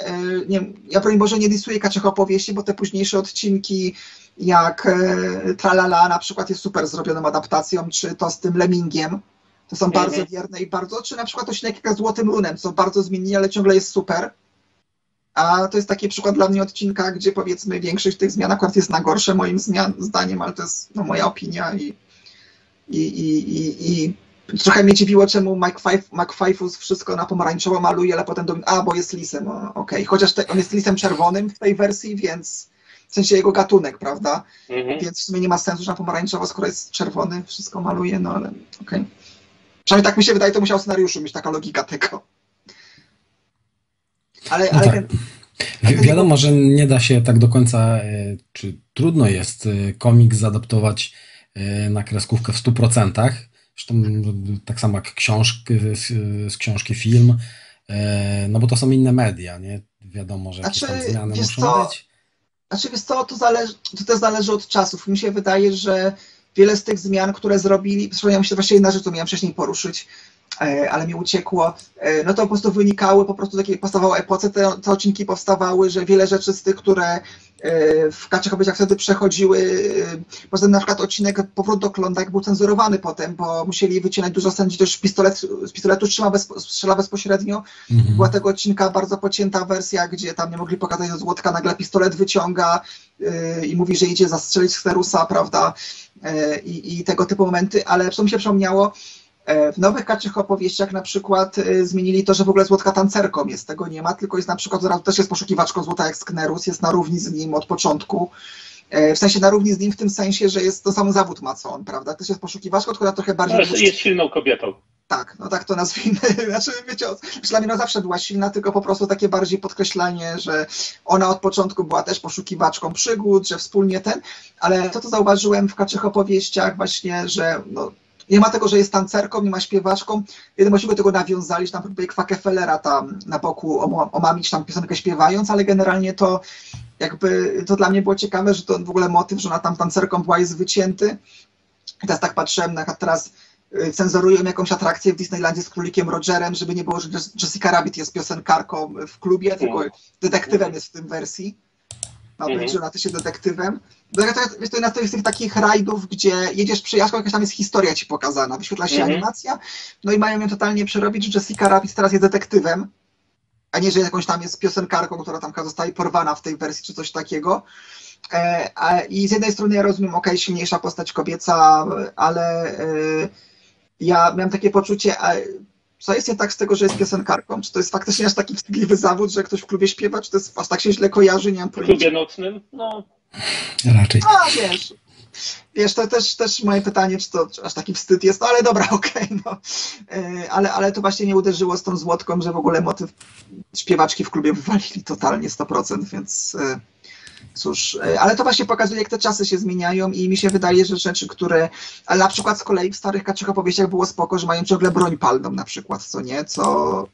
nie, ja broń Boże nie disuję Kaczych opowieści, bo te późniejsze odcinki jak Tralala na przykład jest super zrobioną adaptacją, czy to z tym Lemmingiem, to są mhm. bardzo wierne i bardzo, czy na przykład odcinek jak Złotym Runem, co bardzo zmieni, ale ciągle jest super. A to jest taki przykład dla mnie odcinka, gdzie powiedzmy większość tych zmian akurat jest na gorsze moim zdaniem, ale to jest no, moja opinia i, i, i, i, i trochę mnie dziwiło, czemu McFifus wszystko na pomarańczowo maluje, ale potem do a, bo jest lisem, okej, okay. Chociaż te, on jest lisem czerwonym w tej wersji, więc w sensie jego gatunek, prawda, mhm. Więc w sumie nie ma sensu, że na pomarańczowo, skoro jest czerwony, wszystko maluje, no ale okej. Okay. Przynajmniej tak mi się wydaje, to musiał scenariuszu mieć taka logika tego. Ale, ale no tak. ten... Wiadomo, że nie da się tak do końca, czy trudno jest komiks zaadaptować na kreskówkę w stu procentach. Zresztą tak samo jak książki, z książki film, no bo to są inne media, nie? Wiadomo, że jakieś znaczy, tam zmiany muszą co? być. Znaczy wiesz co, to, zależy, to też zależy od czasów. Mi się wydaje, że wiele z tych zmian, które zrobili, przypomniałem się właściwie na rzecz, to miałem wcześniej poruszyć, ale mi uciekło, no to po prostu wynikały, po prostu takiej powstawały epoce, te, te odcinki powstawały, że wiele rzeczy z tych, które w Kaczych opowieściach wtedy przechodziły, poza tym na przykład odcinek Powrót do Klondike był cenzurowany potem, bo musieli wycinać dużo scen, gdzie też pistolet, z pistoletu strzela, bezpo, strzela bezpośrednio, mhm. Była tego odcinka bardzo pocięta wersja, gdzie tam nie mogli pokazać do Złotka, nagle pistolet wyciąga yy, i mówi, że idzie zastrzelić Sknerusa, prawda, yy, i tego typu momenty, ale co mi się przypomniało, w nowych Kaczych opowieściach na przykład y, zmienili to, że w ogóle Złotka tancerką jest, tego nie ma, tylko jest na przykład, która też jest poszukiwaczką złota jak Sknerus, jest na równi z nim od początku, y, w sensie na równi z nim w tym sensie, że jest to sam zawód ma co on, prawda, też jest poszukiwaczką, która trochę bardziej... No, jest silną kobietą. Tak, no tak to nazwijmy, znaczy wiecie, przynajmniej no zawsze była silna, tylko po prostu takie bardziej podkreślanie, że ona od początku była też poszukiwaczką przygód, że wspólnie ten, ale to, co zauważyłem w Kaczych opowieściach właśnie, że no, nie ma tego, że jest tancerką, nie ma śpiewaczką. Jeden odcinek tego nawiązali, że tam próbuje Kwakefelera tam na boku omamić tam piosenkę śpiewając, ale generalnie to jakby to dla mnie było ciekawe, że to w ogóle motyw, że ona tam tancerką była jest wycięty. I teraz tak patrzyłem, na teraz cenzorują jakąś atrakcję w Disneylandzie z Królikiem Rogerem, żeby nie było, że Jessica Rabbit jest piosenkarką w klubie, tylko detektywem jest w tym wersji. Ma być, mm-hmm. że ona też jest detektywem. To jest to, to jest tych takich rajdów, gdzie jedziesz przejażdżką, jakaś tam jest historia ci pokazana, wyświetla się mm-hmm. animacja, no i mają ją totalnie przerobić, że Jessica Rabbit teraz jest detektywem, a nie, że jakąś tam jest piosenkarką, która tam zostaje porwana w tej wersji, czy coś takiego. E, a, I z jednej strony ja rozumiem, okej, okay, silniejsza postać kobieca, ale e, ja miałem takie poczucie, a, co jest nie tak z tego, że jest piosenkarką? Czy to jest faktycznie aż taki wstydliwy zawód, że ktoś w klubie śpiewa? Czy to jest aż tak się źle kojarzy? Nie mam pojęcia. W klubie nocnym? No. Raczej. A, wiesz. Wiesz, to też, też moje pytanie, czy to czy aż taki wstyd jest, no ale dobra, okej, okay, no. Ale, ale to właśnie nie uderzyło z tą złotką, że w ogóle motyw śpiewaczki w klubie wywalili totalnie sto procent, więc cóż, ale to właśnie pokazuje, jak te czasy się zmieniają i mi się wydaje, że rzeczy, które, ale na przykład z kolei w starych Kaczych opowieściach było spoko, że mają ciągle broń palną na przykład, co nie, co,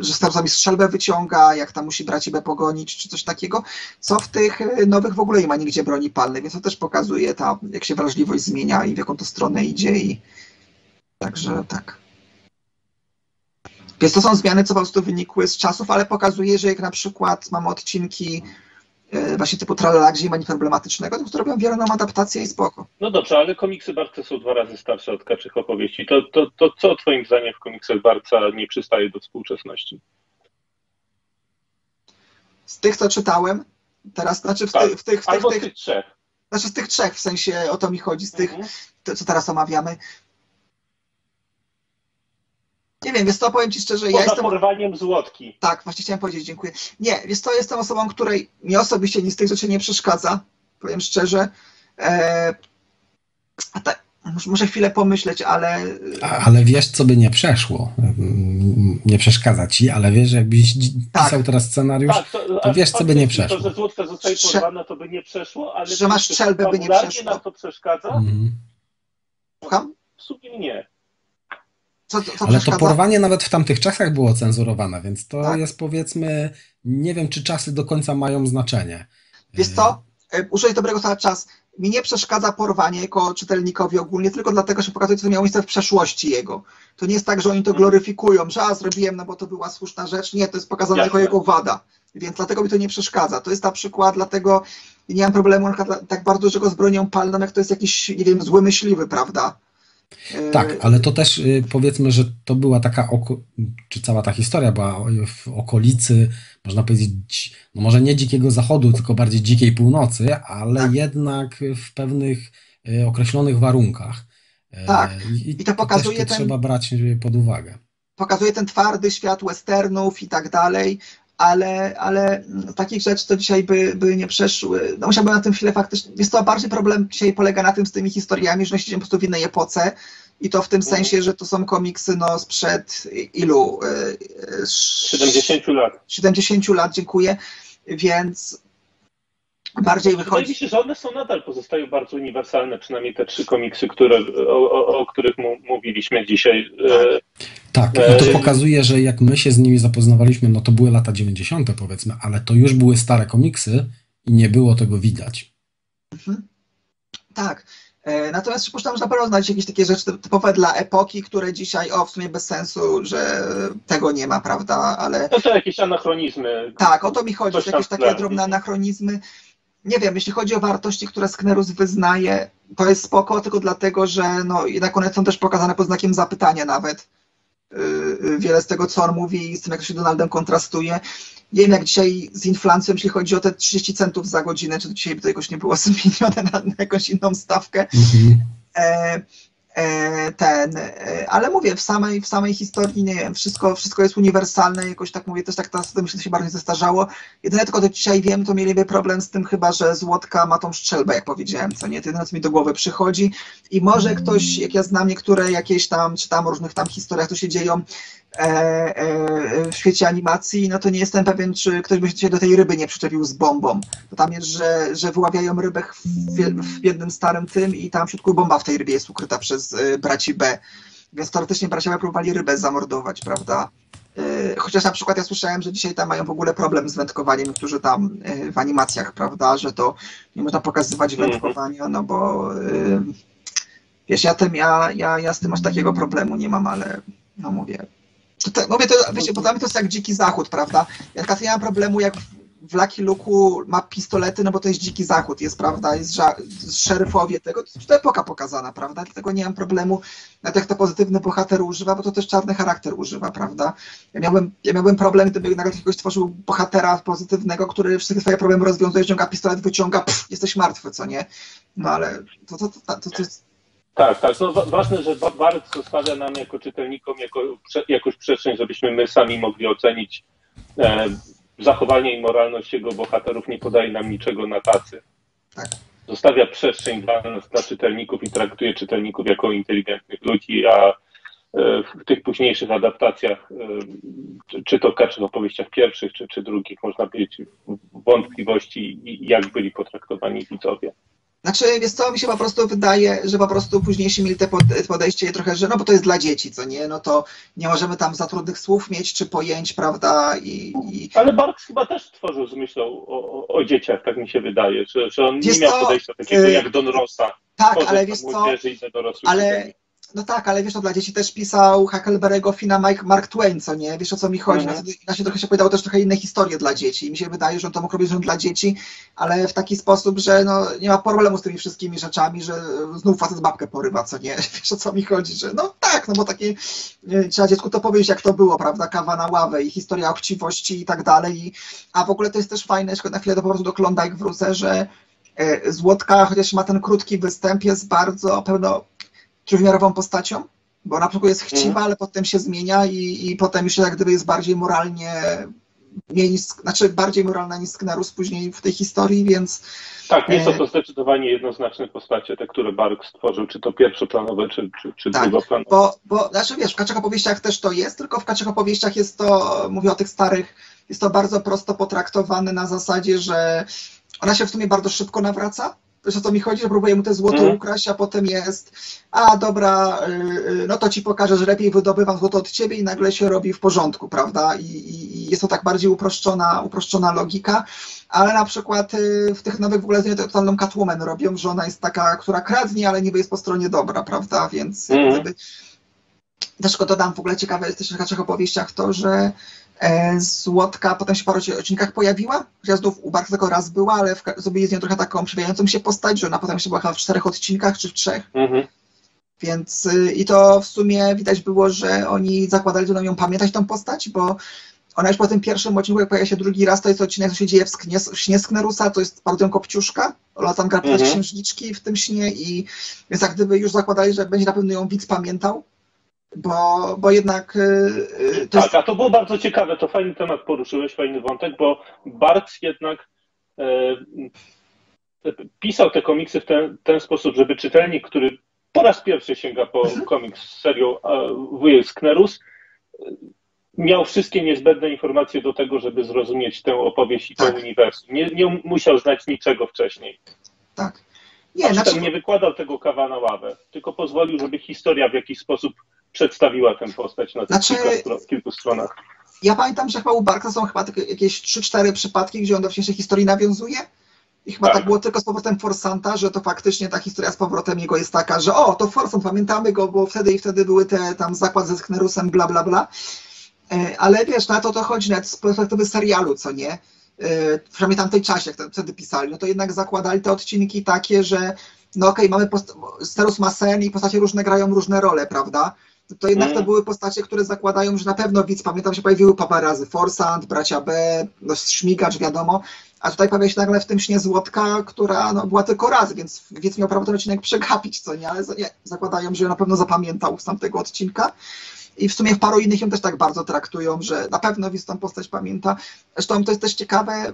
że starzami strzelbę wyciąga, jak tam musi bracibę pogonić, czy coś takiego, co w tych nowych w ogóle nie ma nigdzie broni palnej, więc to też pokazuje, ta, jak się wrażliwość zmienia i w jaką to stronę idzie i także tak. Więc to są zmiany, co po prostu wynikły z czasów, ale pokazuje, że jak na przykład mamy odcinki właśnie typu Tralala, gdzie nie ma nic problematycznego, to robią wieloną adaptację i spoko. No dobrze, ale komiksy Barksa są dwa razy starsze od Kaczych opowieści. To, to, to co twoim zdaniem w komiksach Barksa nie przystaje do współczesności? Z tych, co czytałem teraz, znaczy w, ty, w tych... W Albo tych, z tych trzech. Znaczy z tych trzech, w sensie o to mi chodzi, z mhm. tych, to, co teraz omawiamy. Nie wiem, więc to powiem ci szczerze, Poza ja jestem... porwaniem złotki. Tak, właśnie chciałem powiedzieć, dziękuję. Nie, więc to jestem osobą, której mi osobiście nic z tych rzeczy nie przeszkadza, powiem szczerze. Eee, a ta, muszę chwilę pomyśleć, ale... A, ale wiesz, co by nie przeszło. Nie przeszkadza ci, ale wiesz, jakbyś tak. pisał teraz scenariusz, tak, to, to wiesz, co by nie przeszło. To, że złotka zostaje porwana, to by nie przeszło, ale... Że masz strzelbę, by nie przeszło. Nam to przeszkadza? Mm. Słucham? W sumie nie. Co, co ale to porwanie nawet w tamtych czasach było cenzurowane, więc to tak. jest powiedzmy, nie wiem, czy czasy do końca mają znaczenie. Wiesz co, użyj dobrego słowa czas. Mi nie przeszkadza porwanie jako czytelnikowi ogólnie, tylko dlatego, że pokazuje, co miało miejsce w przeszłości jego. To nie jest tak, że oni to gloryfikują, że a, zrobiłem, no bo to była słuszna rzecz. Nie, to jest pokazane Jasne. jako jego wada, więc dlatego mi to nie przeszkadza. To jest na przykład dlatego, nie mam problemu tak bardzo, że go z bronią palną, jak to jest jakiś, nie wiem, zły myśliwy, prawda? Tak, ale to też powiedzmy, że to była taka, czy cała ta historia była w okolicy, można powiedzieć, no może nie Dzikiego Zachodu, tylko bardziej Dzikiej Północy, ale tak. jednak w pewnych określonych warunkach. Tak, i, I to pokazuje też to ten, trzeba brać pod uwagę. Pokazuje ten twardy świat westernów i tak dalej, ale, ale takich rzeczy to dzisiaj by, by nie przeszły. No musiałbym na tym chwilę faktycznie... Jest to bardziej problem dzisiaj polega na tym z tymi historiami, że jesteśmy po prostu w innej epoce i to w tym sensie, że to są komiksy no sprzed ilu? siedemdziesięciu lat. siedemdziesięciu lat, dziękuję. Więc bardziej wychodzi... Wydaje mi się, że one są nadal pozostają bardzo uniwersalne, przynajmniej te trzy komiksy, które, o, o, o których mówiliśmy dzisiaj. Tak. Tak, i to pokazuje, że jak my się z nimi zapoznawaliśmy, no to były lata dziewięćdziesiąte powiedzmy, ale to już były stare komiksy i nie było tego widać. Mhm. Tak, natomiast przypuszczam, że na pewno znajdziecie jakieś takie rzeczy typowe dla epoki, które dzisiaj, o w sumie bez sensu, że tego nie ma, prawda, ale... To są jakieś anachronizmy. Tak, o to mi chodzi, że jakieś takie drobne anachronizmy. Nie wiem, jeśli chodzi o wartości, które Sknerus wyznaje, to jest spoko, tylko dlatego, że no, jednak one są też pokazane pod znakiem zapytania nawet. Wiele z tego, co on mówi i z tym, jak to się Donaldem kontrastuje. Nie wiem, jak dzisiaj z inflacją, jeśli chodzi o te trzydzieści centów za godzinę, czy to dzisiaj by to jakoś nie było zmienione na, na jakąś inną stawkę. Mm-hmm. e, e, ten, e, ale mówię, w samej, w samej historii, nie wiem, wszystko, wszystko jest uniwersalne, jakoś tak mówię, też tak teraz to mi się bardziej zestarzało. Jedyne tylko, to dzisiaj wiem, to mieliby problem z tym chyba, że złotka ma tą strzelbę, jak powiedziałem, co nie, to jedyne, co mi do głowy przychodzi. I może ktoś, jak ja znam niektóre jakieś tam, czy tam różnych tam historiach, to się dzieją e, e, w świecie animacji, no to nie jestem pewien, czy ktoś by się do tej ryby nie przyczepił z bombą. To tam jest, że, że wyławiają rybę w, w jednym starym tym i tam w środku bomba w tej rybie jest ukryta przez y, braci B. Więc teoretycznie bracia B próbowali rybę zamordować, prawda? Chociaż na przykład ja słyszałem, że dzisiaj tam mają w ogóle problem z wędkowaniem, którzy tam w animacjach, prawda, że to nie można pokazywać wędkowania, no bo wiesz, ja, tym, ja, ja, ja z tym aż takiego problemu nie mam, ale no mówię, to te, mówię to, wiecie, bo dla mnie to jest jak Dziki Zachód, prawda, ja nie mam problemu jak w Lucky Luke'u ma pistolety, no bo to jest Dziki Zachód, jest, prawda, jest szeryfowie tego, to jest epoka pokazana, prawda, dlatego nie mam problemu, nawet jak to pozytywny bohater używa, bo to też czarny charakter używa, prawda. Ja miałbym, ja miałbym problem, gdyby nagle ktoś tworzył bohatera pozytywnego, który wszystkie swoje problemy rozwiązuje, ściąga pistolet, wyciąga, pff, jesteś martwy, co nie, no ale to to, to, to, to, to jest... Tak, tak. No, wa ważne, że Barks zostawia nam jako czytelnikom jako, prze jakąś przestrzeń, żebyśmy my sami mogli ocenić e zachowanie i moralność jego bohaterów, nie podaje nam niczego na tacy. Tak. zostawia przestrzeń dla, dla czytelników i traktuje czytelników jako inteligentnych ludzi, a w tych późniejszych adaptacjach, czy to w Kaczych opowieściach pierwszych, czy, czy drugich, można mieć wątpliwości, jak byli potraktowani widzowie. Znaczy, wiesz co, mi się po prostu wydaje, że po prostu późniejsi mieli te podejście trochę, że no bo to jest dla dzieci, co nie, no to nie możemy tam za trudnych słów mieć, czy pojęć, prawda, i... i... Ale Barks chyba też tworzył z myślą o, o, o dzieciach, tak mi się wydaje, że, że on wiesz nie miał co? podejścia takiego jak Don Rosa. Tak, ale wiesz co, ale... No tak, ale wiesz, no dla dzieci też pisał Huckleberry'ego Fina Mike Mark Twain, co nie? Wiesz, o co mi chodzi? Mm. Na się trochę się pojawiało też trochę inne historie dla dzieci. Mi się wydaje, że on to mógł robić dla dzieci, ale w taki sposób, że no, nie ma problemu z tymi wszystkimi rzeczami, że znów facet babkę porywa, co nie? Wiesz, o co mi chodzi? Że no tak, no bo takie trzeba dziecku to powiedzieć, jak to było, prawda? Kawa na ławę i historia o chciwości i tak dalej. A w ogóle to jest też fajne, że na chwilę do powrotu do Klondike wrócę, że Złotka, chociaż ma ten krótki występ, jest bardzo pełno... trójwymiarową postacią, bo na początku jest chciwa, mm. ale potem się zmienia i, i potem już jak gdyby jest bardziej moralnie, mniej, znaczy bardziej moralna niż Sknerus później w tej historii, więc... Tak, nie są to zdecydowanie jednoznaczne postacie, te, które Barks stworzył, czy to pierwszoplanowe, czy, czy, czy tak, drugoplanowe. Bo, bo, znaczy wiesz, w Kaczych opowieściach też to jest, tylko w Kaczych opowieściach jest to, mówię o tych starych, jest to bardzo prosto potraktowane na zasadzie, że ona się w sumie bardzo szybko nawraca. Wiesz, o co mi chodzi, że próbuje mu te złoto mm. ukraść, a potem jest, a dobra, yy, no to ci pokażę, że lepiej wydobywam złoto od ciebie i nagle się robi w porządku, prawda? I, i jest to tak bardziej uproszczona, uproszczona logika, ale na przykład yy, w tych nowych w ogóle z nią totalną Catwoman robią, że ona jest taka, która kradnie, ale niby jest po stronie dobra, prawda? Więc mm. gdyby... Też go dodam, w ogóle ciekawe jest też w Kaczych opowieściach to, że e, Złotka potem się w paru odcinkach pojawiła, chociaż znów u Barks tylko raz była, ale zrobili z nią trochę taką przewijającą się postać, że ona potem się była chyba w czterech odcinkach czy w trzech. Mm-hmm. Więc y, i to w sumie widać było, że oni zakładali, że będą ją pamiętać tą postać, bo ona już po tym pierwszym odcinku, jak pojawia się drugi raz, to jest odcinek, co się dzieje w, sknie, w śnie Sknerusa, to jest parodią Kopciuszka, ona tam gra mm-hmm. księżniczki w tym śnie i więc jak gdyby już zakładali, że będzie na pewno ją widz pamiętał. Bo, bo jednak... Yy, to tak, jest... a to było bardzo ciekawe, to fajny temat poruszyłeś, fajny wątek, bo Barks jednak yy, pisał te komiksy w ten, ten sposób, żeby czytelnik, który po raz pierwszy sięga po komiks z serią Wujek Sknerus, yy, miał wszystkie niezbędne informacje do tego, żeby zrozumieć tę opowieść i tak. to uniwersum. Nie, nie musiał znać niczego wcześniej. Tak. Nie, znaczy... nie wykładał tego kawa na ławę, tylko pozwolił, żeby historia w jakiś sposób przedstawiła tę postać na tych znaczy, kilku, kilku stronach. Ja pamiętam, że chyba u Barksa są chyba jakieś trzy cztery przypadki, gdzie on do wcześniejszej historii nawiązuje. I chyba tak. tak było tylko z powrotem Forsanta, że to faktycznie ta historia z powrotem jego jest taka, że o, to Forsant, pamiętamy go, bo wtedy i wtedy były te tam zakład ze Sknerusem, bla, bla, bla. Ale wiesz, na to to chodzi, nawet z perspektywy serialu, co nie? Przynajmniej tamtej czasie, jak wtedy pisali, no to jednak zakładali te odcinki takie, że no okej, mamy Sknerus ma sen i postacie różne grają różne role, prawda? To jednak to były postacie, które zakładają, że na pewno widz, pamiętam, się pojawiły parę razy Forsant, bracia B, no, Szmigacz, wiadomo, a tutaj pojawia się nagle w tym śnie Złotka, która no, była tylko raz, więc widz miał prawo ten odcinek przegapić, co nie, ale nie, zakładają, że na pewno zapamiętał z tamtego odcinka. I w sumie w paru innych ją też tak bardzo traktują, że na pewno widz tą postać pamięta. Zresztą to jest też ciekawe,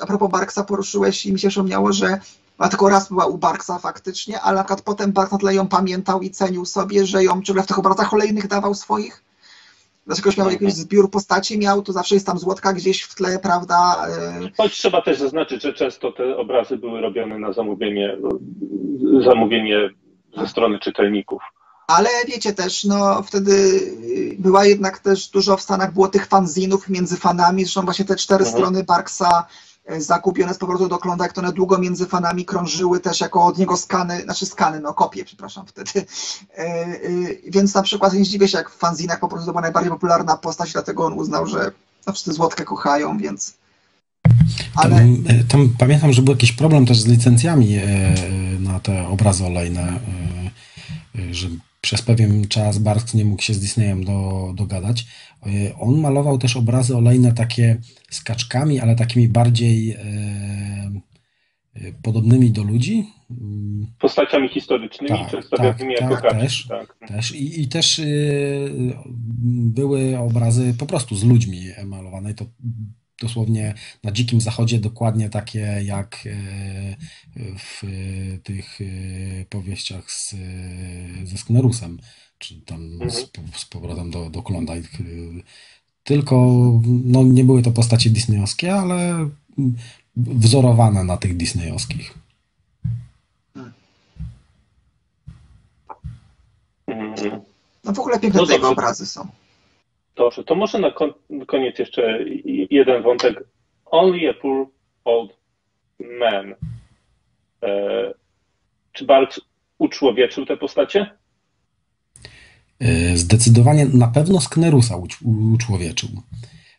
a propos Barksa poruszyłeś i mi się przypomniało, że ona tylko raz była u Barksa faktycznie, ale na przykład potem Barks na tyle ją pamiętał i cenił sobie, że ją ciągle w tych obrazach kolejnych dawał swoich. Dlaczego miał jakiś zbiór postaci miał, to zawsze jest tam Złotka gdzieś w tle, prawda? Choć trzeba też zaznaczyć, że często te obrazy były robione na zamówienie, zamówienie ze strony czytelników. Ale wiecie też, no wtedy była jednak też dużo w Stanach było tych fanzinów między fanami, zresztą właśnie te cztery mhm. strony Barksa zakupione z powrotu do Klondike, to one długo między fanami krążyły też jako od niego skany, znaczy skany, no kopie, przepraszam, wtedy. Yy, yy, więc na przykład nie zdziwię się, jak w fanzinach po prostu to była najbardziej popularna postać, dlatego on uznał, że no, wszyscy Złotkę kochają, więc... Ale... Tam, tam pamiętam, że był jakiś problem też z licencjami yy, na te obrazy olejne, yy, yy, że przez pewien czas Barks nie mógł się z Disneyem do, dogadać. On malował też obrazy olejne takie z kaczkami, ale takimi bardziej e, e, podobnymi do ludzi. Postaciami historycznymi, tak, przedstawionymi tak, jako tak, kaczki. Też, tak. też. I, i też e, były obrazy po prostu z ludźmi malowane. I to dosłownie na dzikim zachodzie, dokładnie takie jak w tych powieściach z, ze Sknerusem, czy tam z, z powrotem do, do Klondike. Tylko no, nie były to postacie disneyowskie, ale wzorowane na tych disneyowskich. No w ogóle piękne no tego obrazy są. Dobrze, to może na koniec jeszcze jeden wątek. Only a Poor Old Man. Eee, czy Barks uczłowieczył te postacie? Eee, zdecydowanie na pewno Sknerusa uczłowieczył,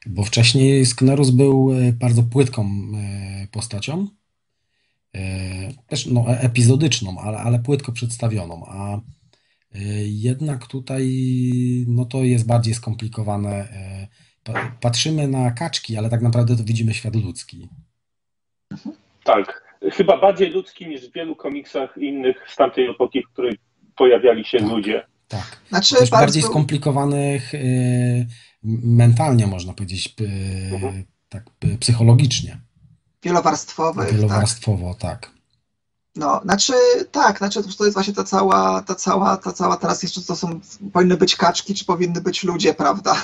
bo wcześniej Sknerus był bardzo płytką postacią, eee, też no, epizodyczną, ale, ale płytko przedstawioną, a jednak tutaj no to jest bardziej skomplikowane. Patrzymy na kaczki, ale tak naprawdę to widzimy świat ludzki. Tak. Chyba bardziej ludzki niż w wielu komiksach innych z tamtej epoki, w której pojawiali się tak, ludzie. Tak. Znaczy też bardzo... bardziej skomplikowanych mentalnie, można powiedzieć, mhm. tak psychologicznie. Wielowarstwowych. Wielowarstwowo, tak. tak. No, znaczy tak, znaczy to jest właśnie ta cała, ta cała, ta cała teraz jeszcze to są, powinny być kaczki, czy powinny być ludzie, prawda?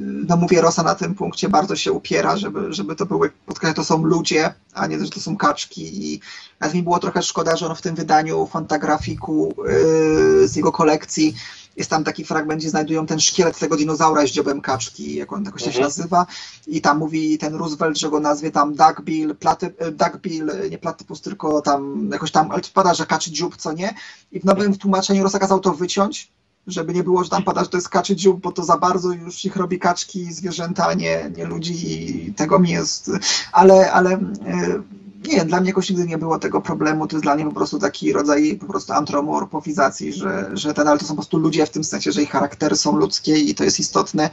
No mówię, Rosa na tym punkcie bardzo się upiera, żeby, żeby to były, podkreślam, to są ludzie, a nie, że to są kaczki. I nawet mi było trochę szkoda, że on w tym wydaniu Fantagraphicu yy, z jego kolekcji jest tam taki fragment, gdzie znajdują ten szkielet tego dinozaura z dziobem kaczki, jak on jakoś mhm. się nazywa. I tam mówi ten Roosevelt, że go nazwie tam Duckbill, platy, Duckbill, nie platypus, tylko tam jakoś tam, ale pada, że kaczy dziób, co nie? I w nowym tłumaczeniu Rosa kazał to wyciąć, żeby nie było, że tam pada, że to jest kaczy dziób, bo to za bardzo już ich robi kaczki, zwierzęta, nie, nie ludzi i tego mi jest. Ale, ale nie, dla mnie jakoś nigdy nie było tego problemu, to jest dla mnie po prostu taki rodzaj po prostu antropomorfizacji, że, że ten, ale to są po prostu ludzie w tym sensie, że ich charaktery są ludzkie i to jest istotne,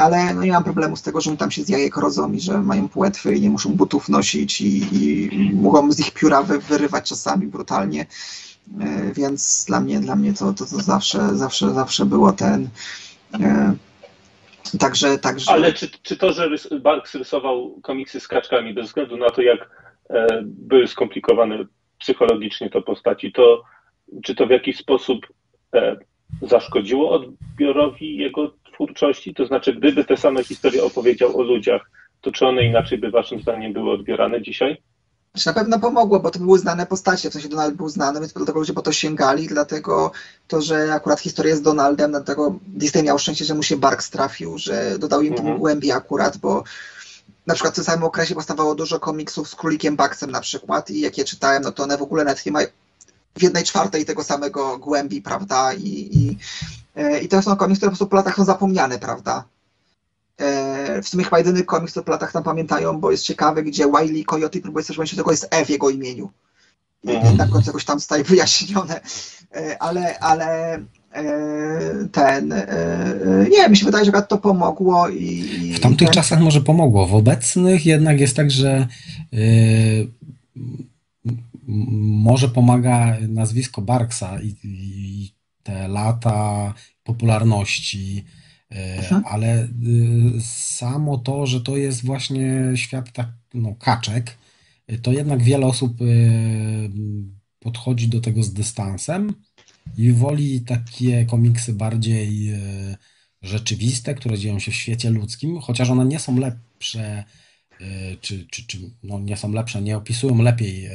ale no nie mam problemu z tego, że oni tam się z jajek rodzą i że mają płetwy i nie muszą butów nosić i, i mogą z ich pióra wy, wyrywać czasami brutalnie, więc dla mnie, dla mnie to, to, to zawsze, zawsze, zawsze było ten... Także, także... Ale czy, czy to, że rys Barks rysował komiksy z kaczkami bez względu na to, jak e, były skomplikowane psychologicznie te postaci, to czy to w jakiś sposób e, zaszkodziło odbiorowi jego twórczości? To znaczy, gdyby te same historie opowiedział o ludziach, to czy one inaczej by waszym zdaniem były odbierane dzisiaj? Na pewno pomogło, bo to były znane postacie, w sensie Donald był znany, więc dlatego ludzie po to sięgali, dlatego to, że akurat historia z Donaldem, dlatego Disney miał szczęście, że mu się Barks trafił, że dodał im mm-hmm. głębi akurat, bo na przykład w tym samym okresie powstawało dużo komiksów z Królikiem Bugsem na przykład i jak je czytałem, no to one w ogóle nawet nie mają w jednej czwartej tego samego głębi, prawda, i, i, i to są komiksy, które po prostu po latach są zapomniane, prawda. W sumie chyba jedyny komiks, który po latach tam pamiętają, bo jest ciekawy, gdzie Wiley Coyote próbuje coś powiedzieć, tego jest E w jego imieniu. I mm. na końcu jakoś tam staje wyjaśnione. Ale, ale ten... Nie, mi się wydaje, że to pomogło. I, w tamtych ten... czasach może pomogło. W obecnych jednak jest tak, że yy, może pomaga nazwisko Barksa i, i te lata popularności. Mhm. Ale y, samo to, że to jest właśnie świat tak, no, kaczek, to jednak wiele osób y, podchodzi do tego z dystansem i woli takie komiksy bardziej y, rzeczywiste, które dzieją się w świecie ludzkim, chociaż one nie są lepsze, y, czy, czy, czy no, nie są lepsze, nie opisują lepiej y,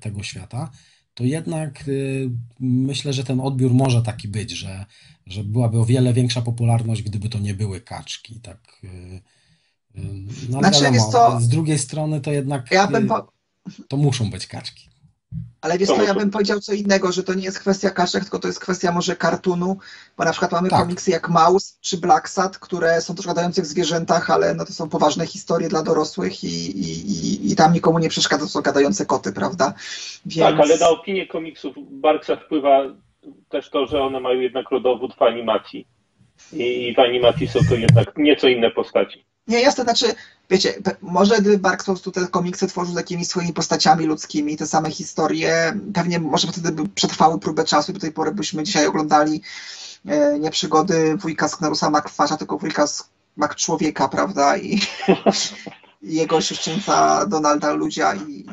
tego świata, to jednak y, myślę, że ten odbiór może taki być, że, że byłaby o wiele większa popularność, gdyby to nie były kaczki. Tak, y, y, no, znaczy, wiadomo, jest to... Z drugiej strony to jednak ja bym po... y, to muszą być kaczki. Ale wiesz co, ja bym powiedział co innego, że to nie jest kwestia kaczek, tylko to jest kwestia może kartunu, bo na przykład mamy tak. komiksy jak Mouse czy Black Sat, które są troszkę gadających o zwierzętach, ale no to są poważne historie dla dorosłych i, i, i, i tam nikomu nie przeszkadza, są gadające koty, prawda? Więc... Tak, ale na opinię komiksów Barksa wpływa też to, że one mają jednak rodowód w animacji i w animacji są to jednak nieco inne postaci. Nie, jasne, znaczy, wiecie, może gdyby Barks po prostu te komiksy tworzył z jakimiś swoimi postaciami ludzkimi, te same historie, pewnie może wtedy by przetrwały próbę czasu i do tej pory byśmy dzisiaj oglądali e, nie przygody wujka Sknerusa McKwacza, tylko wujka Mac człowieka, prawda, i, i jego siostrzynca Donalda Ludzia i,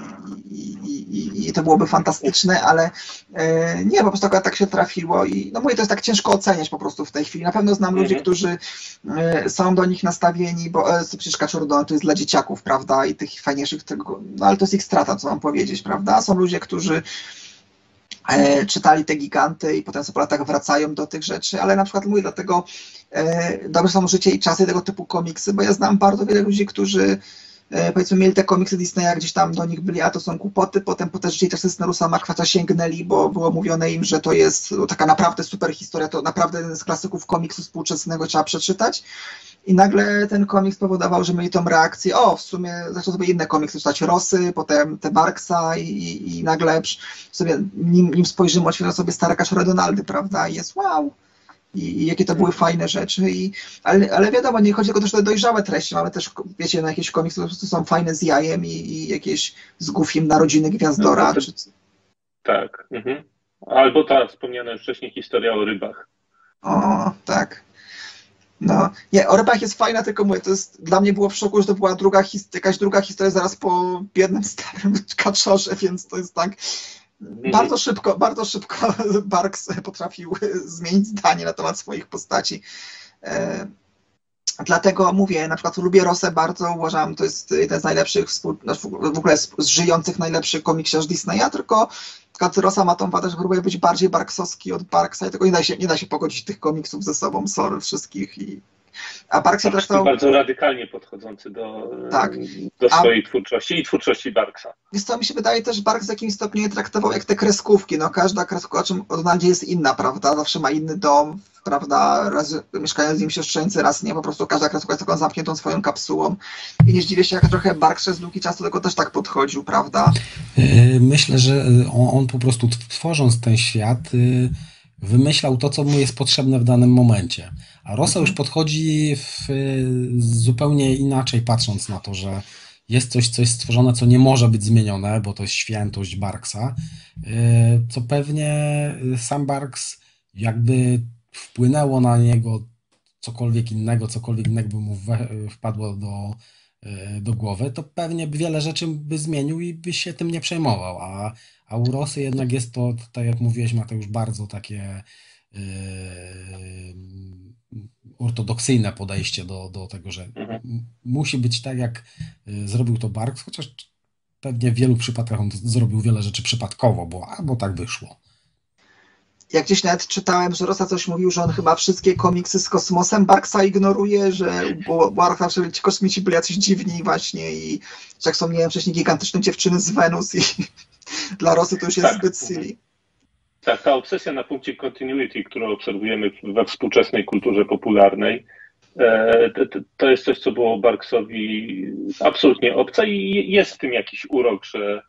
i, i, i to byłoby fantastyczne, ale e, nie, po prostu tak się trafiło i no mówię, to jest tak ciężko oceniać po prostu w tej chwili. Na pewno znam ludzi, mm-hmm. którzy e, są do nich nastawieni, bo e, przecież Kaczor Donald to jest dla dzieciaków, prawda, i tych fajniejszych, tego, no ale to jest ich strata, co mam powiedzieć, prawda. Są ludzie, którzy E, czytali te giganty i potem po latach wracają do tych rzeczy, ale na przykład mówię, dlatego e, dobre są Życie i czasy, tego typu komiksy, bo ja znam bardzo wiele ludzi, którzy e, powiedzmy mieli te komiksy Disneya, gdzieś tam do nich byli, a to są kłopoty, potem po te Życie i czasy Sknerusa McKwacza sięgnęli, bo było mówione im, że to jest taka naprawdę super historia, to naprawdę jeden z klasyków komiksu współczesnego trzeba przeczytać. I nagle ten komiks powodował, że mieli tą reakcję, o, w sumie zaczął sobie inne komiksy czytać, Rosy, potem te Barksa i, i, i nagle sobie, nim, nim spojrzymy, odświeżą sobie stare Kaczora Donaldy, prawda, i jest wow, i, i jakie to były fajne rzeczy, i, ale, ale wiadomo, nie chodzi tylko też o te dojrzałe treści, mamy też, wiecie, na jakieś komiksy, które są fajne z jajem i, i jakieś z goofiem Narodziny Gwiazdora. No to, czy... Tak, mhm. Albo ta wspomniana już wcześniej historia o rybach. O, tak. No, nie, o rybach jest fajna, tylko mówię, to jest, dla mnie było w szoku, że to była druga his, jakaś druga historia zaraz po biednym starym kaczorze, więc to jest tak, mm-hmm. bardzo szybko, bardzo szybko Barks potrafił zmienić zdanie na temat swoich postaci. E, dlatego mówię, na przykład lubię Rosę bardzo, uważam, to jest jeden z najlepszych, współ, w ogóle z, z żyjących najlepszych komiksiarzy Disneya, tylko Rosa ma tą wadę, że próbuje być bardziej barksowski od Barksa i tego nie da się, nie da się pogodzić tych komiksów ze sobą, sorry wszystkich. I... A Barksa zresztą... To bardzo radykalnie podchodzący do, tak. do swojej A... twórczości i twórczości Barksa. Wiesz co, mi się wydaje też, Barks w jakimś stopniu je traktował jak te kreskówki. No każda kreskówka o czym o Donaldzie jest inna, prawda? Zawsze ma inny dom, prawda? Raz mieszkają z nim siostrzeńcy, raz nie. Po prostu każda kreskówka jest taką zamkniętą swoją kapsułą. I nie zdziwię się, jak trochę Barks przez długi czas do tego też tak podchodził, prawda? Myślę, że on, on po prostu tworząc ten świat... wymyślał to, co mu jest potrzebne w danym momencie. A Rosa już podchodzi w, zupełnie inaczej, patrząc na to, że jest coś, co jest stworzone, co nie może być zmienione, bo to jest świętość Barksa, co pewnie sam Barks jakby wpłynęło na niego cokolwiek innego, cokolwiek innego by mu we, wpadło do, do głowy, to pewnie wiele rzeczy by zmienił i by się tym nie przejmował, a A u Rosy jednak jest to, tak jak mówiłeś, Mateusz, bardzo takie yy, ortodoksyjne podejście do, do tego, że mhm. musi być tak, jak zrobił to Barks, chociaż pewnie w wielu przypadkach on zrobił wiele rzeczy przypadkowo, bo albo tak wyszło. Jak gdzieś nawet czytałem, że Rosa coś mówił, że on chyba wszystkie komiksy z kosmosem Barksa ignoruje, że bo Barksa, że ci kosmici byli jacyś dziwni właśnie i jak są, nie wiem, wcześniej gigantyczne dziewczyny z Wenus i dla Rosy to już jest tak, zbyt silly. Tak, ta obsesja na punkcie continuity, którą obserwujemy we współczesnej kulturze popularnej, to jest coś, co było Barksowi absolutnie obce i jest w tym jakiś urok, że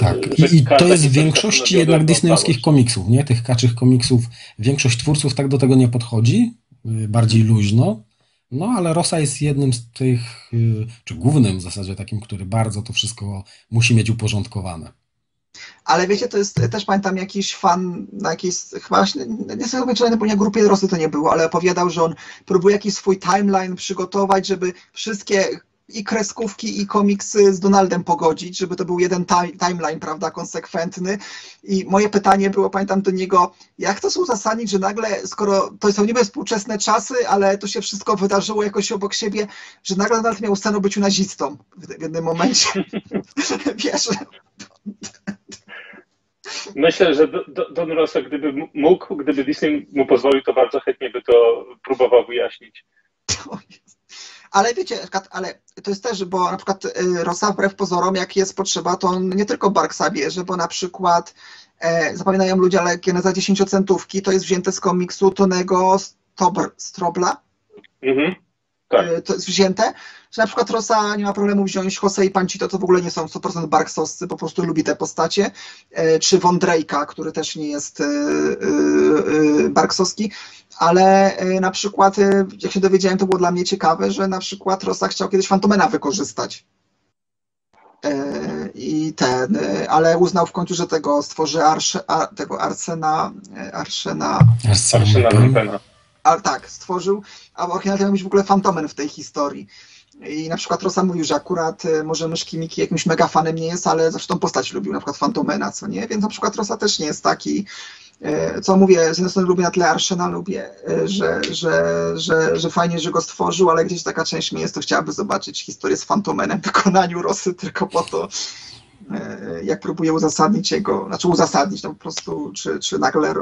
tak, i to jest w większości jednak disneyowskich komiksów, nie? Tych kaczych komiksów, większość twórców tak do tego nie podchodzi, bardziej luźno, no ale Rosa jest jednym z tych, czy głównym w zasadzie takim, który bardzo to wszystko musi mieć uporządkowane. Ale wiecie, to jest, też pamiętam jakiś fan na jakiejś, chyba, nie jestem pewien, na grupie Rosy to nie było, ale opowiadał, że on próbuje jakiś swój timeline przygotować, żeby wszystkie i kreskówki, i komiksy z Donaldem pogodzić, żeby to był jeden timeline, prawda, konsekwentny. I moje pytanie było, pamiętam do niego, jak to są uzasadnić, że nagle, skoro to są niby współczesne czasy, ale to się wszystko wydarzyło jakoś obok siebie, że nagle Donald miał scenę byciu nazistą w jednym momencie. Wiesz? Myślę, że Don Rosa, gdyby mógł, gdyby Disney mu pozwolił, to bardzo chętnie by to próbował wyjaśnić. Ale wiecie, ale to jest też, bo na przykład Rosa wbrew pozorom, jak jest potrzeba, to on nie tylko Barksa bierze, bo na przykład e, zapominają ludzie, ale geneza dziesięciocentówki to jest wzięte z komiksu Tonego Stobr, Strobla. Mhm. Tak. E, to jest wzięte, że na przykład Rosa nie ma problemu wziąć Jose i Pancito, to w ogóle nie są sto procent barksowscy, po prostu lubi te postacie, e, czy Wondrejka, który też nie jest e, e, barksowski. Ale na przykład, jak się dowiedziałem, to było dla mnie ciekawe, że na przykład Rosa chciał kiedyś Fantomena wykorzystać. I ten, ale uznał w końcu, że tego stworzy arsze, tego Arsena, Arsena, Arsena, Arsena, Arsena, A tak, stworzył, a oryginalnie miał być w ogóle Fantomen w tej historii. I na przykład Rosa mówił, że akurat może Myszki Miki jakimś mega fanem nie jest, ale zawsze tą postać lubił, na przykład Fantomena, co nie? Więc na przykład Rosa też nie jest taki, co mówię, z jednej strony lubię na tle Arszena, lubię, że, że, że, że fajnie, że go stworzył, ale gdzieś taka część mnie jest, to chciałaby zobaczyć historię z Fantomenem w wykonaniu Rosy tylko po to, jak próbuje uzasadnić jego, znaczy uzasadnić, no po prostu, czy, czy nagle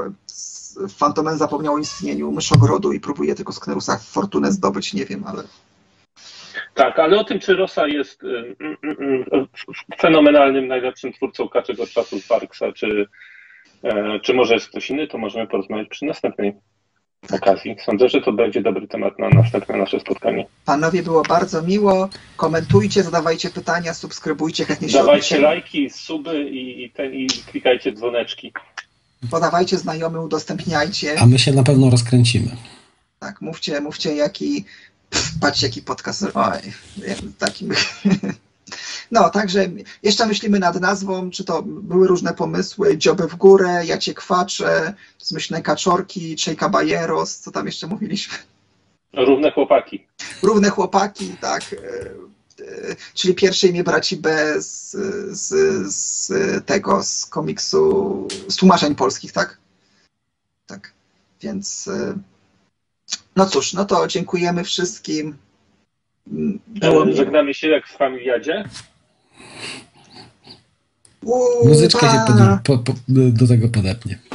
Fantomen zapomniał o istnieniu Myszkogrodu i próbuje tylko z Sknerusa fortunę zdobyć, nie wiem, ale... Tak, ale o tym, czy Rosa jest mm, mm, fenomenalnym, najlepszym twórcą Kaczego czasu z Barksa, czy, e, czy może jest ktoś inny, to możemy porozmawiać przy następnej okazji. Sądzę, że to będzie dobry temat na następne nasze spotkanie. Panowie, było bardzo miło. Komentujcie, zadawajcie pytania, subskrybujcie, chętnie się dawajcie lajki, suby i, i, ten, i klikajcie dzwoneczki. Podawajcie znajomym, udostępniajcie. A my się na pewno rozkręcimy. Tak, mówcie, mówcie jaki... Patrzcie, jaki podcast. Oj, taki. No, także jeszcze myślimy nad nazwą, czy to były różne pomysły, dzioby w górę, ja cię kwaczę, zmyślne kaczorki, Czejka Bajeros, co tam jeszcze mówiliśmy? Równe chłopaki. Równe chłopaki, tak. Czyli pierwsze imię braci B z, z, z tego, z komiksu, z tłumaczeń polskich, tak? Tak, więc... No cóż, no to dziękujemy wszystkim. Było Żegnamy się jak w familiadzie. Muzyczka się pod, po, po, do tego podepnie.